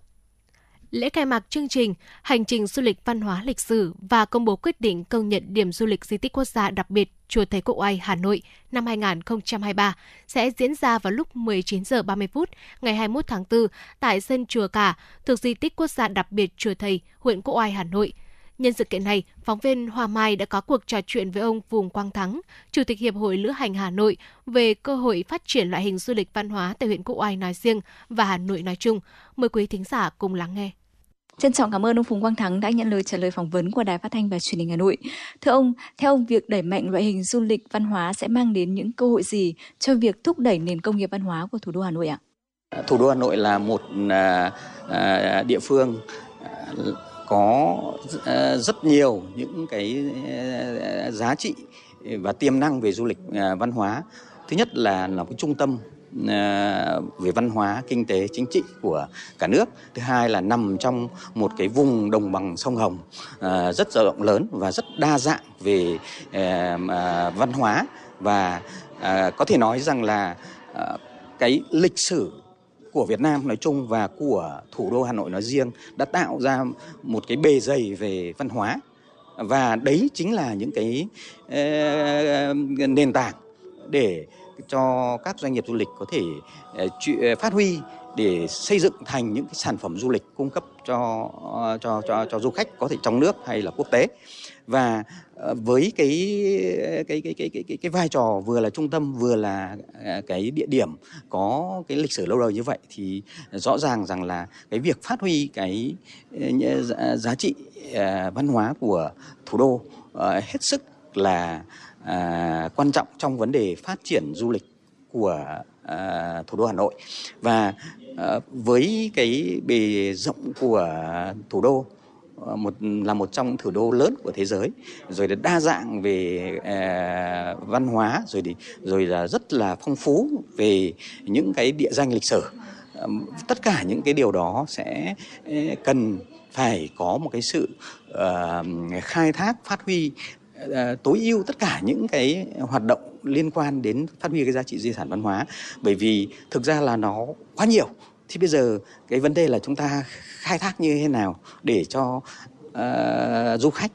Lễ khai mạc chương trình Hành trình du lịch văn hóa lịch sử và công bố quyết định công nhận điểm du lịch di tích quốc gia đặc biệt Chùa Thầy Quốc Oai Hà Nội năm hai không hai ba sẽ diễn ra vào lúc mười chín giờ ba mươi phút ngày hai mươi mốt tháng tư tại sân Chùa Cả thuộc di tích quốc gia đặc biệt Chùa Thầy, huyện Quốc Oai, Hà Nội. Nhân sự kiện này, phóng viên Hoa Mai đã có cuộc trò chuyện với ông Phùng Quang Thắng, Chủ tịch Hiệp hội Lữ hành Hà Nội về cơ hội phát triển loại hình du lịch văn hóa tại huyện Quốc Oai nói riêng và Hà Nội nói chung. Mời quý thính giả cùng lắng nghe. Trân trọng cảm ơn ông Phùng Quang Thắng đã nhận lời trả lời phỏng vấn của Đài Phát thanh và Truyền hình Hà Nội. Thưa ông, theo ông, việc đẩy mạnh loại hình du lịch văn hóa sẽ mang đến những cơ hội gì cho việc thúc đẩy nền công nghiệp văn hóa của thủ đô Hà Nội ạ? Thủ đô Hà Nội là một địa phương có rất nhiều những cái giá trị và tiềm năng về du lịch văn hóa. Thứ nhất là là cái trung tâm về văn hóa, kinh tế, chính trị của cả nước. Thứ hai là nằm trong một cái vùng đồng bằng sông Hồng rất rộng lớn và rất đa dạng về văn hóa, và có thể nói rằng là cái lịch sử của Việt Nam nói chung và của thủ đô Hà Nội nói riêng đã tạo ra một cái bề dày về văn hóa, và đấy chính là những cái nền tảng để cho các doanh nghiệp du lịch có thể phát huy để xây dựng thành những cái sản phẩm du lịch cung cấp cho cho cho cho du khách, có thể trong nước hay là quốc tế. Và với cái cái cái cái cái cái vai trò vừa là trung tâm vừa là cái địa điểm có cái lịch sử lâu đời như vậy thì rõ ràng rằng là cái việc phát huy cái giá trị văn hóa của thủ đô hết sức là quan trọng trong vấn đề phát triển du lịch của thủ đô Hà Nội. Và với cái bề rộng của thủ đô, một là một trong thủ đô lớn của thế giới, rồi là đa dạng về uh, văn hóa, rồi thì rồi là rất là phong phú về những cái địa danh lịch sử. Uh, tất cả những cái điều đó sẽ uh, cần phải có một cái sự uh, khai thác, phát huy uh, tối ưu tất cả những cái hoạt động liên quan đến phát huy cái giá trị di sản văn hóa, bởi vì thực ra là nó quá nhiều. Thì bây giờ cái vấn đề là chúng ta khai thác như thế nào để cho uh, du khách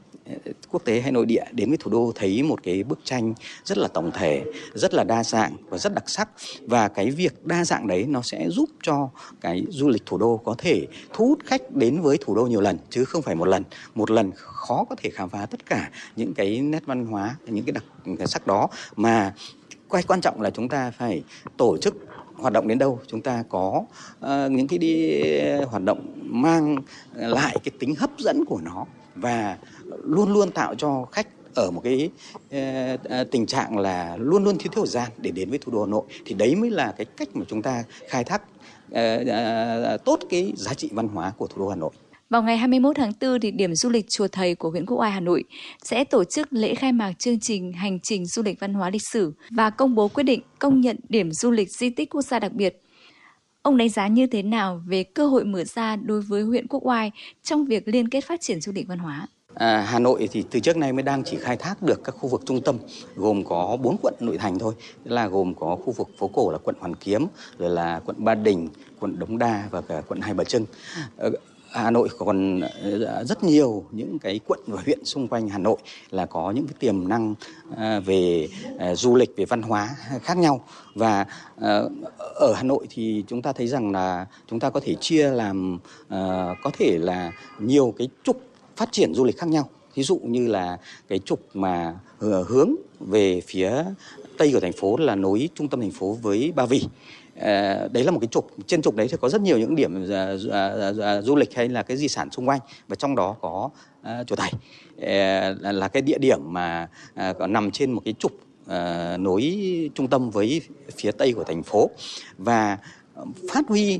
quốc tế hay nội địa đến với thủ đô thấy một cái bức tranh rất là tổng thể, rất là đa dạng và rất đặc sắc. Và cái việc đa dạng đấy nó sẽ giúp cho cái du lịch thủ đô có thể thu hút khách đến với thủ đô nhiều lần, chứ không phải một lần. Một lần khó có thể khám phá tất cả những cái nét văn hóa, những cái đặc cái sắc đó, mà cái quan trọng là chúng ta phải tổ chức hoạt động đến đâu chúng ta có uh, những cái đi hoạt động mang lại cái tính hấp dẫn của nó và luôn luôn tạo cho khách ở một cái uh, tình trạng là luôn luôn thiếu thời gian để đến với thủ đô Hà Nội, thì đấy mới là cái cách mà chúng ta khai thác uh, uh, tốt cái giá trị văn hóa của thủ đô Hà Nội. Vào ngày hai mươi mốt tháng tư thì điểm du lịch Chùa Thầy của huyện Quốc Oai Hà Nội sẽ tổ chức lễ khai mạc chương trình hành trình du lịch văn hóa lịch sử và công bố quyết định công nhận điểm du lịch di tích quốc gia đặc biệt. Ông đánh giá như thế nào về cơ hội mở ra đối với huyện Quốc Oai trong việc liên kết phát triển du lịch văn hóa? À, Hà Nội thì từ trước nay mới đang chỉ khai thác được các khu vực trung tâm, gồm có bốn quận nội thành thôi, là gồm có khu vực phố cổ là quận Hoàn Kiếm, rồi là quận Ba Đình, quận Đống Đa và cả quận Hai Bà Trưng. Ở Hà Nội còn rất nhiều những cái quận và huyện xung quanh Hà Nội là có những cái tiềm năng về du lịch, về văn hóa khác nhau. Và ở Hà Nội thì chúng ta thấy rằng là chúng ta có thể chia làm có thể là nhiều cái trục phát triển du lịch khác nhau. Ví dụ như là cái trục mà hướng về phía tây của thành phố là nối trung tâm thành phố với Ba Vì. Đấy là một cái trục, trên trục đấy thì có rất nhiều những điểm du lịch hay là cái di sản xung quanh, và trong đó có Chùa Thầy là cái địa điểm mà nằm trên một cái trục nối trung tâm với phía tây của thành phố. Và phát huy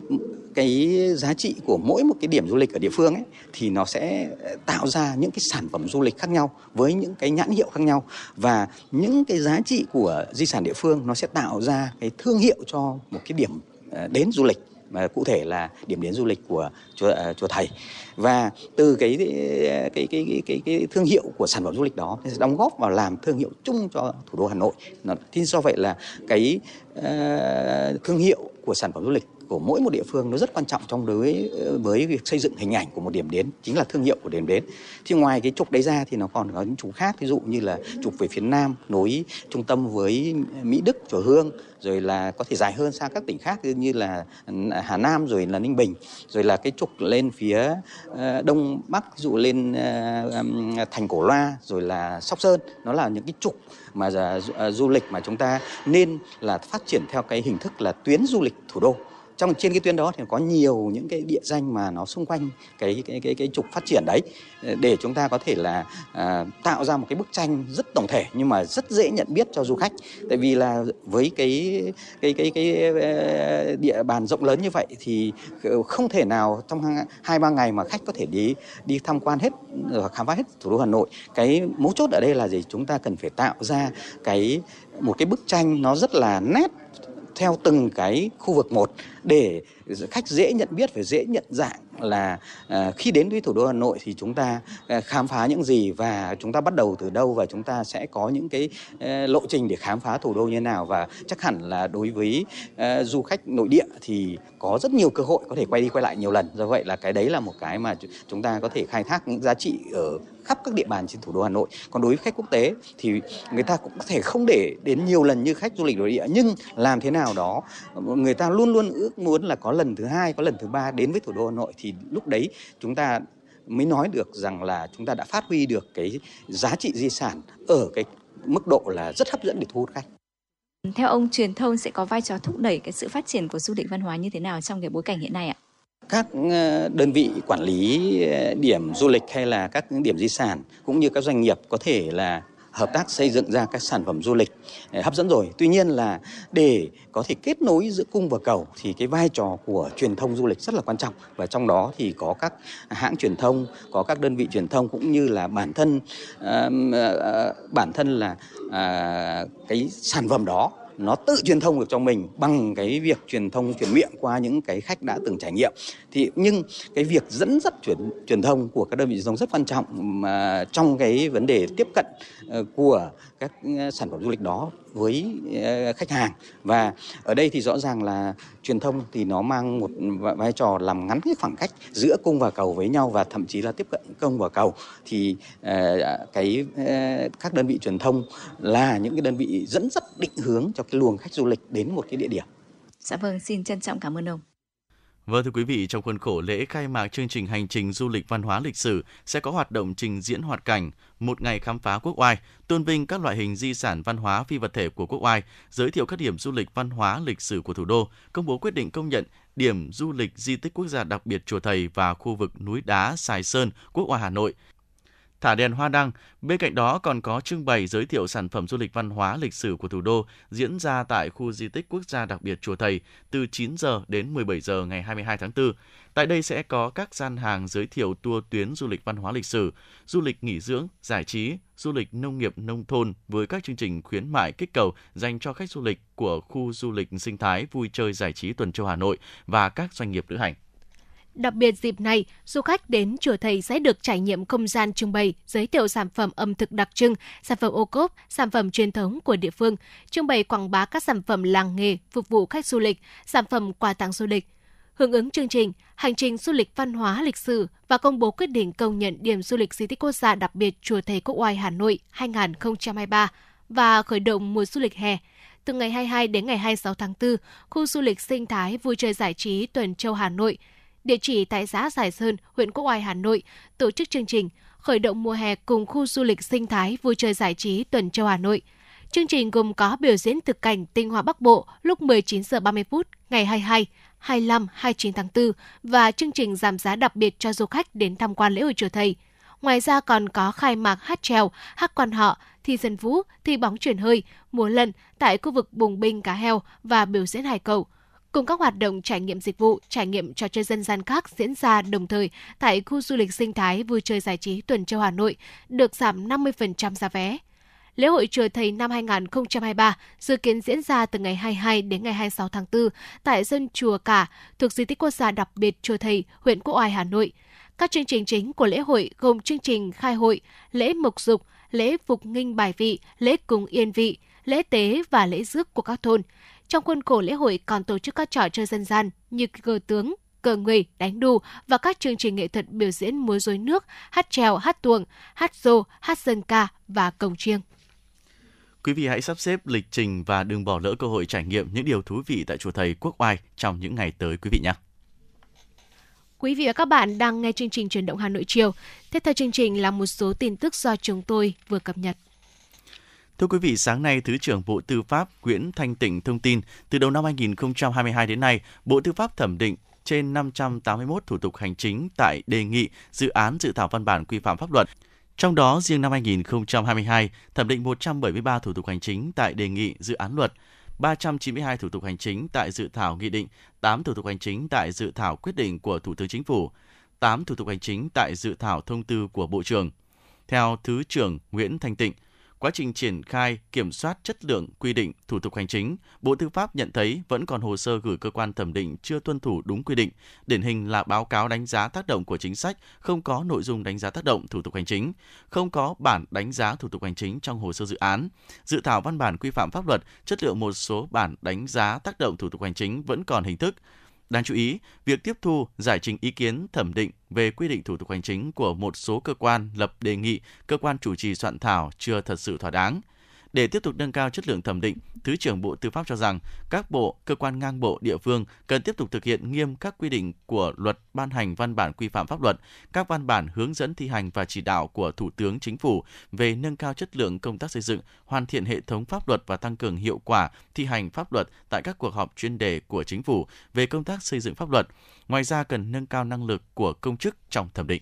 cái giá trị của mỗi một cái điểm du lịch ở địa phương ấy, thì nó sẽ tạo ra những cái sản phẩm du lịch khác nhau với những cái nhãn hiệu khác nhau, và những cái giá trị của di sản địa phương nó sẽ tạo ra cái thương hiệu cho một cái điểm đến du lịch, mà cụ thể là điểm đến du lịch của chùa, chùa Thầy. Và từ cái cái, cái cái cái cái thương hiệu của sản phẩm du lịch đó sẽ đóng góp vào làm thương hiệu chung cho thủ đô Hà Nội. Thế do vậy là cái uh, thương hiệu của sản phẩm du lịch của mỗi một địa phương nó rất quan trọng trong đối với việc xây dựng hình ảnh của một điểm đến, chính là thương hiệu của điểm đến. Thì ngoài cái trục đấy ra thì nó còn có những trục khác, ví dụ như là trục về phía nam nối trung tâm với Mỹ Đức, Chùa Hương, rồi là có thể dài hơn sang các tỉnh khác như là Hà Nam, rồi là Ninh Bình, rồi là cái trục lên phía đông bắc, ví dụ lên thành Cổ Loa, rồi là Sóc Sơn. Nó là những cái trục mà du lịch mà chúng ta nên là phát triển theo cái hình thức là tuyến du lịch thủ đô. Trong trên cái tuyến đó thì có nhiều những cái địa danh mà nó xung quanh cái cái cái cái trục phát triển đấy, để chúng ta có thể là à, tạo ra một cái bức tranh rất tổng thể nhưng mà rất dễ nhận biết cho du khách. Tại vì là với cái cái cái cái, cái địa bàn rộng lớn như vậy thì không thể nào trong hai ba ngày mà khách có thể đi đi tham quan hết hoặc khám phá hết thủ đô Hà Nội. Cái mấu chốt ở đây là gì? Chúng ta cần phải tạo ra cái một cái bức tranh nó rất là nét theo từng cái khu vực một, để khách dễ nhận biết và dễ nhận dạng là khi đến với thủ đô Hà Nội thì chúng ta khám phá những gì và chúng ta bắt đầu từ đâu, và chúng ta sẽ có những cái lộ trình để khám phá thủ đô như thế nào. Và chắc hẳn là đối với du khách nội địa thì có rất nhiều cơ hội có thể quay đi quay lại nhiều lần. Do vậy là cái đấy là một cái mà chúng ta có thể khai thác những giá trị ở khắp các địa bàn trên thủ đô Hà Nội. Còn đối với khách quốc tế thì người ta cũng có thể không để đến nhiều lần như khách du lịch nội địa, nhưng làm thế nào đó người ta luôn luôn ước muốn là có lần thứ hai, có lần thứ ba đến với thủ đô Hà Nội, thì lúc đấy chúng ta mới nói được rằng là chúng ta đã phát huy được cái giá trị di sản ở cái mức độ là rất hấp dẫn để thu hút khách. Theo ông, truyền thông sẽ có vai trò thúc đẩy cái sự phát triển của du lịch văn hóa như thế nào trong cái bối cảnh hiện nay ạ? Các đơn vị quản lý điểm du lịch hay là các điểm di sản cũng như các doanh nghiệp có thể là hợp tác xây dựng ra các sản phẩm du lịch hấp dẫn rồi. Tuy nhiên là để có thể kết nối giữa cung và cầu thì cái vai trò của truyền thông du lịch rất là quan trọng, và trong đó thì có các hãng truyền thông, có các đơn vị truyền thông, cũng như là bản thân uh, uh, bản thân là uh, cái sản phẩm đó nó tự truyền thông được cho mình bằng cái việc truyền thông truyền miệng qua những cái khách đã từng trải nghiệm. Thì nhưng cái việc dẫn dắt truyền truyền thông của các đơn vị truyền thông rất quan trọng mà trong cái vấn đề tiếp cận của các sản phẩm du lịch đó với khách hàng. Và ở đây thì rõ ràng là truyền thông thì nó mang một vai trò làm ngắn cái khoảng cách giữa cung và cầu với nhau, và thậm chí là tiếp cận cung và cầu. Thì cái các đơn vị truyền thông là những cái đơn vị dẫn dắt định hướng cho cái luồng khách du lịch đến một cái địa điểm. Dạ vâng, xin trân trọng cảm ơn ông. Vâng, thưa quý vị, trong khuôn khổ lễ khai mạc chương trình hành trình du lịch văn hóa lịch sử sẽ có hoạt động trình diễn hoạt cảnh Một ngày khám phá Quốc Oai, tôn vinh các loại hình di sản văn hóa phi vật thể của Quốc Oai, giới thiệu các điểm du lịch văn hóa lịch sử của thủ đô, công bố quyết định công nhận điểm du lịch di tích quốc gia đặc biệt Chùa Thầy và khu vực núi đá Sài Sơn, Quốc Oai, Hà Nội. Thả đèn hoa đăng, bên cạnh đó còn có trưng bày giới thiệu sản phẩm du lịch văn hóa lịch sử của thủ đô diễn ra tại khu di tích quốc gia đặc biệt Chùa Thầy từ chín giờ đến mười bảy giờ ngày hai mươi hai tháng tư. Tại đây sẽ có các gian hàng giới thiệu tour tuyến du lịch văn hóa lịch sử, du lịch nghỉ dưỡng, giải trí, du lịch nông nghiệp nông thôn với các chương trình khuyến mại kích cầu dành cho khách du lịch của khu du lịch sinh thái vui chơi giải trí Tuần Châu Hà Nội và các doanh nghiệp lữ hành. Đặc biệt dịp này, du khách đến Chùa Thầy sẽ được trải nghiệm không gian trưng bày, giới thiệu sản phẩm ẩm thực đặc trưng, sản phẩm ô cốp, sản phẩm truyền thống của địa phương, trưng bày quảng bá các sản phẩm làng nghề, phục vụ khách du lịch, sản phẩm quà tặng du lịch. Hưởng ứng chương trình, hành trình du lịch văn hóa lịch sử và công bố quyết định công nhận điểm du lịch di tích quốc gia đặc biệt Chùa Thầy Quốc Oai Hà Nội hai không hai ba và khởi động mùa du lịch hè. Từ ngày hai mươi hai đến ngày hai mươi sáu tháng tư, khu du lịch sinh thái vui chơi giải trí Tuần Châu Hà Nội, địa chỉ tại xã Sài Sơn, huyện Quốc Oai, Hà Nội, tổ chức chương trình khởi động mùa hè cùng khu du lịch sinh thái vui chơi giải trí Tuần Châu Hà Nội. Chương trình gồm có biểu diễn thực cảnh tinh hoa Bắc Bộ lúc mười chín giờ ba mươi phút ngày hai mươi hai, hai mươi lăm, hai mươi chín tháng tư và chương trình giảm giá đặc biệt cho du khách đến tham quan lễ hội Chùa Thầy. Ngoài ra còn có khai mạc hát chèo, hát quan họ, thi dân vũ, thi bóng chuyền hơi, múa lân tại khu vực bùng binh cá heo và biểu diễn hải cẩu, cùng các hoạt động trải nghiệm dịch vụ, trải nghiệm trò chơi dân gian khác diễn ra đồng thời tại khu du lịch sinh thái vui chơi giải trí Tuần Châu Hà Nội được giảm năm mươi phần trăm giá vé. Lễ hội Chùa Thầy năm hai không hai ba dự kiến diễn ra từ ngày hai mươi hai đến ngày hai mươi sáu tháng tư tại sân chùa Cả thuộc di tích quốc gia đặc biệt Chùa Thầy, huyện Quốc Oai, Hà Nội. Các chương trình chính của lễ hội gồm chương trình khai hội, lễ mộc dục, lễ phục nghinh bài vị, lễ cúng yên vị, lễ tế và lễ rước của các thôn. Trong khuôn khổ lễ hội còn tổ chức các trò chơi dân gian như cờ tướng, cờ người, đánh đu và các chương trình nghệ thuật biểu diễn múa rối nước, hát chèo, hát tuồng, hát rô, hát dân ca và cồng chiêng. Quý vị hãy sắp xếp lịch trình và đừng bỏ lỡ cơ hội trải nghiệm những điều thú vị tại Chùa Thầy Quốc Oai trong những ngày tới quý vị nhé. Quý vị và các bạn đang nghe chương trình Chuyển động Hà Nội chiều. Tiếp theo chương trình là một số tin tức do chúng tôi vừa cập nhật. Thưa quý vị, sáng nay, Thứ trưởng Bộ Tư pháp Nguyễn Thanh Tịnh thông tin, từ đầu năm hai không hai hai đến nay, Bộ Tư pháp thẩm định trên năm trăm tám mươi mốt thủ tục hành chính tại đề nghị dự án dự thảo văn bản quy phạm pháp luật. Trong đó, riêng năm hai không hai hai, thẩm định một trăm bảy mươi ba thủ tục hành chính tại đề nghị dự án luật, ba trăm chín mươi hai thủ tục hành chính tại dự thảo nghị định, tám thủ tục hành chính tại dự thảo quyết định của Thủ tướng Chính phủ, tám thủ tục hành chính tại dự thảo thông tư của Bộ trưởng. Theo Thứ trưởng Nguyễn Thanh Tịnh, quá trình triển khai, kiểm soát chất lượng quy định thủ tục hành chính, Bộ Tư pháp nhận thấy vẫn còn hồ sơ gửi cơ quan thẩm định chưa tuân thủ đúng quy định. Điển hình là báo cáo đánh giá tác động của chính sách không có nội dung đánh giá tác động thủ tục hành chính, không có bản đánh giá thủ tục hành chính trong hồ sơ dự án. Dự thảo văn bản quy phạm pháp luật, chất lượng một số bản đánh giá tác động thủ tục hành chính vẫn còn hình thức. Đáng chú ý, việc tiếp thu, giải trình ý kiến thẩm định về quy định thủ tục hành chính của một số cơ quan lập đề nghị, cơ quan chủ trì soạn thảo chưa thật sự thỏa đáng. Để tiếp tục nâng cao chất lượng thẩm định, Thứ trưởng Bộ Tư pháp cho rằng các bộ, cơ quan ngang bộ, địa phương cần tiếp tục thực hiện nghiêm các quy định của luật ban hành văn bản quy phạm pháp luật, các văn bản hướng dẫn thi hành và chỉ đạo của Thủ tướng Chính phủ về nâng cao chất lượng công tác xây dựng, hoàn thiện hệ thống pháp luật và tăng cường hiệu quả thi hành pháp luật tại các cuộc họp chuyên đề của Chính phủ về công tác xây dựng pháp luật. Ngoài ra, cần nâng cao năng lực của công chức trong thẩm định.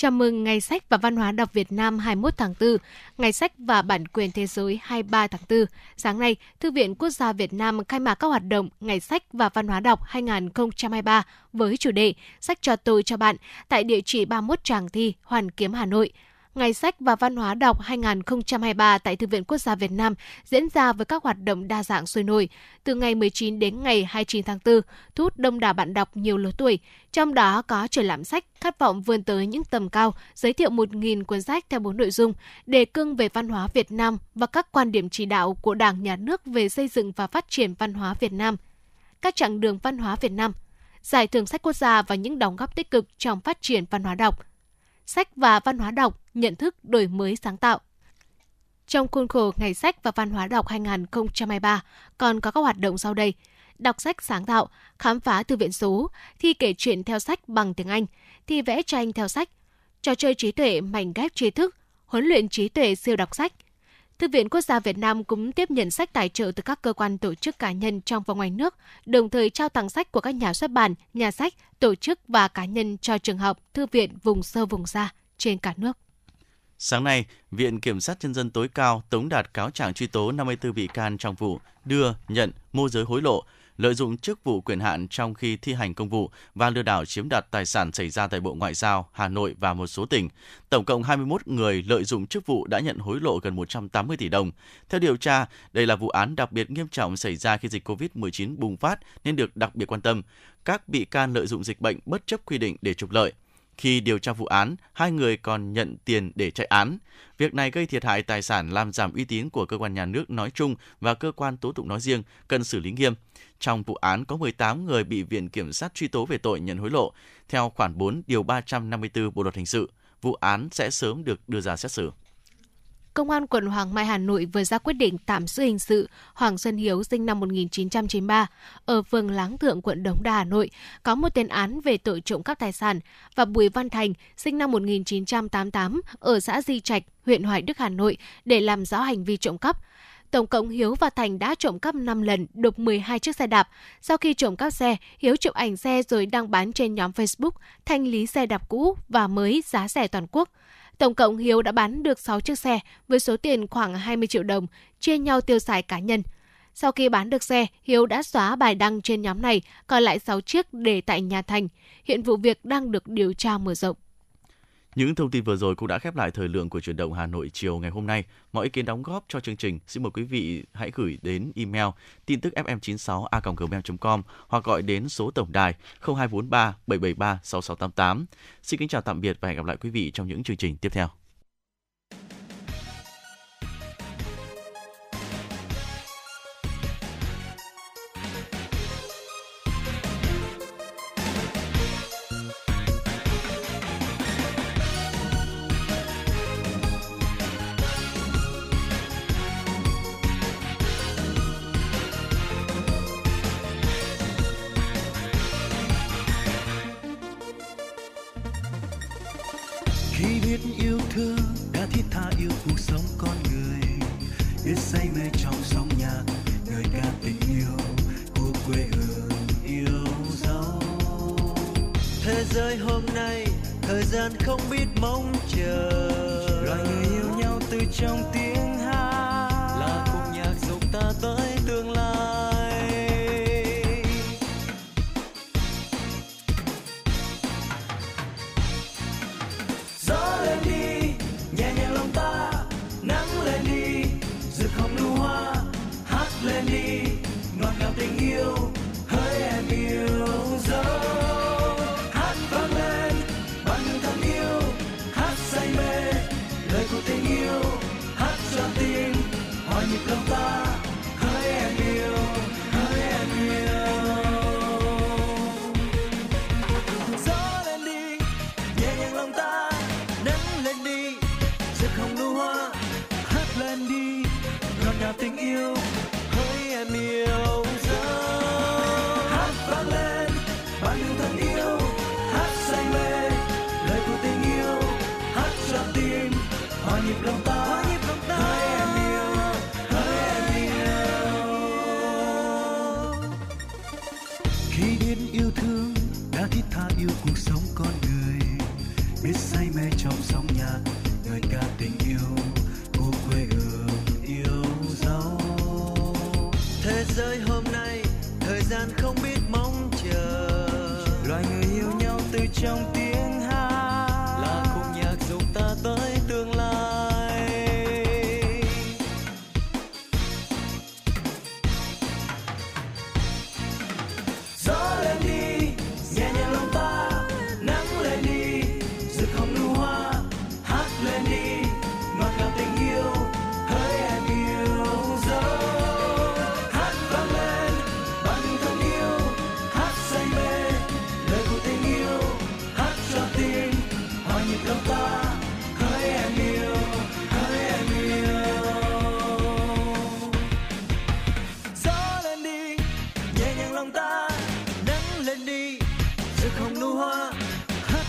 Chào mừng Ngày sách và Văn hóa đọc Việt Nam hai mươi mốt tháng tư, Ngày sách và Bản quyền Thế giới hai mươi ba tháng tư. Sáng nay, Thư viện Quốc gia Việt Nam khai mạc các hoạt động Ngày sách và Văn hóa đọc hai không hai ba với chủ đề Sách cho tôi cho bạn tại địa chỉ ba mươi mốt Tràng Thi, Hoàn Kiếm, Hà Nội. Ngày sách và văn hóa đọc hai không hai ba tại Thư viện Quốc gia Việt Nam diễn ra với các hoạt động đa dạng sôi nổi. Từ ngày mười chín đến ngày hai mươi chín tháng tư, thu hút đông đảo bạn đọc nhiều lứa tuổi. Trong đó có triển lãm sách Khát vọng vươn tới những tầm cao, giới thiệu một nghìn cuốn sách theo bốn nội dung: đề cương về văn hóa Việt Nam và các quan điểm chỉ đạo của Đảng, Nhà nước về xây dựng và phát triển văn hóa Việt Nam, các chặng đường văn hóa Việt Nam, giải thưởng sách quốc gia và những đóng góp tích cực trong phát triển văn hóa đọc. Sách và văn hóa đọc, nhận thức, đổi mới, sáng tạo. Trong khuôn khổ Ngày sách và văn hóa đọc hai không hai ba, còn có các hoạt động sau đây: đọc sách sáng tạo, khám phá thư viện số, thi kể chuyện theo sách bằng tiếng Anh, thi vẽ tranh theo sách, trò chơi trí tuệ, mảnh ghép tri thức, huấn luyện trí tuệ siêu đọc sách. Thư viện Quốc gia Việt Nam cũng tiếp nhận sách tài trợ từ các cơ quan, tổ chức, cá nhân trong và ngoài nước, đồng thời trao tặng sách của các nhà xuất bản, nhà sách, tổ chức và cá nhân cho trường học, thư viện vùng sâu vùng xa trên cả nước. Sáng nay, Viện Kiểm sát Nhân dân tối cao tống đạt cáo trạng truy tố năm mươi tư bị can trong vụ đưa, nhận, môi giới hối lộ, lợi dụng chức vụ quyền hạn trong khi thi hành công vụ và lừa đảo chiếm đoạt tài sản xảy ra tại Bộ Ngoại giao, Hà Nội và một số tỉnh. Tổng cộng hai mươi mốt người lợi dụng chức vụ đã nhận hối lộ gần một trăm tám mươi tỷ đồng. Theo điều tra, đây là vụ án đặc biệt nghiêm trọng xảy ra khi dịch covid mười chín bùng phát nên được đặc biệt quan tâm. Các bị can lợi dụng dịch bệnh bất chấp quy định để trục lợi. Khi điều tra vụ án, hai người còn nhận tiền để chạy án. Việc này gây thiệt hại tài sản, làm giảm uy tín của cơ quan nhà nước nói chung và cơ quan tố tụng nói riêng, cần xử lý nghiêm. Trong vụ án có mười tám người bị Viện Kiểm sát truy tố về tội nhận hối lộ, theo khoản bốn điều ba trăm năm mươi tư Bộ luật hình sự. Vụ án sẽ sớm được đưa ra xét xử. Công an quận Hoàng Mai, Hà Nội vừa ra quyết định tạm giữ hình sự Hoàng Xuân Hiếu sinh năm một nghìn chín trăm chín mươi ba ở phường Láng Thượng, quận Đống Đa, Hà Nội, có một tiền án về tội trộm cắp tài sản, và Bùi Văn Thành sinh năm một nghìn chín trăm tám mươi tám ở xã Di Trạch, huyện Hoài Đức, Hà Nội để làm rõ hành vi trộm cắp. Tổng cộng Hiếu và Thành đã trộm cắp năm lần, đục mười hai chiếc xe đạp. Sau khi trộm cắp xe, Hiếu chụp ảnh xe rồi đăng bán trên nhóm Facebook, thanh lý xe đạp cũ và mới giá rẻ toàn quốc. Tổng cộng Hiếu đã bán được sáu chiếc xe với số tiền khoảng hai mươi triệu đồng, chia nhau tiêu xài cá nhân. Sau khi bán được xe, Hiếu đã xóa bài đăng trên nhóm này, còn lại sáu chiếc để tại nhà Thành. Hiện vụ việc đang được điều tra mở rộng. Những thông tin vừa rồi cũng đã khép lại thời lượng của Chuyển động Hà Nội chiều ngày hôm nay. Mọi ý kiến đóng góp cho chương trình xin mời quý vị hãy gửi đến email tin tức f m chín sáu a còng gmail chấm com hoặc gọi đến số tổng đài không hai bốn ba bảy bảy ba sáu sáu tám tám. Xin kính chào tạm biệt và hẹn gặp lại quý vị trong những chương trình tiếp theo. Trong tiếng hát là khúc nhạc dục ta tới tương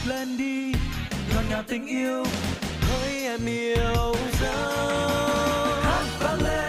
lên đi, ngọt ngào tình yêu, hỡi em yêu dấu. Hát vang lên.